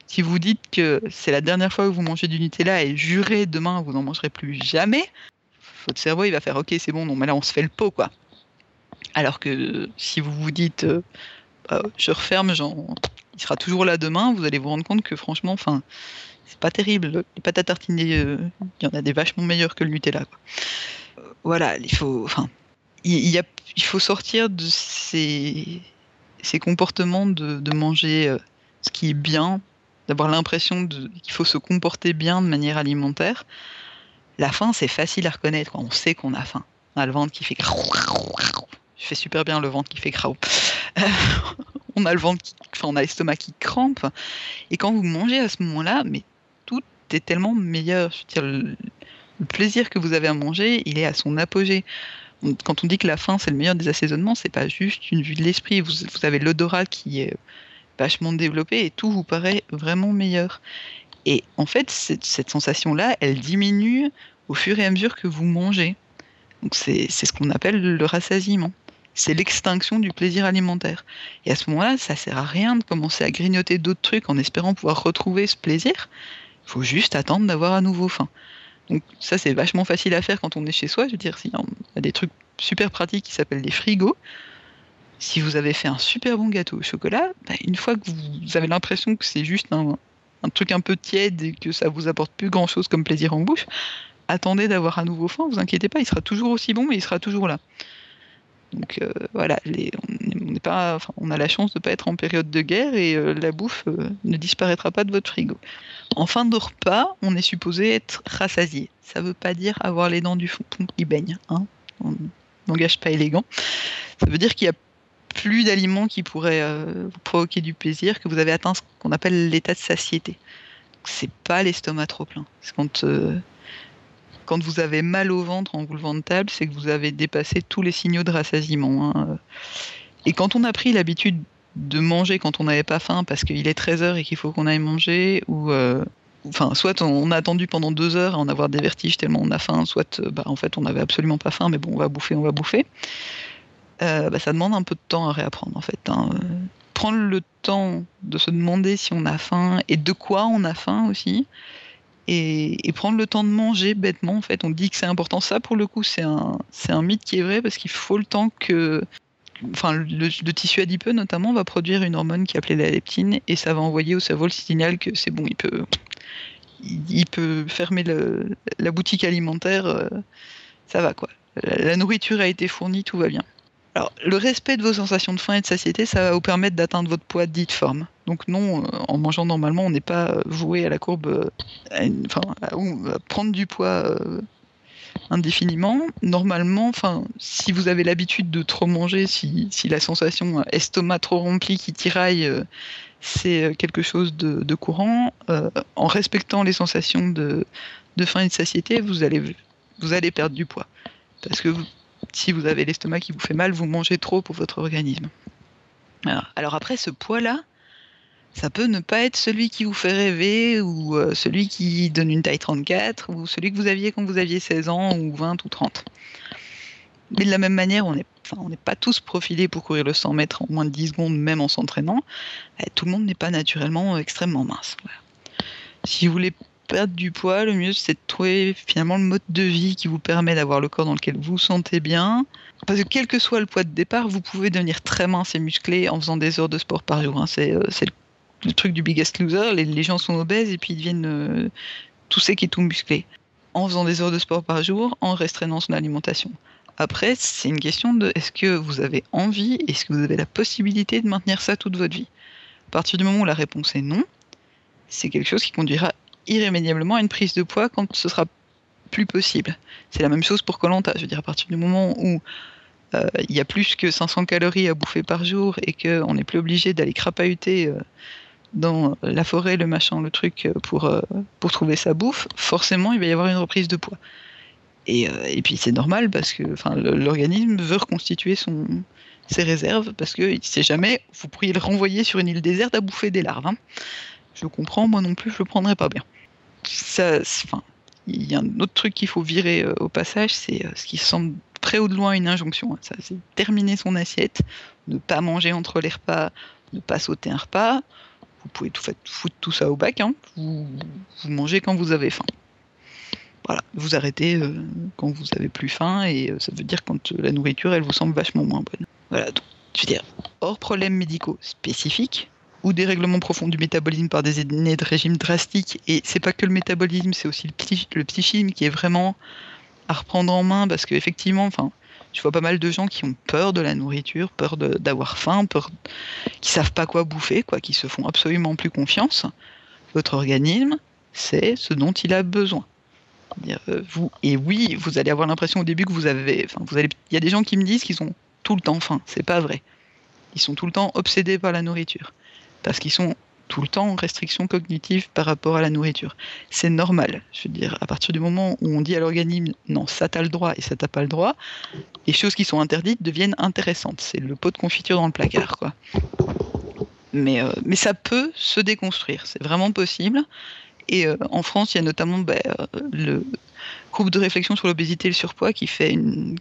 Si vous dites que c'est la dernière fois que vous mangez du Nutella et jurez demain vous n'en mangerez plus jamais, votre cerveau il va faire ok c'est bon, non mais là on se fait le pot quoi. Alors que si vous vous dites euh, bah, je referme, genre, il sera toujours là demain, vous allez vous rendre compte que franchement enfin c'est pas terrible. Les pâtes à tartiner, il euh, y en a des vachement meilleures que le Nutella quoi. Euh, voilà, il faut enfin il y, y a il faut sortir de ces ces comportements de, de manger euh, ce qui est bien. D'avoir l'impression de, qu'il faut se comporter bien de manière alimentaire. La faim, c'est facile à reconnaître, quoi. On sait qu'on a faim. On a le ventre qui fait... Je fais super bien le ventre qui fait craou. On a le ventre qui... enfin, on a l'estomac qui crampe. Et quand vous mangez à ce moment-là, mais tout est tellement meilleur. Je veux dire, le... le plaisir que vous avez à manger, il est à son apogée. Quand on dit que la faim, c'est le meilleur des assaisonnements, c'est pas juste une vue de l'esprit. Vous, vous avez l'odorat qui est... vachement développé et tout vous paraît vraiment meilleur. Et en fait, cette, cette sensation-là, elle diminue au fur et à mesure que vous mangez. Donc c'est, c'est ce qu'on appelle le rassasiement. C'est l'extinction du plaisir alimentaire. Et à ce moment-là, ça sert à rien de commencer à grignoter d'autres trucs en espérant pouvoir retrouver ce plaisir. Il faut juste attendre d'avoir à nouveau faim. Donc ça, c'est vachement facile à faire quand on est chez soi. Je veux dire, il y a des trucs super pratiques qui s'appellent des frigos. Si vous avez fait un super bon gâteau au chocolat, bah une fois que vous avez l'impression que c'est juste un, un truc un peu tiède et que ça vous apporte plus grand-chose comme plaisir en bouche, attendez d'avoir à nouveau faim, vous inquiétez pas, il sera toujours aussi bon, mais il sera toujours là. Donc euh, voilà, les, on, on, est pas, enfin, on a la chance de ne pas être en période de guerre et euh, la bouffe euh, ne disparaîtra pas de votre frigo. En fin de repas, on est supposé être rassasié. Ça ne veut pas dire avoir les dents du fond qui baignent, hein, en langage pas élégant. Ça veut dire qu'il y a plus d'aliments qui pourraient euh, vous provoquer du plaisir, que vous avez atteint ce qu'on appelle l'état de satiété. C'est pas l'estomac trop plein. C'est quand, euh, quand vous avez mal au ventre en vous levant de table, c'est que vous avez dépassé tous les signaux de rassasiement. Hein. Et quand on a pris l'habitude de manger quand on n'avait pas faim parce qu'il est treize heures et qu'il faut qu'on aille manger, ou euh, enfin, soit on a attendu pendant deux heures à en avoir des vertiges tellement on a faim, soit bah, en fait on n'avait absolument pas faim, mais bon, on va bouffer, on va bouffer. Euh, bah, ça demande un peu de temps à réapprendre en fait. Hein. Prendre le temps de se demander si on a faim et de quoi on a faim aussi, et, et prendre le temps de manger bêtement en fait. On dit que c'est important, ça pour le coup c'est un, c'est un mythe qui est vrai parce qu'il faut le temps que... Enfin, le, le tissu adipeux notamment va produire une hormone qui est appelée la leptine et ça va envoyer au cerveau le signal que c'est bon, il peut, il, il peut fermer le, la boutique alimentaire, euh, ça va quoi. La, la nourriture a été fournie, tout va bien. Alors, le respect de vos sensations de faim et de satiété, ça va vous permettre d'atteindre votre poids dit forme. Donc non, en mangeant normalement, on n'est pas voué à la courbe, à une, enfin, à, à prendre du poids... Euh, indéfiniment. Normalement, enfin, si vous avez l'habitude de trop manger, si, si la sensation estomac trop rempli qui tiraille, euh, c'est quelque chose de, de courant, euh, en respectant les sensations de, de faim et de satiété, vous allez, vous allez perdre du poids. Parce que vous, si vous avez l'estomac qui vous fait mal, vous mangez trop pour votre organisme. Alors, alors après, ce poids-là, ça peut ne pas être celui qui vous fait rêver ou euh, celui qui donne une taille trente-quatre ou celui que vous aviez quand vous aviez seize ans ou vingt ou trente. Mais de la même manière, on n'est enfin, pas tous profilés pour courir le cent mètres en moins de dix secondes, même en s'entraînant. Eh, tout le monde n'est pas naturellement extrêmement mince. Voilà. Si vous voulez perdre du poids, le mieux c'est de trouver finalement le mode de vie qui vous permet d'avoir le corps dans lequel vous vous sentez bien. Parce que quel que soit le poids de départ, vous pouvez devenir très mince et musclé en faisant des heures de sport par jour. Hein. C'est, euh, c'est le le truc du Biggest Loser, les, les gens sont obèses et puis ils deviennent euh, tout secs et tout musclés. En faisant des heures de sport par jour, en restreignant son alimentation. Après, c'est une question de est-ce que vous avez envie, est-ce que vous avez la possibilité de maintenir ça toute votre vie ? À partir du moment où la réponse est non, c'est quelque chose qui conduira irrémédiablement à une prise de poids quand ce sera plus possible. C'est la même chose pour Koh-Lanta. Je veux dire, à partir du moment où il euh, y a plus que cinq cents calories à bouffer par jour et qu'on n'est plus obligé d'aller crapahuter... Euh, dans la forêt, le machin, le truc, pour, euh, pour trouver sa bouffe, forcément, il va y avoir une reprise de poids. Et, euh, et puis, c'est normal, parce que l'organisme veut reconstituer son, ses réserves, parce qu'il ne sait jamais, vous pourriez le renvoyer sur une île déserte à bouffer des larves. Hein. Je comprends, moi non plus, je ne le prendrais pas bien. Il y a un autre truc qu'il faut virer euh, au passage, c'est euh, ce qui semble très haut de loin une injonction. Hein. Ça, c'est terminer son assiette, ne pas manger entre les repas, ne pas sauter un repas... Vous pouvez tout fait, foutre tout ça au bac, hein. vous, vous mangez quand vous avez faim. Voilà, vous arrêtez euh, quand vous n'avez plus faim, et euh, ça veut dire quand euh, la nourriture, elle vous semble vachement moins bonne. Voilà, donc, je veux dire, hors problèmes médicaux spécifiques, ou dérèglements profonds du métabolisme par des années de régime drastiques, et c'est pas que le métabolisme, c'est aussi le, psych- le psychisme qui est vraiment à reprendre en main, parce qu'effectivement, enfin... Je vois pas mal de gens qui ont peur de la nourriture, peur de, d'avoir faim, peur, qui savent pas quoi bouffer, quoi, qui se font absolument plus confiance. Votre organisme, c'est ce dont il a besoin. C'est-à-dire, euh, vous, et oui, vous allez avoir l'impression au début que vous avez... Enfin, vous allez, il y a des gens qui me disent qu'ils ont tout le temps faim. C'est pas vrai. Ils sont tout le temps obsédés par la nourriture. Parce qu'ils sont tout le temps en restriction cognitive par rapport à la nourriture. C'est normal. Je veux dire, à partir du moment où on dit à l'organisme « non, ça t'as le droit et ça t'as pas le droit », les choses qui sont interdites deviennent intéressantes. C'est le pot de confiture dans le placard, quoi. Mais, euh, mais ça peut se déconstruire. C'est vraiment possible. Et euh, en France, il y a notamment bah, le groupe de réflexion sur l'obésité et le surpoids qui fait une...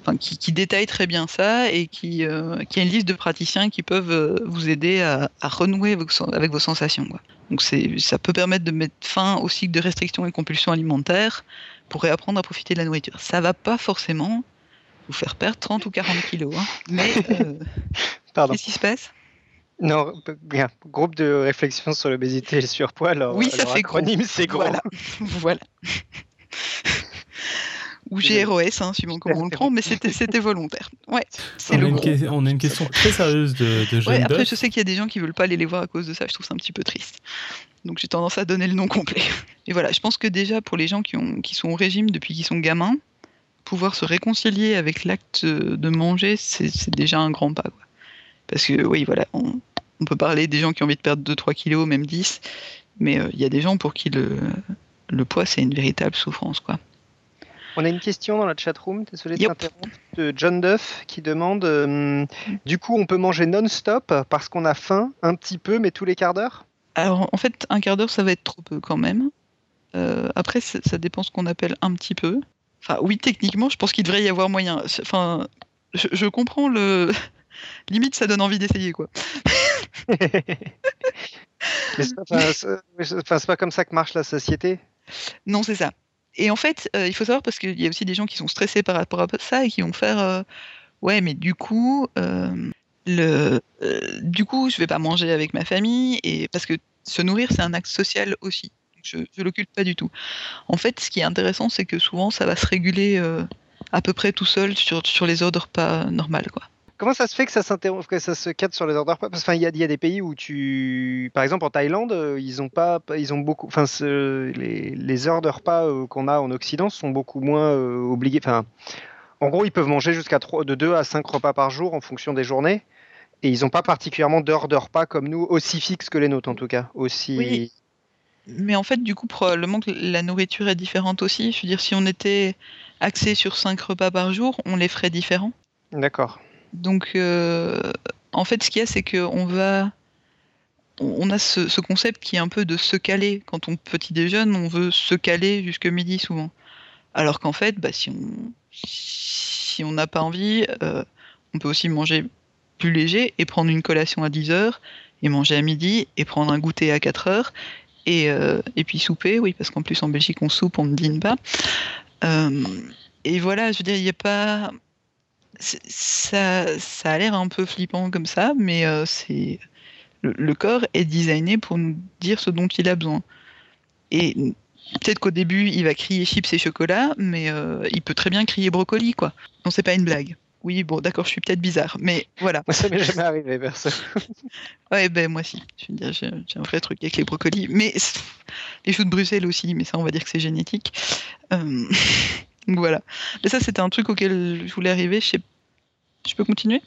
Enfin, qui, qui détaille très bien ça et qui, euh, qui a une liste de praticiens qui peuvent euh, vous aider à, à renouer avec, avec vos sensations. Quoi. Donc c'est, ça peut permettre de mettre fin au cycle de restrictions et compulsions alimentaires pour réapprendre à profiter de la nourriture. Ça ne va pas forcément vous faire perdre trente ou quarante kilos. Hein, mais euh, Pardon. Qu'est-ce qui se passe ? Non, bien. Groupe de réflexion sur l'obésité et le surpoids. Leur, oui, ça leur fait acronyme, gros. C'est gros. Voilà. voilà. Ou G R O S, hein, suivant comment on le prend, mais c'était, c'était volontaire. Ouais, c'est on, le a que- on a une question très sérieuse de, de jeunes. Ouais, après, je sais qu'il y a des gens qui ne veulent pas aller les voir à cause de ça, je trouve ça un petit peu triste. Donc j'ai tendance à donner le nom complet. Et voilà, je pense que déjà, pour les gens qui, ont, qui sont au régime depuis qu'ils sont gamins, pouvoir se réconcilier avec l'acte de manger, c'est, c'est déjà un grand pas. Quoi. Parce que, oui, voilà, on, on peut parler des gens qui ont envie de perdre deux à trois kilos, même dix, mais il euh, y a des gens pour qui le, le poids, c'est une véritable souffrance, quoi. On a une question dans la chatroom, désolé de t'interrompre, de John Duff qui demande euh, « Du coup, on peut manger non-stop parce qu'on a faim un petit peu, mais tous les quarts d'heure ?» Alors, en fait, un quart d'heure, ça va être trop peu quand même. Euh, après, ça dépend ce qu'on appelle un petit peu. Enfin, oui, techniquement, je pense qu'il devrait y avoir moyen. Enfin, je, je comprends le... Limite, ça donne envie d'essayer, quoi. Mais c'est pas, pas comme ça que marche la société. Non, c'est ça. Et en fait, euh, il faut savoir, parce qu'il y a aussi des gens qui sont stressés par rapport à ça et qui vont faire euh, ouais, mais du coup, euh, le, euh, du coup, je vais pas manger avec ma famille, et parce que se nourrir, c'est un acte social aussi. Je ne l'occulte pas du tout. En fait, ce qui est intéressant, c'est que souvent, ça va se réguler euh, à peu près tout seul sur, sur les ordres pas normales, quoi. Comment ça se fait que ça, que ça se cadre sur les ordres? Parce qu'il y, y a des pays où tu... Par exemple, en Thaïlande, ils ont, pas, ils ont beaucoup... Enfin, les, les heures de repas euh, qu'on a en Occident sont beaucoup moins euh, obligées. Enfin, en gros, ils peuvent manger jusqu'à de deux à cinq repas par jour en fonction des journées. Et ils n'ont pas particulièrement d'heures de repas comme nous, aussi fixes que les nôtres en tout cas. Aussi... Oui, mais en fait, du coup, probablement que la nourriture est différente aussi. Je veux dire, si on était axé sur cinq repas par jour, on les ferait différents. D'accord. Donc, euh, en fait, ce qu'il y a, c'est qu'on va, on a ce, ce concept qui est un peu de se caler. Quand on petit déjeune, on veut se caler jusque midi souvent. Alors qu'en fait, bah, si on si on n'a pas envie, euh, on peut aussi manger plus léger et prendre une collation à dix heures et manger à midi et prendre un goûter à quatre heures et, euh, et puis souper, oui, parce qu'en plus en Belgique, on soupe, on ne dîne pas. Euh, et voilà, je veux dire, il n'y a pas... Ça, ça a l'air un peu flippant comme ça, mais euh, c'est le, le corps est designé pour nous dire ce dont il a besoin. Et peut-être qu'au début, il va crier chips et chocolat, mais euh, il peut très bien crier brocoli, quoi. Non, c'est pas une blague. Oui, bon, d'accord, je suis peut-être bizarre, mais voilà. Moi, ça m'est jamais arrivé, perso. Ouais, ben moi si. Je veux dire, j'ai, j'ai un vrai truc avec les brocolis, mais les choux de Bruxelles aussi, mais ça, on va dire que c'est génétique. Euh... Donc voilà. Mais ça, c'était un truc auquel je voulais arriver. Je, sais... je peux continuer ?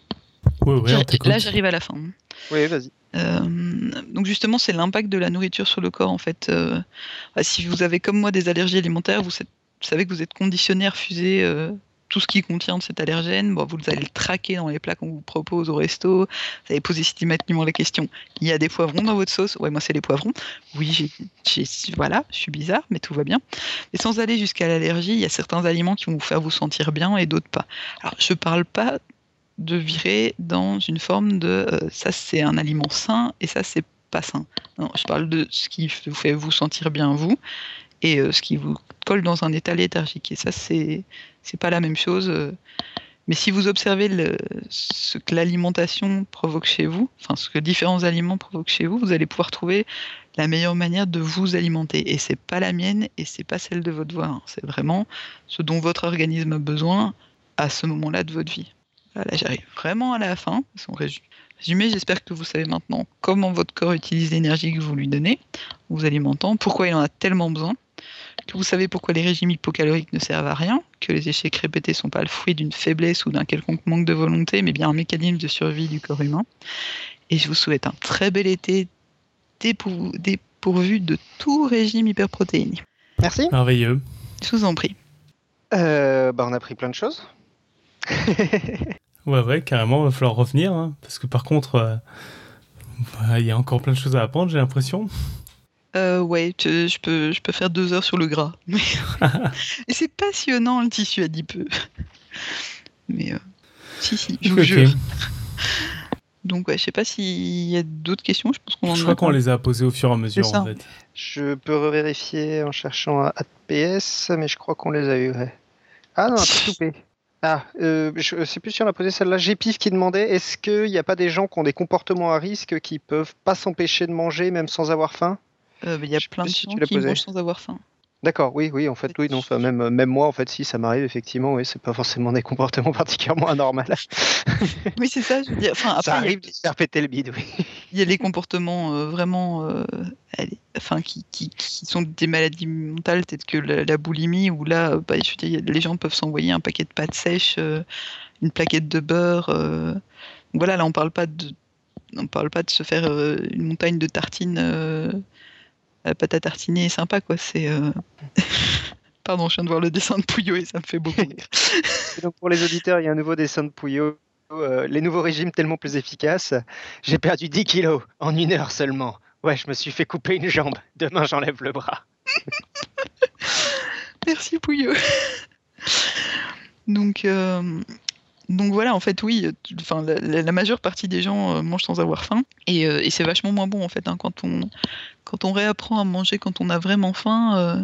Oui, oui, là, j'arrive à la fin. Oui, vas-y. Euh, donc justement, c'est l'impact de la nourriture sur le corps, en fait. Euh, si vous avez, comme moi, des allergies alimentaires, vous, êtes... vous savez que vous êtes conditionné à refuser euh, tout ce qui contient de cet allergène. Bon, vous allez le traquer dans les plats qu'on vous propose au resto. Vous allez poser systématiquement la question. Il y a des poivrons dans votre sauce ? Ouais, moi, c'est les poivrons. Oui, j'ai... J'ai... voilà, je suis bizarre, mais tout va bien. Mais sans aller jusqu'à l'allergie, il y a certains aliments qui vont vous faire vous sentir bien et d'autres pas. Alors, je ne parle pas de virer dans une forme de euh, ça, c'est un aliment sain et ça, c'est pas sain. Non, je parle de ce qui vous fait vous sentir bien, vous, et euh, ce qui vous colle dans un état léthargique. Et ça, c'est... c'est pas la même chose. Mais si vous observez le, ce que l'alimentation provoque chez vous, enfin ce que différents aliments provoquent chez vous, vous allez pouvoir trouver la meilleure manière de vous alimenter. Et c'est pas la mienne et c'est pas celle de votre voix. C'est vraiment ce dont votre organisme a besoin à ce moment-là de votre vie. Voilà, j'arrive vraiment à la fin. Résumé, j'espère que vous savez maintenant comment votre corps utilise l'énergie que vous lui donnez, en vous alimentant, pourquoi il en a tellement besoin. Que vous savez pourquoi les régimes hypocaloriques ne servent à rien, que les échecs répétés ne sont pas le fruit d'une faiblesse ou d'un quelconque manque de volonté, mais bien un mécanisme de survie du corps humain. Et je vous souhaite un très bel été dépou- dépourvu de tout régime hyperprotéiné. Merci. Merveilleux. Je vous en prie. Euh, bah on a pris plein de choses. ouais, ouais, carrément, il va falloir revenir, hein, parce que par contre, euh, bah, y a encore plein de choses à apprendre, j'ai l'impression. Euh, ouais, je, je, peux, je peux faire deux heures sur le gras. Et c'est passionnant, le tissu adipeux. Mais euh, si, si, je vous okay. jure. Donc, ouais, je sais pas s'il y a d'autres questions. Je, pense qu'on je crois a qu'on les a posées au fur et à mesure, en fait. Je peux revérifier en cherchant à A T P S, mais je crois qu'on les a eues. Ouais. Ah non, t'as coupé. Ah, euh, je sais plus si on a posé celle-là. Gépif qui demandait, est-ce qu'il n'y a pas des gens qui ont des comportements à risque qui peuvent pas s'empêcher de manger, même sans avoir faim ? Il euh, y a je plein de gens si qui mangent sans avoir faim. D'accord, oui, oui, en fait, oui, non, enfin, même, même moi, en fait, si, ça m'arrive, effectivement, oui, c'est pas forcément des comportements particulièrement anormaux. Oui, c'est ça, je veux dire. Enfin, après, ça arrive a... de se faire péter le bide, oui. Il y a des comportements euh, vraiment, euh, allez, enfin, qui, qui, qui sont des maladies mentales, peut-être que la, la boulimie, où là, bah, je veux dire, les gens peuvent s'envoyer un paquet de pâtes sèches, euh, une plaquette de beurre. Euh... Voilà, là, on parle pas de, on parle pas de se faire euh, une montagne de tartines. Euh... La pâte à tartiner est sympa, quoi. C'est, euh... Pardon, je viens de voir le dessin de Pouillot et ça me fait beaucoup rire. Donc pour les auditeurs, il y a un nouveau dessin de Pouillot. Euh, les nouveaux régimes tellement plus efficaces. J'ai perdu dix kilos en une heure seulement. Ouais, je me suis fait couper une jambe. Demain, j'enlève le bras. Merci Pouillot. Donc, euh, donc voilà, en fait, oui, enfin, la, la, la majeure partie des gens euh, mangent sans avoir faim. Et, euh, et c'est vachement moins bon, en fait, hein, quand on, quand on réapprend à manger quand on a vraiment faim. Euh...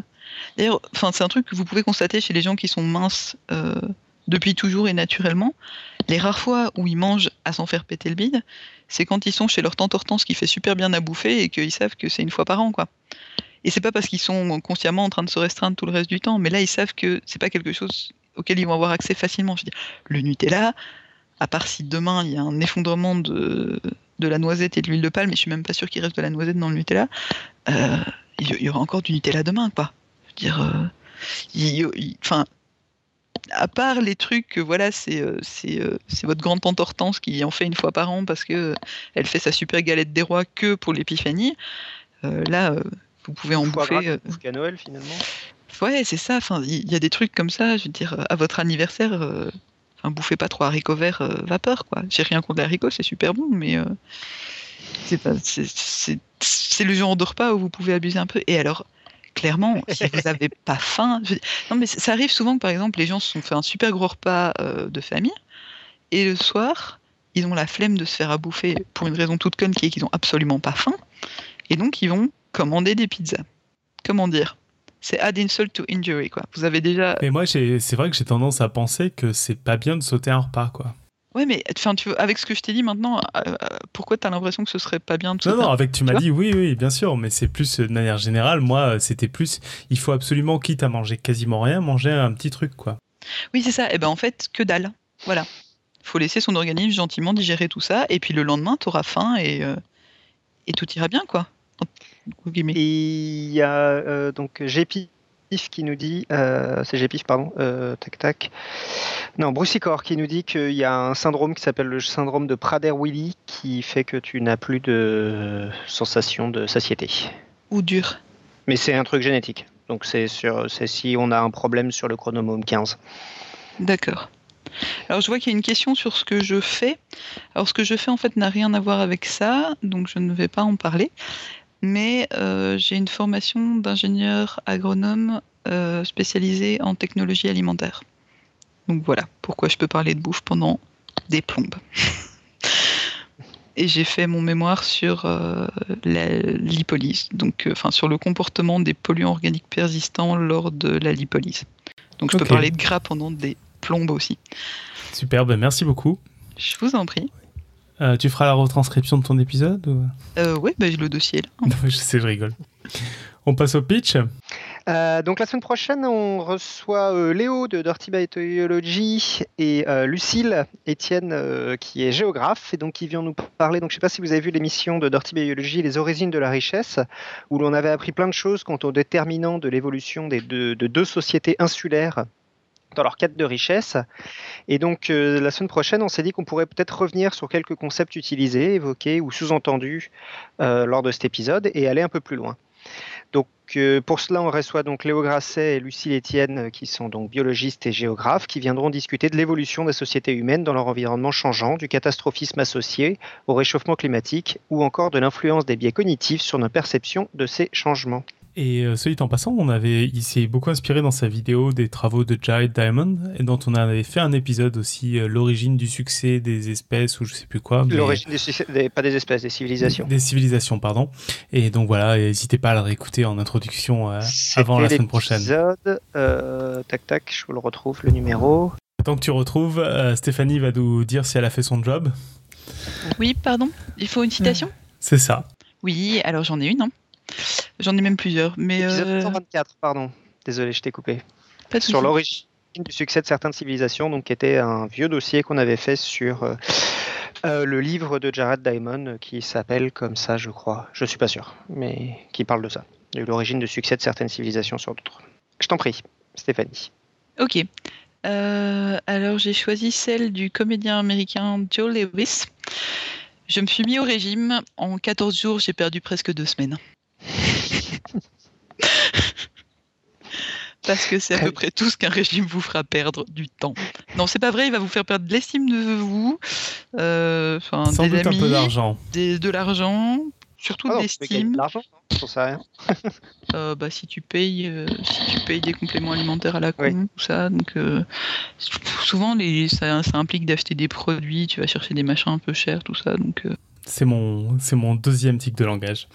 D'ailleurs, c'est un truc que vous pouvez constater chez les gens qui sont minces euh, depuis toujours et naturellement. Les rares fois où ils mangent à s'en faire péter le bide, c'est quand ils sont chez leur tante Hortense qui fait super bien à bouffer et qu'ils savent que c'est une fois par an, quoi. Et c'est pas parce qu'ils sont consciemment en train de se restreindre tout le reste du temps, mais là ils savent que c'est pas quelque chose auquel ils vont avoir accès facilement. Je veux dire, le Nutella, à part si demain il y a un effondrement de, de la noisette et de l'huile de palme, et je suis même pas sûre qu'il reste de la noisette dans le Nutella, euh, il y aura encore du Nutella demain, quoi. Je veux dire, euh, il, il, enfin, à part les trucs que voilà, c'est, c'est, c'est votre grande tante Hortense qui en fait une fois par an parce qu'elle fait sa super galette des rois que pour l'épiphanie, euh, là. Euh, Vous pouvez en bouffer. Gras, euh... qu'à Noël, finalement. Ouais, c'est ça. Enfin, il y a des trucs comme ça. Je veux dire, à votre anniversaire, euh... enfin, bouffez pas trois haricots verts euh, vapeur, quoi. J'ai rien contre les haricots, c'est super bon, mais euh... c'est pas, c'est, c'est, c'est le genre de repas où vous pouvez abuser un peu. Et alors, clairement, si vous avez pas faim, je... non, mais ça arrive souvent que, par exemple, les gens se sont fait un super gros repas euh, de famille, et le soir, ils ont la flemme de se faire à bouffer pour une raison toute conne qui est qu'ils ont absolument pas faim, et donc ils vont commander des pizzas. Comment dire ? C'est add insult to injury, quoi. Vous avez déjà... Mais moi, j'ai... c'est vrai que j'ai tendance à penser que c'est pas bien de sauter un repas, quoi. Ouais, mais enfin, tu veux... avec ce que je t'ai dit maintenant, euh, pourquoi t'as l'impression que ce serait pas bien de sauter un repas ? Non, non, avec tu m'as tu dit, oui, oui, bien sûr, mais c'est plus, de manière générale, moi, c'était plus, il faut absolument, quitte à manger quasiment rien, manger un petit truc, quoi. Oui, c'est ça. Et eh ben en fait, que dalle. Voilà. Faut laisser son organisme gentiment digérer tout ça, et puis le lendemain, t'auras faim, et, euh... et tout ira bien, quoi. Il y a euh, donc Gépif qui nous dit, euh, c'est Gépif pardon, euh, tac tac, non Brucicor qui nous dit qu'il y a un syndrome qui s'appelle le syndrome de Prader-Willi qui fait que tu n'as plus de sensation de satiété. Ou dur. Mais c'est un truc génétique, donc c'est sur, c'est si on a un problème sur le chronomome quinze. D'accord. Alors je vois qu'il y a une question sur ce que je fais. Alors ce que je fais en fait n'a rien à voir avec ça, donc je ne vais pas en parler. Mais euh, j'ai une formation d'ingénieur agronome euh, spécialisée en technologie alimentaire. Donc voilà pourquoi je peux parler de bouffe pendant des plombes. Et j'ai fait mon mémoire sur euh, la, lipolyse, donc enfin euh, sur le comportement des polluants organiques persistants lors de la lipolyse. Donc je okay. peux parler de gras pendant des plombes aussi. Super, ben merci beaucoup. Je vous en prie. Euh, tu feras la retranscription de ton épisode ou... euh, Oui, bah, j'ai le dossier là. Non, je sais, je rigole. On passe au pitch. Euh, donc la semaine prochaine, on reçoit euh, Léo de Dirty Biology et euh, Lucile Étienne euh, qui est géographe et donc qui vient nous parler. Donc je ne sais pas si vous avez vu l'émission de Dirty Biology, les origines de la richesse, où l'on avait appris plein de choses quant aux déterminants de l'évolution des deux, de deux sociétés insulaires dans leur cadre de richesse. Et donc, euh, la semaine prochaine, on s'est dit qu'on pourrait peut-être revenir sur quelques concepts utilisés, évoqués ou sous-entendus euh, lors de cet épisode et aller un peu plus loin. Donc, euh, pour cela, on reçoit donc Léo Grasset et Lucile Étienne, qui sont donc biologistes et géographes, qui viendront discuter de l'évolution des sociétés humaines dans leur environnement changeant, du catastrophisme associé au réchauffement climatique ou encore de l'influence des biais cognitifs sur nos perceptions de ces changements. Et euh, soit dit en passant, on avait, il s'est beaucoup inspiré dans sa vidéo des travaux de Jared Diamond, et dont on avait fait un épisode aussi, euh, l'origine du succès des espèces, ou je sais plus quoi. Mais... L'origine des, succès, des... Pas des espèces, des civilisations. Des civilisations, pardon. Et donc voilà, n'hésitez pas à le réécouter en introduction euh, avant la semaine prochaine. C'était l'épisode, euh, tac tac, je vous le retrouve, le numéro. Tant que tu retrouves, euh, Stéphanie va nous dire si elle a fait son job. Oui, pardon, il faut une citation ? C'est ça. Oui, alors j'en ai une, hein. J'en ai même plusieurs. Mais épisode euh... cent vingt-quatre, pardon. Désolé, je t'ai coupé. Pas sur soucis. L'origine du succès de certaines civilisations, donc, qui était un vieux dossier qu'on avait fait sur euh, euh, le livre de Jared Diamond, qui s'appelle comme ça, je crois. Je suis pas sûr, mais qui parle de ça. De l'origine du succès de certaines civilisations sur d'autres. Je t'en prie, Stéphanie. Ok. Euh, alors, j'ai choisi celle du comédien américain Joe Lewis. Je me suis mis au régime. En quatorze jours, j'ai perdu presque deux semaines. parce que c'est à peu près tout ce qu'un régime vous fera perdre du temps. Non, c'est pas vrai, il va vous faire perdre de l'estime de vous, euh, enfin, sans des doute amis, un peu d'argent. Des, de l'argent, surtout oh, de l'estime. De l'argent, je pense à rien. euh, bah, si, tu payes, euh, si tu payes des compléments alimentaires à la con, oui. Tout ça, donc euh, souvent les, ça, ça implique d'acheter des produits, tu vas chercher des machins un peu chers, tout ça, donc... Euh, C'est mon, c'est mon deuxième tic de langage.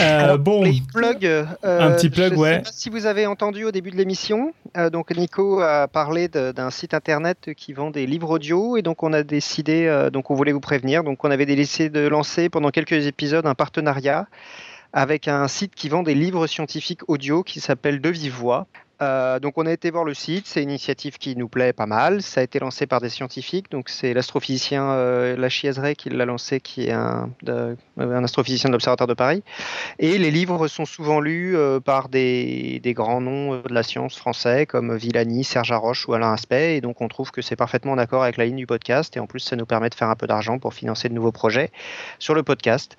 Euh, Alors, bon, plug, euh, un petit plug, je ouais. Sais pas si vous avez entendu au début de l'émission, euh, donc Nico a parlé de, d'un site internet qui vend des livres audio et donc on a décidé, euh, donc on voulait vous prévenir, donc on avait décidé de lancer pendant quelques épisodes un partenariat avec un site qui vend des livres scientifiques audio qui s'appelle De Vive Voix. Euh, donc on a été voir le site, c'est une initiative qui nous plaît pas mal, ça a été lancé par des scientifiques, donc c'est l'astrophysicien euh, Lachièze-Rey qui l'a lancé, qui est un, de, un astrophysicien de l'Observatoire de Paris, et les livres sont souvent lus euh, par des, des grands noms de la science français comme Villani, Serge Haroche ou Alain Aspect, et donc on trouve que c'est parfaitement en accord avec la ligne du podcast, et en plus ça nous permet de faire un peu d'argent pour financer de nouveaux projets sur le podcast.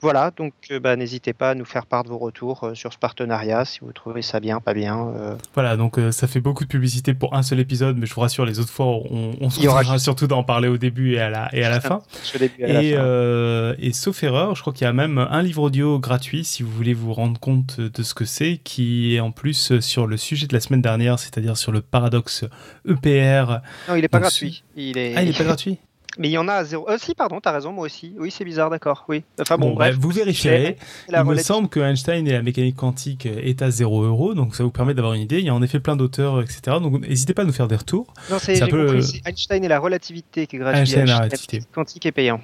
Voilà, donc euh, bah, n'hésitez pas à nous faire part de vos retours euh, sur ce partenariat, si vous trouvez ça bien, pas bien. Euh... Voilà, donc euh, ça fait beaucoup de publicité pour un seul épisode, mais je vous rassure, les autres fois, on, on se concentrera surtout d'en parler au début et à la, et à la fin. Début, à et, la fin. Euh, et sauf erreur, je crois qu'il y a même un livre audio gratuit, si vous voulez vous rendre compte de ce que c'est, qui est en plus sur le sujet de la semaine dernière, c'est-à-dire sur le paradoxe E P R. Non, il n'est pas donc, gratuit. Il est... Ah, il n'est pas gratuit. Mais il y en a à zéro. Euh, si, pardon, t'as raison, moi aussi. Oui, c'est bizarre, d'accord. Oui. Enfin bon, bon bref. Vous vérifierez. Il me semble que Einstein et la mécanique quantique est à zéro euro, donc ça vous permet d'avoir une idée. Il y a en effet plein d'auteurs, et cetera. Donc n'hésitez pas à nous faire des retours. Non, c'est, c'est un peu... compris, c'est Einstein et la relativité qui est gratuit. Einstein et la relativité. La quantique est payant.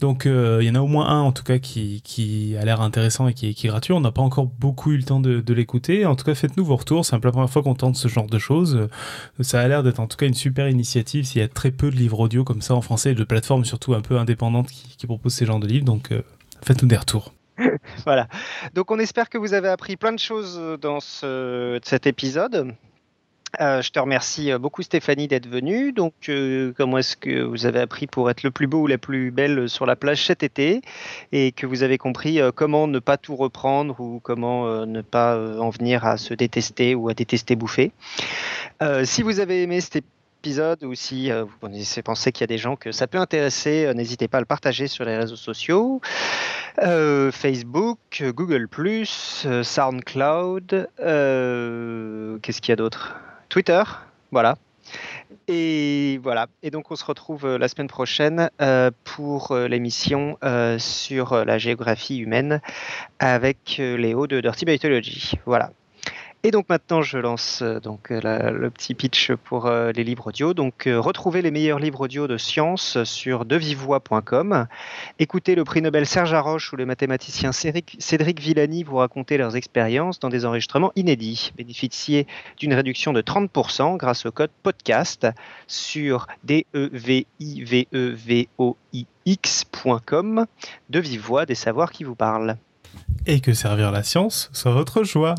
Donc euh, il y en a au moins un en tout cas qui, qui a l'air intéressant et qui, qui est gratuit. On n'a pas encore beaucoup eu le temps de, de l'écouter. En tout cas, faites-nous vos retours, c'est un peu la première fois qu'on tente ce genre de choses. Ça a l'air d'être en tout cas une super initiative s'il y a très peu de livres audio comme ça en français et de plateformes surtout un peu indépendantes qui, qui proposent ces genres de livres. Donc euh, faites-nous des retours. Voilà, donc on espère que vous avez appris plein de choses dans ce, cet épisode. Euh, je te remercie beaucoup Stéphanie d'être venue. Donc, euh, comment est-ce que vous avez appris pour être le plus beau ou la plus belle sur la plage cet été et que vous avez compris euh, comment ne pas tout reprendre ou comment euh, ne pas euh, en venir à se détester ou à détester bouffer. Euh, si vous avez aimé cet épisode ou si euh, vous pensez qu'il y a des gens que ça peut intéresser, euh, n'hésitez pas à le partager sur les réseaux sociaux. Euh, Facebook, euh, Google plus, euh, SoundCloud, euh, qu'est-ce qu'il y a d'autre ? Twitter, voilà. Et voilà. Et donc, on se retrouve la semaine prochaine euh, pour l'émission euh, sur la géographie humaine avec Léo de Dirty Biology. Voilà. Et donc maintenant, je lance donc la, le petit pitch pour euh, les livres audio. Donc, euh, retrouvez les meilleurs livres audio de science sur devivevoix point com. Écoutez le prix Nobel Serge Haroche ou le mathématicien Cédric, Cédric Villani vous raconter leurs expériences dans des enregistrements inédits. Bénéficiez d'une réduction de trente pour cent grâce au code podcast sur d e v i v e v o i x point com. De Vive Voix, des savoirs qui vous parlent. Et que servir la science soit votre joie.